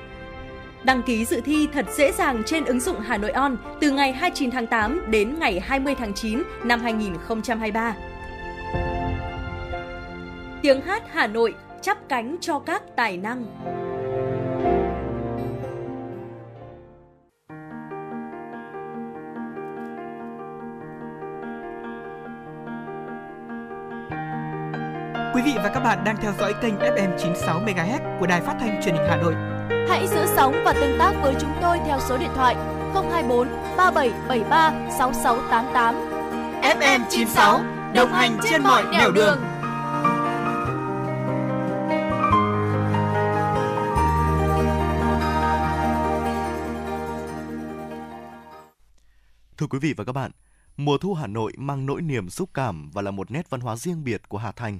Đăng ký dự thi thật dễ dàng trên ứng dụng Hà Nội On từ ngày hai mươi chín tháng tám đến ngày hai mươi tháng chín năm hai nghìn không trăm hai mươi ba. Tiếng hát Hà Nội chắp cánh cho các tài năng. Quý vị và các bạn đang theo dõi kênh ép em chín mươi sáu mê ga héc của Đài Phát thanh Truyền hình Hà Nội. Hãy giữ sóng và tương tác với chúng tôi theo số điện thoại không hai bốn ba bảy bảy ba sáu sáu tám tám. ép em chín sáu đồng hành trên mọi nẻo đường. Thưa quý vị và các bạn, mùa thu Hà Nội mang nỗi niềm xúc cảm và là một nét văn hóa riêng biệt của Hà Thành.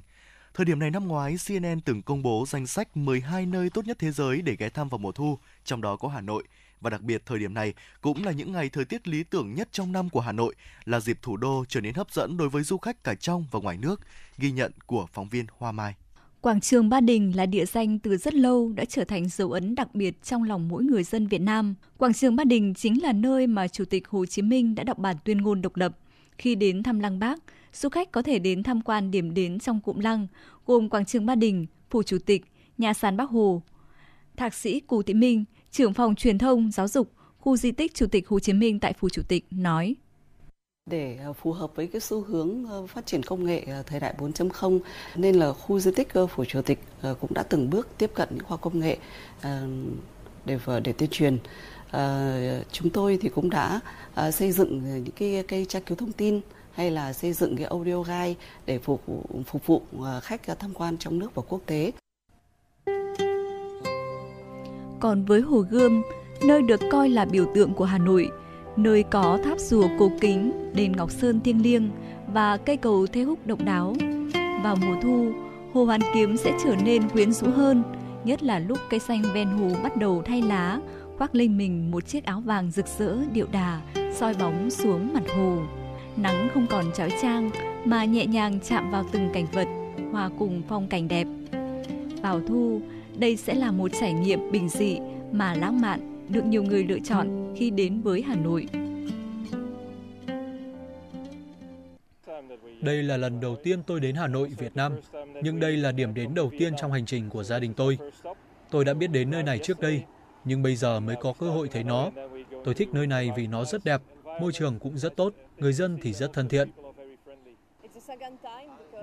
Thời điểm này năm ngoái, xê en en từng công bố danh sách mười hai nơi tốt nhất thế giới để ghé thăm vào mùa thu, trong đó có Hà Nội. Và đặc biệt thời điểm này cũng là những ngày thời tiết lý tưởng nhất trong năm của Hà Nội, là dịp thủ đô trở nên hấp dẫn đối với du khách cả trong và ngoài nước. Ghi nhận của phóng viên Hoa Mai. Quảng trường Ba Đình là địa danh từ rất lâu đã trở thành dấu ấn đặc biệt trong lòng mỗi người dân Việt Nam. Quảng trường Ba Đình chính là nơi mà Chủ tịch Hồ Chí Minh đã đọc bản tuyên ngôn độc lập. Khi đến thăm Lăng Bác, du khách có thể đến tham quan điểm đến trong cụm Lăng, gồm Quảng trường Ba Đình, Phủ Chủ tịch, Nhà sàn Bác Hồ. Thạc sĩ Cù Thị Minh, trưởng phòng truyền thông, giáo dục, khu di tích Chủ tịch Hồ Chí Minh tại Phủ Chủ tịch nói. Để phù hợp với cái xu hướng phát triển công nghệ thời đại bốn chấm không, nên là khu di tích Phủ Chủ tịch cũng đã từng bước tiếp cận những khoa công nghệ để, để tuyên truyền. À, chúng tôi thì cũng đã à, xây dựng những cái, cái tra cứu thông tin hay là xây dựng cái audio guide để phục phục vụ khách tham quan trong nước và quốc tế. Còn với Hồ Gươm, nơi được coi là biểu tượng của Hà Nội, nơi có tháp rùa cổ kính, đền Ngọc Sơn thiêng liêng và cây cầu Thế Húc độc đáo, vào mùa thu, Hồ Hoàn Kiếm sẽ trở nên quyến rũ hơn, nhất là lúc cây xanh ven hồ bắt đầu thay lá, khoác lên mình một chiếc áo vàng rực rỡ điệu đà, soi bóng xuống mặt hồ. Nắng không còn chói chang mà nhẹ nhàng chạm vào từng cảnh vật, hòa cùng phong cảnh đẹp. Vào thu, đây sẽ là một trải nghiệm bình dị mà lãng mạn được nhiều người lựa chọn khi đến với Hà Nội. Đây là lần đầu tiên tôi đến Hà Nội, Việt Nam, nhưng đây là điểm đến đầu tiên trong hành trình của gia đình tôi. Tôi đã biết đến nơi này trước đây, nhưng bây giờ mới có cơ hội thấy nó. Tôi thích nơi này vì nó rất đẹp, môi trường cũng rất tốt, người dân thì rất thân thiện.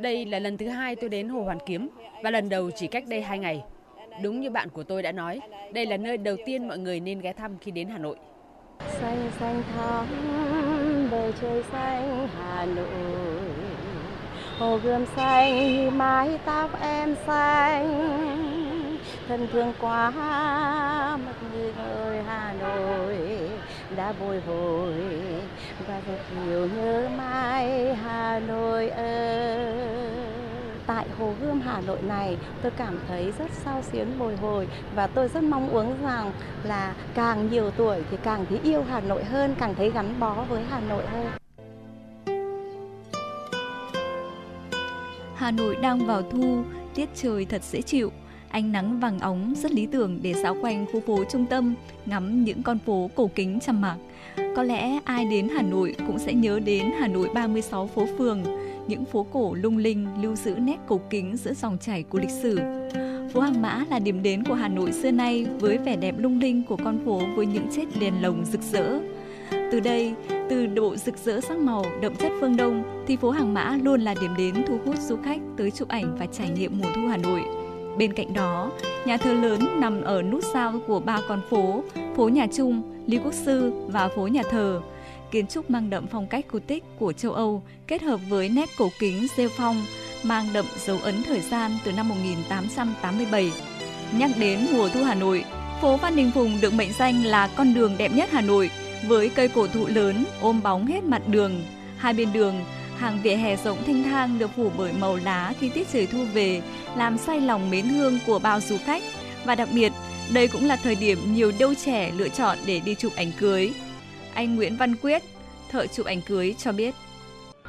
Đây là lần thứ hai tôi đến Hồ Hoàn Kiếm và lần đầu chỉ cách đây hai ngày. Đúng như bạn của tôi đã nói, đây là nơi đầu tiên mọi người nên ghé thăm khi đến Hà Nội. Xanh xanh thắm, bầu trời xanh Hà Nội, hồ gươm xanh như mái tóc em xanh, thân thương quá mặt người ơi Hà Nội đã bồi hồi và rất nhiều nhớ mãi Hà Nội ơi. Tại Hồ Gươm Hà Nội này, tôi cảm thấy rất xao xuyến bồi hồi và tôi rất mong muốn rằng là càng nhiều tuổi thì càng thấy yêu Hà Nội hơn, càng thấy gắn bó với Hà Nội hơn. Hà Nội đang vào thu, tiết trời thật dễ chịu. Ánh nắng vàng óng rất lý tưởng để dạo quanh khu phố trung tâm, ngắm những con phố cổ kính trăm mạc. Có lẽ ai đến Hà Nội cũng sẽ nhớ đến Hà Nội ba mươi sáu phố phường, những phố cổ lung linh lưu giữ nét cổ kính giữa dòng chảy của lịch sử. Phố Hàng Mã là điểm đến của Hà Nội xưa nay với vẻ đẹp lung linh của con phố với những chiếc đèn lồng rực rỡ. Từ đây, từ độ rực rỡ sắc màu đậm chất phương Đông thì phố Hàng Mã luôn là điểm đến thu hút du khách tới chụp ảnh và trải nghiệm mùa thu Hà Nội. Bên cạnh đó, nhà thờ lớn nằm ở nút giao của ba con phố, phố Nhà Trung, Lý Quốc Sư và phố Nhà Thờ. Kiến trúc mang đậm phong cách Gothic của châu Âu kết hợp với nét cổ kính rêu phong, mang đậm dấu ấn thời gian từ năm một nghìn tám trăm tám mươi bảy. Nhắc đến mùa thu Hà Nội, phố Phan Đình Phùng được mệnh danh là con đường đẹp nhất Hà Nội với cây cổ thụ lớn ôm bóng hết mặt đường. Hai bên đường, hàng vỉa hè rộng thênh thang được phủ bởi màu lá khi tiết trời thu về, làm say lòng mến hương của bao du khách. Và đặc biệt, đây cũng là thời điểm nhiều đôi trẻ lựa chọn để đi chụp ảnh cưới. Anh Nguyễn Văn Quyết, thợ chụp ảnh cưới cho biết.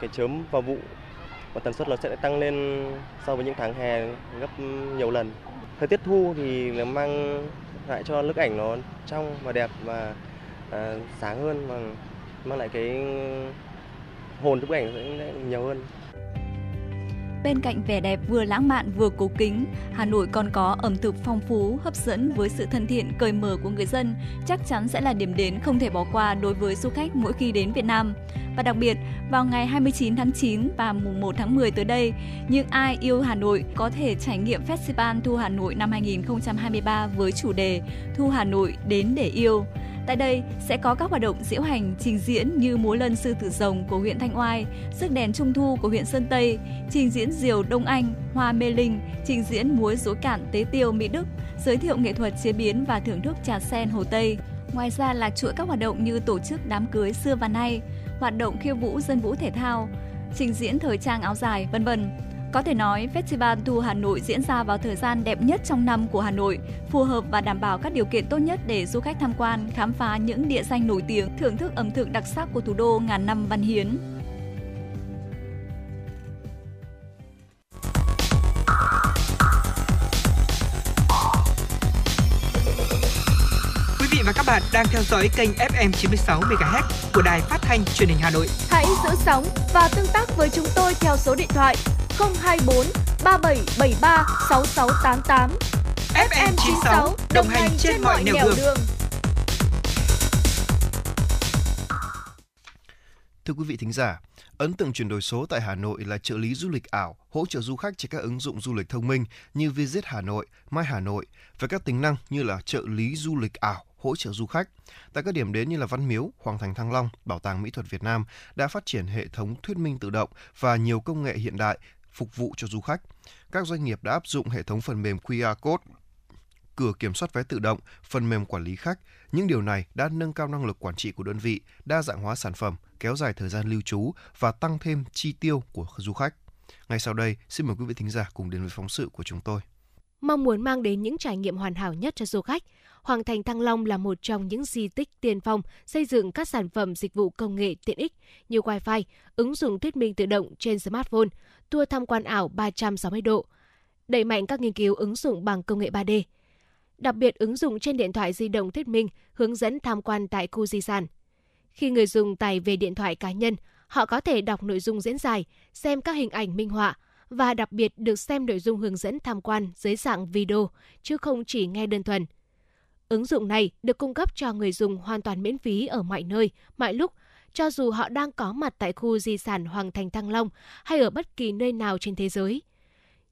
Cái chớm vào vụ và tần suất nó sẽ tăng lên so với những tháng hè gấp nhiều lần. Thời tiết thu thì nó mang lại cho bức ảnh nó trong và đẹp và à, sáng hơn và mang lại cái hồn bức ảnh sẽ nhiều hơn. Bên cạnh vẻ đẹp vừa lãng mạn vừa cổ kính, Hà Nội còn có ẩm thực phong phú, hấp dẫn với sự thân thiện cởi mở của người dân, chắc chắn sẽ là điểm đến không thể bỏ qua đối với du khách mỗi khi đến Việt Nam. Và đặc biệt, vào ngày hai mươi chín tháng chín và mùng một tháng mười tới đây, những ai yêu Hà Nội có thể trải nghiệm Festival Thu Hà Nội năm hai nghìn không trăm hai mươi ba với chủ đề Thu Hà Nội đến để yêu. Tại đây sẽ có các hoạt động diễu hành, trình diễn như múa lân sư tử rồng của huyện Thanh Oai, rước đèn trung thu của huyện Sơn Tây, trình diễn diều Đông Anh, hoa mê linh, trình diễn múa rối cạn Tế Tiêu Mỹ Đức, giới thiệu nghệ thuật chế biến và thưởng thức trà sen Hồ Tây. Ngoài ra là chuỗi các hoạt động như tổ chức đám cưới xưa và nay, hoạt động khiêu vũ dân vũ thể thao, trình diễn thời trang áo dài, vân vân. Có thể nói, Festival Thu Hà Nội diễn ra vào thời gian đẹp nhất trong năm của Hà Nội, phù hợp và đảm bảo các điều kiện tốt nhất để du khách tham quan, khám phá những địa danh nổi tiếng, thưởng thức ẩm thực đặc sắc của thủ đô ngàn năm văn hiến. Và các bạn đang theo dõi kênh ép em chín mươi sáu MHz của Đài Phát thanh Truyền hình Hà Nội. Hãy giữ sóng và tương tác với chúng tôi theo số điện thoại không hai bốn ba bảy bảy ba sáu sáu tám tám. ép em chín sáu đồng hành trên mọi nẻo đường. đường. Thưa quý vị thính giả, ấn tượng chuyển đổi số tại Hà Nội là trợ lý du lịch ảo hỗ trợ du khách trên các ứng dụng du lịch thông minh như Visit Hà Nội, My Hà Nội với các tính năng như là trợ lý du lịch ảo hỗ trợ du khách. Tại các điểm đến như là Văn Miếu, Hoàng Thành Thăng Long, Bảo tàng Mỹ thuật Việt Nam đã phát triển hệ thống thuyết minh tự động và nhiều công nghệ hiện đại phục vụ cho du khách. Các doanh nghiệp đã áp dụng hệ thống phần mềm quy rờ code, cửa kiểm soát vé tự động, phần mềm quản lý khách. Những điều này đã nâng cao năng lực quản trị của đơn vị, đa dạng hóa sản phẩm, kéo dài thời gian lưu trú và tăng thêm chi tiêu của du khách. Ngay sau đây, xin mời quý vị thính giả cùng đến với phóng sự của chúng tôi. Mong muốn mang đến những trải nghiệm hoàn hảo nhất cho du khách, Hoàng Thành Thăng Long là một trong những di tích tiên phong xây dựng các sản phẩm dịch vụ công nghệ tiện ích như Wi-Fi, ứng dụng thuyết minh tự động trên smartphone, tour tham quan ảo ba trăm sáu mươi độ, đẩy mạnh các nghiên cứu ứng dụng bằng công nghệ ba D. Đặc biệt ứng dụng trên điện thoại di động thuyết minh hướng dẫn tham quan tại khu di sản. Khi người dùng tải về điện thoại cá nhân, họ có thể đọc nội dung diễn giải, xem các hình ảnh minh họa và đặc biệt được xem nội dung hướng dẫn tham quan dưới dạng video chứ không chỉ nghe đơn thuần. Ứng dụng này được cung cấp cho người dùng hoàn toàn miễn phí ở mọi nơi, mọi lúc, cho dù họ đang có mặt tại khu di sản Hoàng Thành Thăng Long hay ở bất kỳ nơi nào trên thế giới.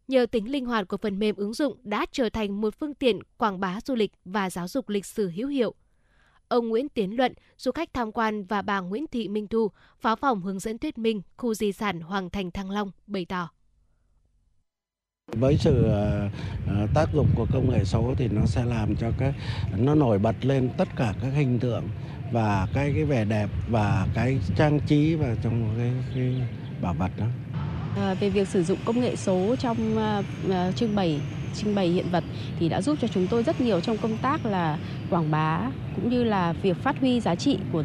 Nhờ tính linh hoạt của phần mềm ứng dụng đã trở thành một phương tiện quảng bá du lịch và giáo dục lịch sử hữu hiệu. Ông Nguyễn Tiến Luận, du khách tham quan, và bà Nguyễn Thị Minh Thu, phó phòng hướng dẫn thuyết minh khu di sản Hoàng Thành Thăng Long bày tỏ. Với sự uh, tác dụng của công nghệ số thì nó sẽ làm cho cái nó nổi bật lên tất cả các hình tượng và cái cái vẻ đẹp và cái trang trí và trong cái, cái bảo vật đó. À, về việc sử dụng công nghệ số trong uh, trưng bày trưng bày hiện vật thì đã giúp cho chúng tôi rất nhiều trong công tác là quảng bá cũng như là việc phát huy giá trị của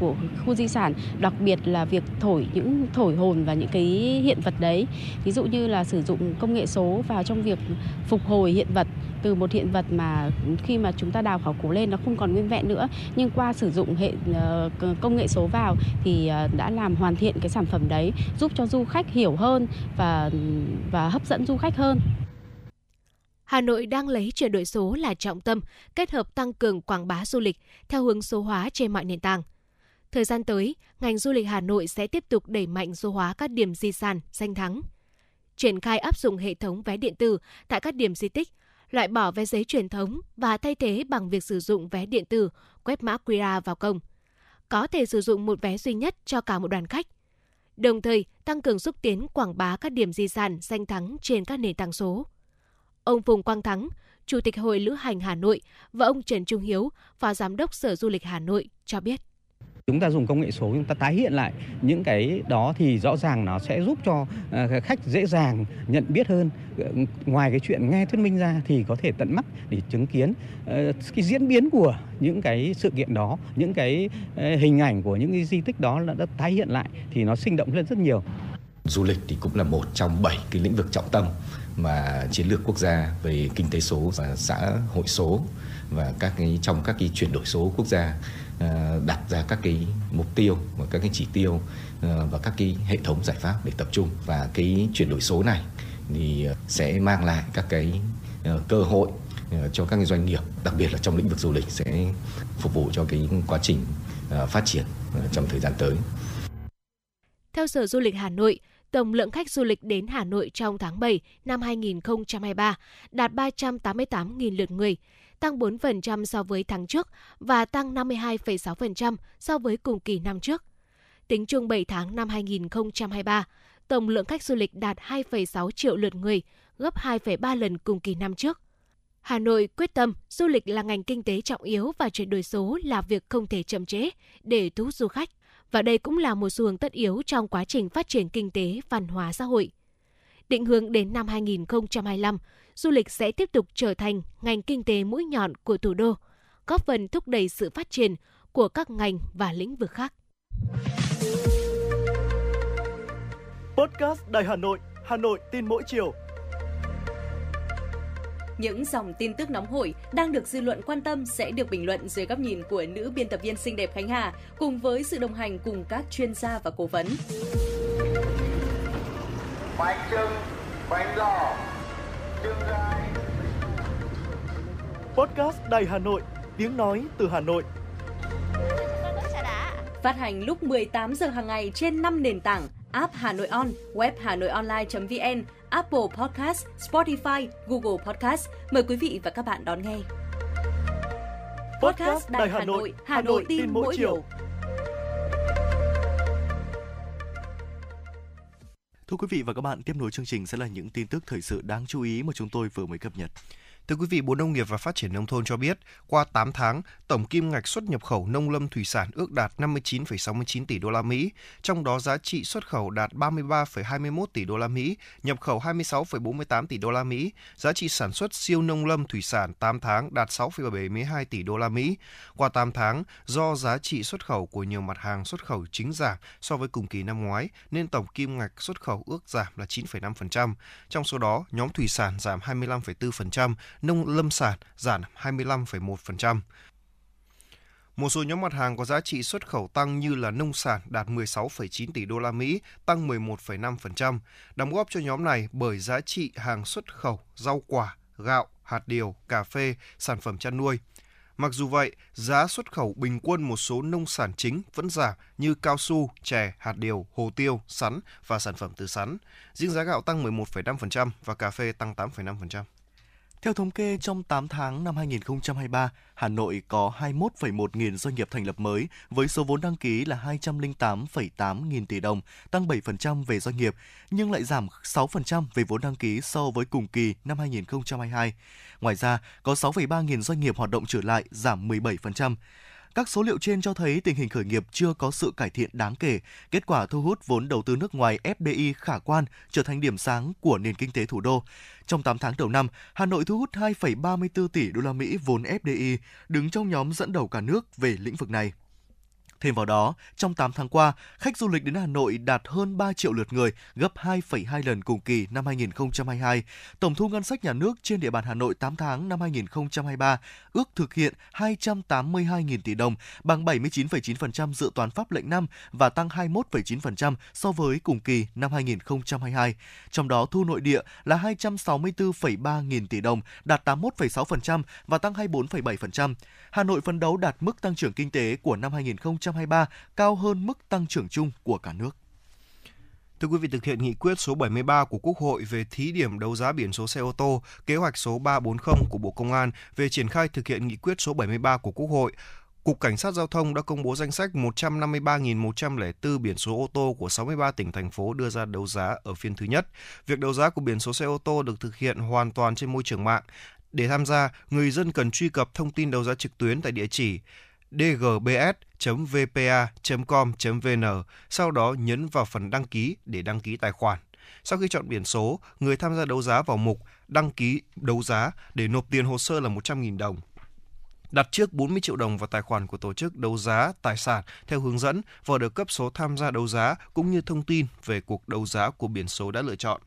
của khu di sản, đặc biệt là việc thổi những thổi hồn và những cái hiện vật đấy. Ví dụ như là sử dụng công nghệ số vào trong việc phục hồi hiện vật từ một hiện vật mà khi mà chúng ta đào khảo cổ lên nó không còn nguyên vẹn nữa, nhưng qua sử dụng hệ công nghệ số vào thì đã làm hoàn thiện cái sản phẩm đấy, giúp cho du khách hiểu hơn và và hấp dẫn du khách hơn. Hà Nội đang lấy chuyển đổi số là trọng tâm, kết hợp tăng cường quảng bá du lịch theo hướng số hóa trên mọi nền tảng. Thời gian tới, ngành du lịch Hà Nội sẽ tiếp tục đẩy mạnh số hóa các điểm di sản, danh thắng. Triển khai áp dụng hệ thống vé điện tử tại các điểm di tích, loại bỏ vé giấy truyền thống và thay thế bằng việc sử dụng vé điện tử, quét mã quy rờ vào cổng. Có thể sử dụng một vé duy nhất cho cả một đoàn khách. Đồng thời, tăng cường xúc tiến quảng bá các điểm di sản, danh thắng trên các nền tảng số. Ông Phùng Quang Thắng, Chủ tịch Hội Lữ hành Hà Nội, và ông Trần Trung Hiếu, Phó Giám đốc Sở Du lịch Hà Nội cho biết. Chúng ta dùng công nghệ số, chúng ta tái hiện lại những cái đó thì rõ ràng nó sẽ giúp cho khách dễ dàng nhận biết hơn. Ngoài cái chuyện nghe thuyết minh ra thì có thể tận mắt để chứng kiến cái diễn biến của những cái sự kiện đó, những cái hình ảnh của những cái di tích đó đã tái hiện lại thì nó sinh động lên rất nhiều. Du lịch thì cũng là một trong bảy cái lĩnh vực trọng tâm mà chiến lược quốc gia về kinh tế số và xã hội số và các cái trong các cái chuyển đổi số quốc gia đặt ra các cái mục tiêu và các cái chỉ tiêu và các cái hệ thống giải pháp để tập trung, và cái chuyển đổi số này thì sẽ mang lại các cái cơ hội cho các cái doanh nghiệp, đặc biệt là trong lĩnh vực du lịch, sẽ phục vụ cho cái quá trình phát triển trong thời gian tới. Theo Sở Du lịch Hà Nội, tổng lượng khách du lịch đến Hà Nội trong tháng bảy năm hai không hai ba đạt ba trăm tám mươi tám nghìn lượt người, tăng bốn phần trăm so với tháng trước và tăng năm mươi hai phẩy sáu phần trăm so với cùng kỳ năm trước. Tính chung bảy tháng năm hai không hai ba, tổng lượng khách du lịch đạt hai phẩy sáu triệu lượt người, gấp hai phẩy ba lần cùng kỳ năm trước. Hà Nội quyết tâm du lịch là ngành kinh tế trọng yếu và chuyển đổi số là việc không thể chậm trễ để thu hút du khách. Và đây cũng là một xu hướng tất yếu trong quá trình phát triển kinh tế, văn hóa xã hội. Định hướng đến năm hai không hai lăm, du lịch sẽ tiếp tục trở thành ngành kinh tế mũi nhọn của thủ đô, góp phần thúc đẩy sự phát triển của các ngành và lĩnh vực khác. Podcast Đài Hà Nội, Hà Nội tin mỗi chiều. Những dòng tin tức nóng hổi đang được dư luận quan tâm sẽ được bình luận dưới góc nhìn của nữ biên tập viên xinh đẹp Khánh Hà, cùng với sự đồng hành cùng các chuyên gia và cố vấn. Bánh trưng, bánh lò, trưng rai. Podcast Đài Hà Nội, tiếng nói từ Hà Nội. Phát hành lúc mười tám giờ hàng ngày trên năm nền tảng: app Hà Nội On, web hanoionline.vn, Apple Podcast, Spotify, Google Podcast. Mời quý vị và các bạn đón nghe. Podcast Đài Hà Nội, Hà Nội tin mỗi chiều. Thưa quý vị và các bạn, tiếp nối chương trình sẽ là những tin tức thời sự đáng chú ý mà chúng tôi vừa mới cập nhật. Thưa quý vị, Bộ Nông nghiệp và Phát triển Nông thôn cho biết, qua tám tháng, tổng kim ngạch xuất nhập khẩu nông lâm thủy sản ước đạt năm mươi chín phẩy sáu chín tỷ đô la Mỹ, trong đó giá trị xuất khẩu đạt ba mươi ba phẩy hai mươi mốt tỷ đô la Mỹ, nhập khẩu hai mươi sáu phẩy bốn mươi tám tỷ đô la Mỹ, giá trị sản xuất siêu nông lâm thủy sản tám tháng đạt sáu phẩy bảy mươi hai tỷ đô la Mỹ. Qua tám tháng, do giá trị xuất khẩu của nhiều mặt hàng xuất khẩu chính giảm so với cùng kỳ năm ngoái, nên tổng kim ngạch xuất khẩu ước giảm là chín phẩy năm phần trăm. Trong số đó, nhóm thủy sản giảm hai mươi lăm phẩy bốn phần trăm, nông lâm sản giảm hai mươi lăm phẩy một phần trăm. Một số nhóm mặt hàng có giá trị xuất khẩu tăng như là nông sản đạt mười sáu phẩy chín tỷ đô la Mỹ, tăng mười một phẩy năm phần trăm. Đóng góp cho nhóm này bởi giá trị hàng xuất khẩu rau quả, gạo, hạt điều, cà phê, sản phẩm chăn nuôi. Mặc dù vậy, giá xuất khẩu bình quân một số nông sản chính vẫn giảm như cao su, chè, hạt điều, hồ tiêu, sắn và sản phẩm từ sắn. Riêng giá gạo tăng mười một phẩy năm phần trăm và cà phê tăng tám phẩy năm phần trăm. Theo thống kê, trong tám tháng năm hai không hai ba, Hà Nội có hai mươi mốt phẩy một nghìn doanh nghiệp thành lập mới với số vốn đăng ký là hai trăm lẻ tám phẩy tám nghìn tỷ đồng, tăng bảy phần trăm về doanh nghiệp, nhưng lại giảm sáu phần trăm về vốn đăng ký so với cùng kỳ năm hai không hai hai. Ngoài ra, có sáu phẩy ba nghìn doanh nghiệp hoạt động trở lại, giảm mười bảy phần trăm. Các số liệu trên cho thấy tình hình khởi nghiệp chưa có sự cải thiện đáng kể, kết quả thu hút vốn đầu tư nước ngoài ép đê i khả quan trở thành điểm sáng của nền kinh tế thủ đô. Trong tám tháng đầu năm, Hà Nội thu hút hai phẩy ba mươi tư tỷ đô la Mỹ vốn ép đê i, đứng trong nhóm dẫn đầu cả nước về lĩnh vực này. Thêm vào đó, trong tám tháng qua, khách du lịch đến Hà Nội đạt hơn ba triệu lượt người, gấp hai phẩy hai lần cùng kỳ năm hai không hai hai. Tổng thu ngân sách nhà nước trên địa bàn Hà Nội tám tháng năm hai không hai ba ước thực hiện hai trăm tám mươi hai nghìn tỷ đồng, bằng bảy mươi chín phẩy chín phần trăm dự toán pháp lệnh năm và tăng hai mươi mốt phẩy chín phần trăm so với cùng kỳ năm hai không hai hai. Trong đó, thu nội địa là hai trăm sáu mươi tư phẩy ba nghìn tỷ đồng, đạt tám mươi mốt phẩy sáu phần trăm và tăng hai mươi bốn phẩy bảy phần trăm. Hà Nội phấn đấu đạt mức tăng trưởng kinh tế của năm hai không hai ba cao hơn mức tăng trưởng chung của cả nước. Thưa quý vị, thực hiện nghị quyết số bảy mươi ba của Quốc hội về thí điểm đấu giá biển số xe ô tô, kế hoạch số ba trăm bốn mươi của Bộ Công an về triển khai thực hiện nghị quyết số bảy mươi ba của Quốc hội, Cục Cảnh sát Giao thông đã công bố danh sách một trăm năm mươi ba nghìn một trăm lẻ bốn biển số ô tô của sáu mươi ba tỉnh, thành phố đưa ra đấu giá ở phiên thứ nhất. Việc đấu giá của biển số xe ô tô được thực hiện hoàn toàn trên môi trường mạng. Để tham gia, người dân cần truy cập thông tin đấu giá trực tuyến tại địa chỉ d g b s chấm v p a chấm com chấm v n, sau đó nhấn vào phần đăng ký để đăng ký tài khoản. Sau khi chọn biển số, người tham gia đấu giá vào mục đăng ký đấu giá để nộp tiền hồ sơ là một trăm nghìn đồng. Đặt trước bốn mươi triệu đồng vào tài khoản của tổ chức đấu giá tài sản theo hướng dẫn và được cấp số tham gia đấu giá cũng như thông tin về cuộc đấu giá của biển số đã lựa chọn.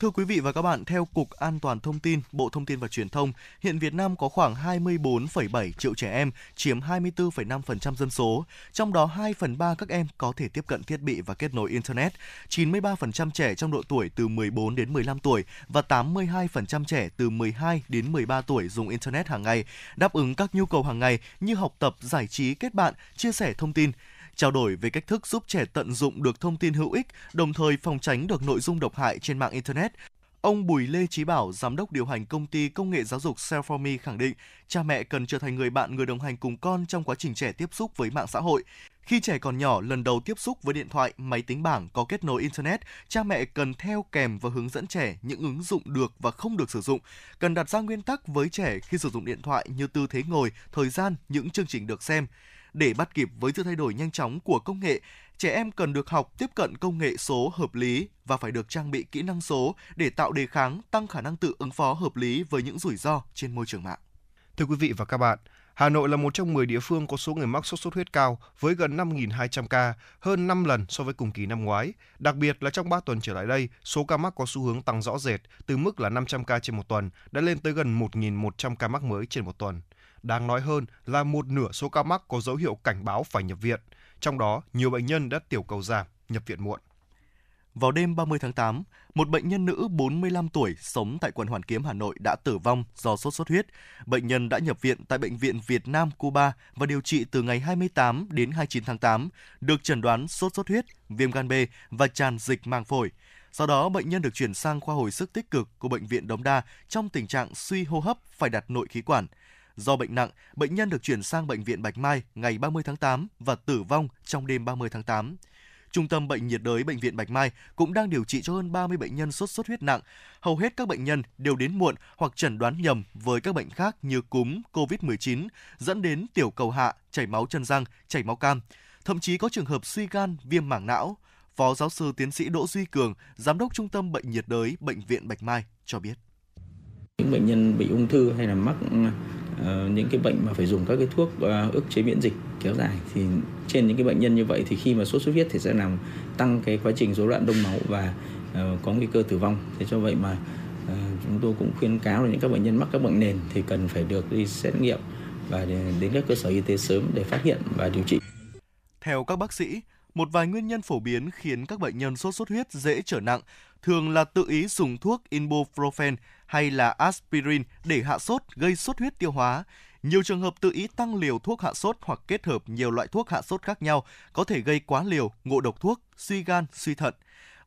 Thưa quý vị và các bạn, theo Cục An toàn Thông tin, Bộ Thông tin và Truyền thông, hiện Việt Nam có khoảng hai mươi bốn phẩy bảy triệu trẻ em, chiếm hai mươi tư phẩy năm phần trăm dân số. Trong đó, hai phần ba các em có thể tiếp cận thiết bị và kết nối Internet, chín mươi ba phần trăm trẻ trong độ tuổi từ mười bốn đến mười lăm tuổi và tám mươi hai phần trăm trẻ từ mười hai đến mười ba tuổi dùng Internet hàng ngày, đáp ứng các nhu cầu hàng ngày như học tập, giải trí, kết bạn, chia sẻ thông tin. Trao đổi về cách thức giúp trẻ tận dụng được thông tin hữu ích, đồng thời phòng tránh được nội dung độc hại trên mạng Internet, ông Bùi Lê Chí Bảo, giám đốc điều hành công ty công nghệ giáo dục Cell bốn Me khẳng định, cha mẹ cần trở thành người bạn, người đồng hành cùng con trong quá trình trẻ tiếp xúc với mạng xã hội. Khi trẻ còn nhỏ lần đầu tiếp xúc với điện thoại, máy tính bảng có kết nối Internet, cha mẹ cần theo kèm và hướng dẫn trẻ những ứng dụng được và không được sử dụng. Cần đặt ra nguyên tắc với trẻ khi sử dụng điện thoại như tư thế ngồi, thời gian, những chương trình được xem. Để bắt kịp với sự thay đổi nhanh chóng của công nghệ, trẻ em cần được học tiếp cận công nghệ số hợp lý và phải được trang bị kỹ năng số để tạo đề kháng, tăng khả năng tự ứng phó hợp lý với những rủi ro trên môi trường mạng. Thưa quý vị và các bạn, Hà Nội là một trong mười địa phương có số người mắc sốt xuất huyết cao với gần năm nghìn hai trăm ca, hơn năm lần so với cùng kỳ năm ngoái. Đặc biệt là trong ba tuần trở lại đây, số ca mắc có xu hướng tăng rõ rệt, từ mức là năm trăm ca trên một tuần đã lên tới gần một nghìn một trăm ca mắc mới trên một tuần. Đáng nói hơn là một nửa số ca mắc có dấu hiệu cảnh báo phải nhập viện, trong đó nhiều bệnh nhân đã tiểu cầu giảm, nhập viện muộn. Vào đêm ba mươi tháng tám, một bệnh nhân nữ bốn mươi lăm tuổi sống tại quận Hoàn Kiếm, Hà Nội đã tử vong do sốt xuất huyết. Bệnh nhân đã nhập viện tại Bệnh viện Việt Nam, Cuba và điều trị từ ngày hai mươi tám đến hai mươi chín tháng tám, được chẩn đoán sốt xuất huyết, viêm gan B và tràn dịch màng phổi. Sau đó, bệnh nhân được chuyển sang khoa hồi sức tích cực của Bệnh viện Đống Đa trong tình trạng suy hô hấp, phải đặt nội khí quản. Do bệnh nặng, bệnh nhân được chuyển sang Bệnh viện Bạch Mai ngày ba mươi tháng tám và tử vong trong đêm ba mươi tháng tám. Trung tâm Bệnh nhiệt đới Bệnh viện Bạch Mai cũng đang điều trị cho hơn ba mươi bệnh nhân sốt xuất huyết nặng. Hầu hết các bệnh nhân đều đến muộn hoặc chẩn đoán nhầm với các bệnh khác như cúm, covid mười chín, dẫn đến tiểu cầu hạ, chảy máu chân răng, chảy máu cam. Thậm chí có trường hợp suy gan, viêm màng não. Phó giáo sư tiến sĩ Đỗ Duy Cường, Giám đốc Trung tâm Bệnh nhiệt đới Bệnh viện Bạch Mai cho biết. Những bệnh nhân bị ung thư hay là mắc Uh, những cái bệnh mà phải dùng các cái thuốc uh, ức chế miễn dịch kéo dài thì trên những cái bệnh nhân như vậy thì khi mà sốt xuất huyết thì sẽ làm tăng cái quá trình rối loạn đông máu và uh, có nguy cơ tử vong. Thế cho vậy mà uh, chúng tôi cũng khuyến cáo là những các bệnh nhân mắc các bệnh nền thì cần phải được đi xét nghiệm và đến các cơ sở y tế sớm để phát hiện và điều trị. Theo các bác sĩ, một vài nguyên nhân phổ biến khiến các bệnh nhân sốt xuất huyết dễ trở nặng thường là tự ý dùng thuốc ibuprofen hay là aspirin để hạ sốt gây sốt huyết tiêu hóa. Nhiều trường hợp tự ý tăng liều thuốc hạ sốt hoặc kết hợp nhiều loại thuốc hạ sốt khác nhau có thể gây quá liều, ngộ độc thuốc, suy gan, suy thận.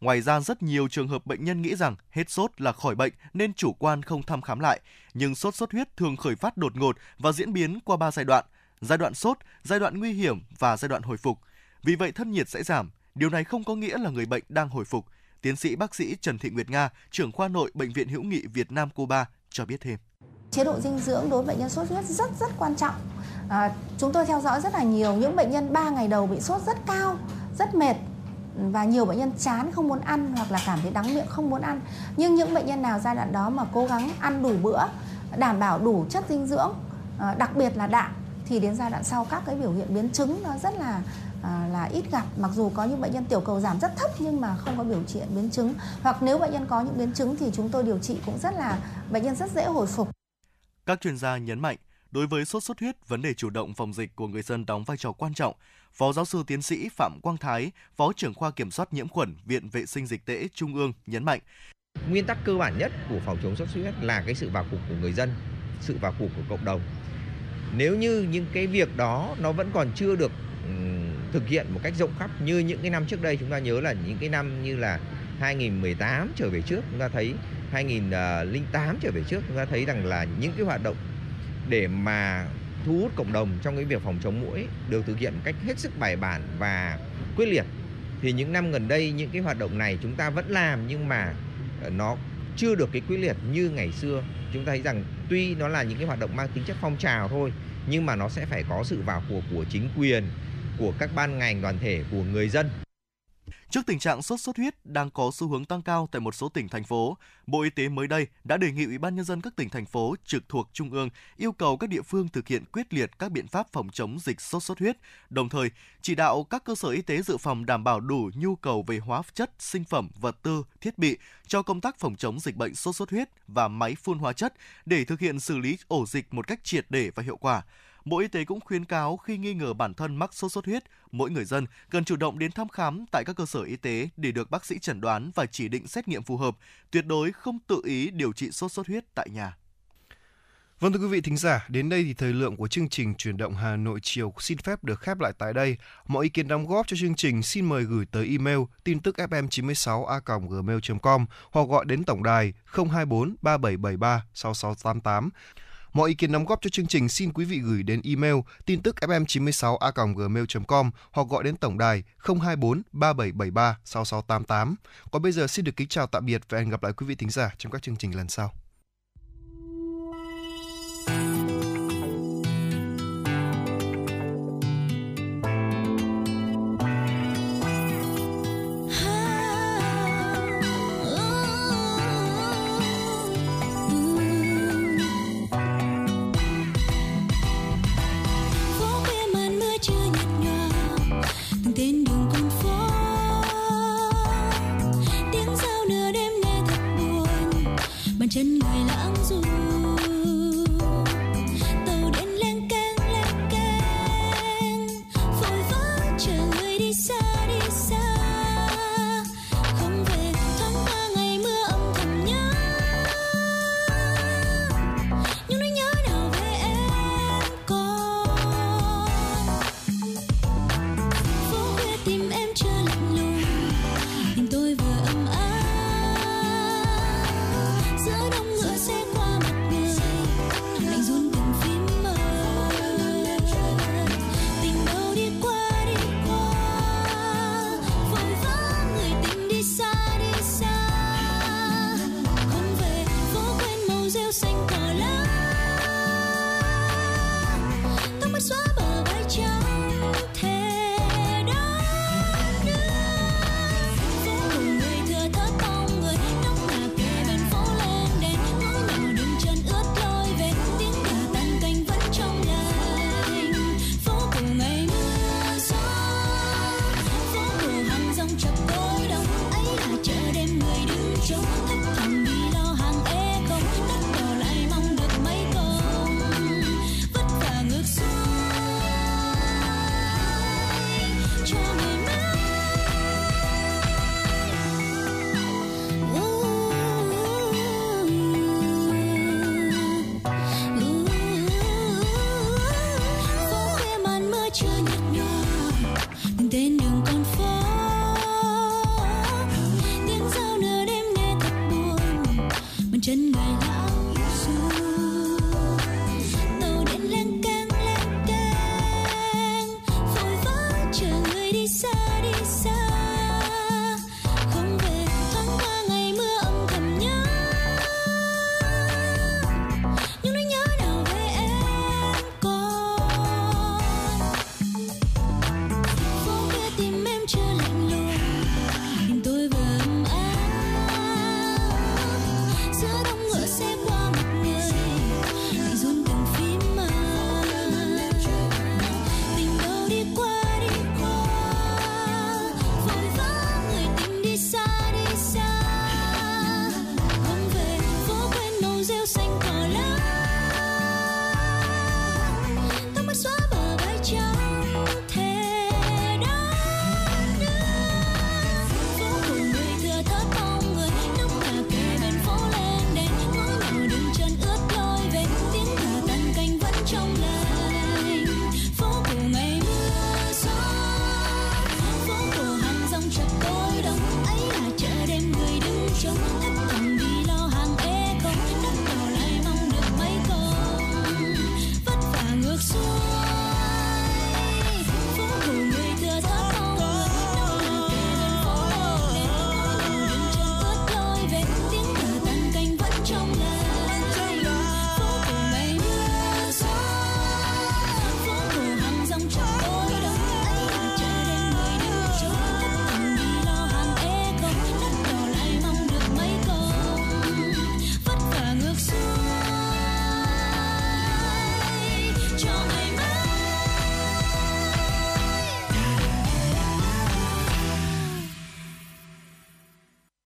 Ngoài ra, rất nhiều trường hợp bệnh nhân nghĩ rằng hết sốt là khỏi bệnh nên chủ quan không thăm khám lại. Nhưng sốt xuất huyết thường khởi phát đột ngột và diễn biến qua ba giai đoạn: giai đoạn sốt, giai đoạn nguy hiểm và giai đoạn hồi phục. Vì vậy, thân nhiệt sẽ giảm. Điều này không có nghĩa là người bệnh đang hồi phục. Tiến sĩ bác sĩ Trần Thị Nguyệt Nga, trưởng khoa nội Bệnh viện Hữu nghị Việt Nam Cuba cho biết thêm. Chế độ dinh dưỡng đối với bệnh nhân sốt huyết rất rất quan trọng. À, chúng tôi theo dõi rất là nhiều những bệnh nhân ba ngày đầu bị sốt rất cao, rất mệt. Và nhiều bệnh nhân chán không muốn ăn hoặc là cảm thấy đắng miệng không muốn ăn. Nhưng những bệnh nhân nào giai đoạn đó mà cố gắng ăn đủ bữa, đảm bảo đủ chất dinh dưỡng, đặc biệt là đạm, thì đến giai đoạn sau các cái biểu hiện biến chứng nó rất là là ít gặp. Mặc dù có những bệnh nhân tiểu cầu giảm rất thấp nhưng mà không có biểu hiện biến chứng. Hoặc nếu bệnh nhân có những biến chứng thì chúng tôi điều trị cũng rất là, bệnh nhân rất dễ hồi phục. Các chuyên gia nhấn mạnh, đối với sốt xuất huyết, vấn đề chủ động phòng dịch của người dân đóng vai trò quan trọng. Phó giáo sư tiến sĩ Phạm Quang Thái, Phó trưởng khoa kiểm soát nhiễm khuẩn, Viện Vệ sinh Dịch tễ Trung ương nhấn mạnh. Nguyên tắc cơ bản nhất của phòng chống sốt xuất huyết là cái sự vào cuộc của người dân, sự vào cuộc của cộng đồng. Nếu như những cái việc đó nó vẫn còn chưa được thực hiện một cách rộng khắp như những cái năm trước đây, chúng ta nhớ là những cái năm như là hai nghìn mười tám trở về trước, chúng ta thấy hai nghìn không trăm lẻ tám trở về trước, chúng ta thấy rằng là những cái hoạt động để mà thu hút cộng đồng trong cái việc phòng chống muỗi được thực hiện một cách hết sức bài bản và quyết liệt. Thì những năm gần đây những cái hoạt động này chúng ta vẫn làm nhưng mà nó chưa được cái quyết liệt như ngày xưa. Chúng ta thấy rằng tuy nó là những cái hoạt động mang tính chất phong trào thôi nhưng mà nó sẽ phải có sự vào cuộc của chính quyền, của các ban ngành đoàn thể, của người dân. Trước tình trạng sốt xuất huyết đang có xu hướng tăng cao tại một số tỉnh, thành phố, Bộ Y tế mới đây đã đề nghị Ủy ban Nhân dân các tỉnh, thành phố trực thuộc Trung ương yêu cầu các địa phương thực hiện quyết liệt các biện pháp phòng chống dịch sốt xuất huyết, đồng thời chỉ đạo các cơ sở y tế dự phòng đảm bảo đủ nhu cầu về hóa chất, sinh phẩm, vật tư, thiết bị cho công tác phòng chống dịch bệnh sốt xuất huyết và máy phun hóa chất để thực hiện xử lý ổ dịch một cách triệt để và hiệu quả. Bộ Y tế cũng khuyến cáo khi nghi ngờ bản thân mắc sốt xuất huyết, mỗi người dân cần chủ động đến thăm khám tại các cơ sở y tế để được bác sĩ chẩn đoán và chỉ định xét nghiệm phù hợp, tuyệt đối không tự ý điều trị sốt xuất huyết tại nhà. Vâng, thưa quý vị thính giả, đến đây thì thời lượng của chương trình Chuyển động Hà Nội chiều xin phép được khép lại tại đây. Mọi ý kiến đóng góp cho chương trình xin mời gửi tới email tin tức ép em chín sáu a còng gmail chấm com hoặc gọi đến tổng đài không hai bốn ba bảy bảy ba sáu sáu tám tám. Mọi ý kiến đóng góp cho chương trình xin quý vị gửi đến email tin tức ép em chín sáu a còng gmail chấm com hoặc gọi đến tổng đài không hai bốn ba bảy bảy ba sáu sáu tám tám. Còn bây giờ xin được kính chào tạm biệt và hẹn gặp lại quý vị thính giả trong các chương trình lần sau. Chân chân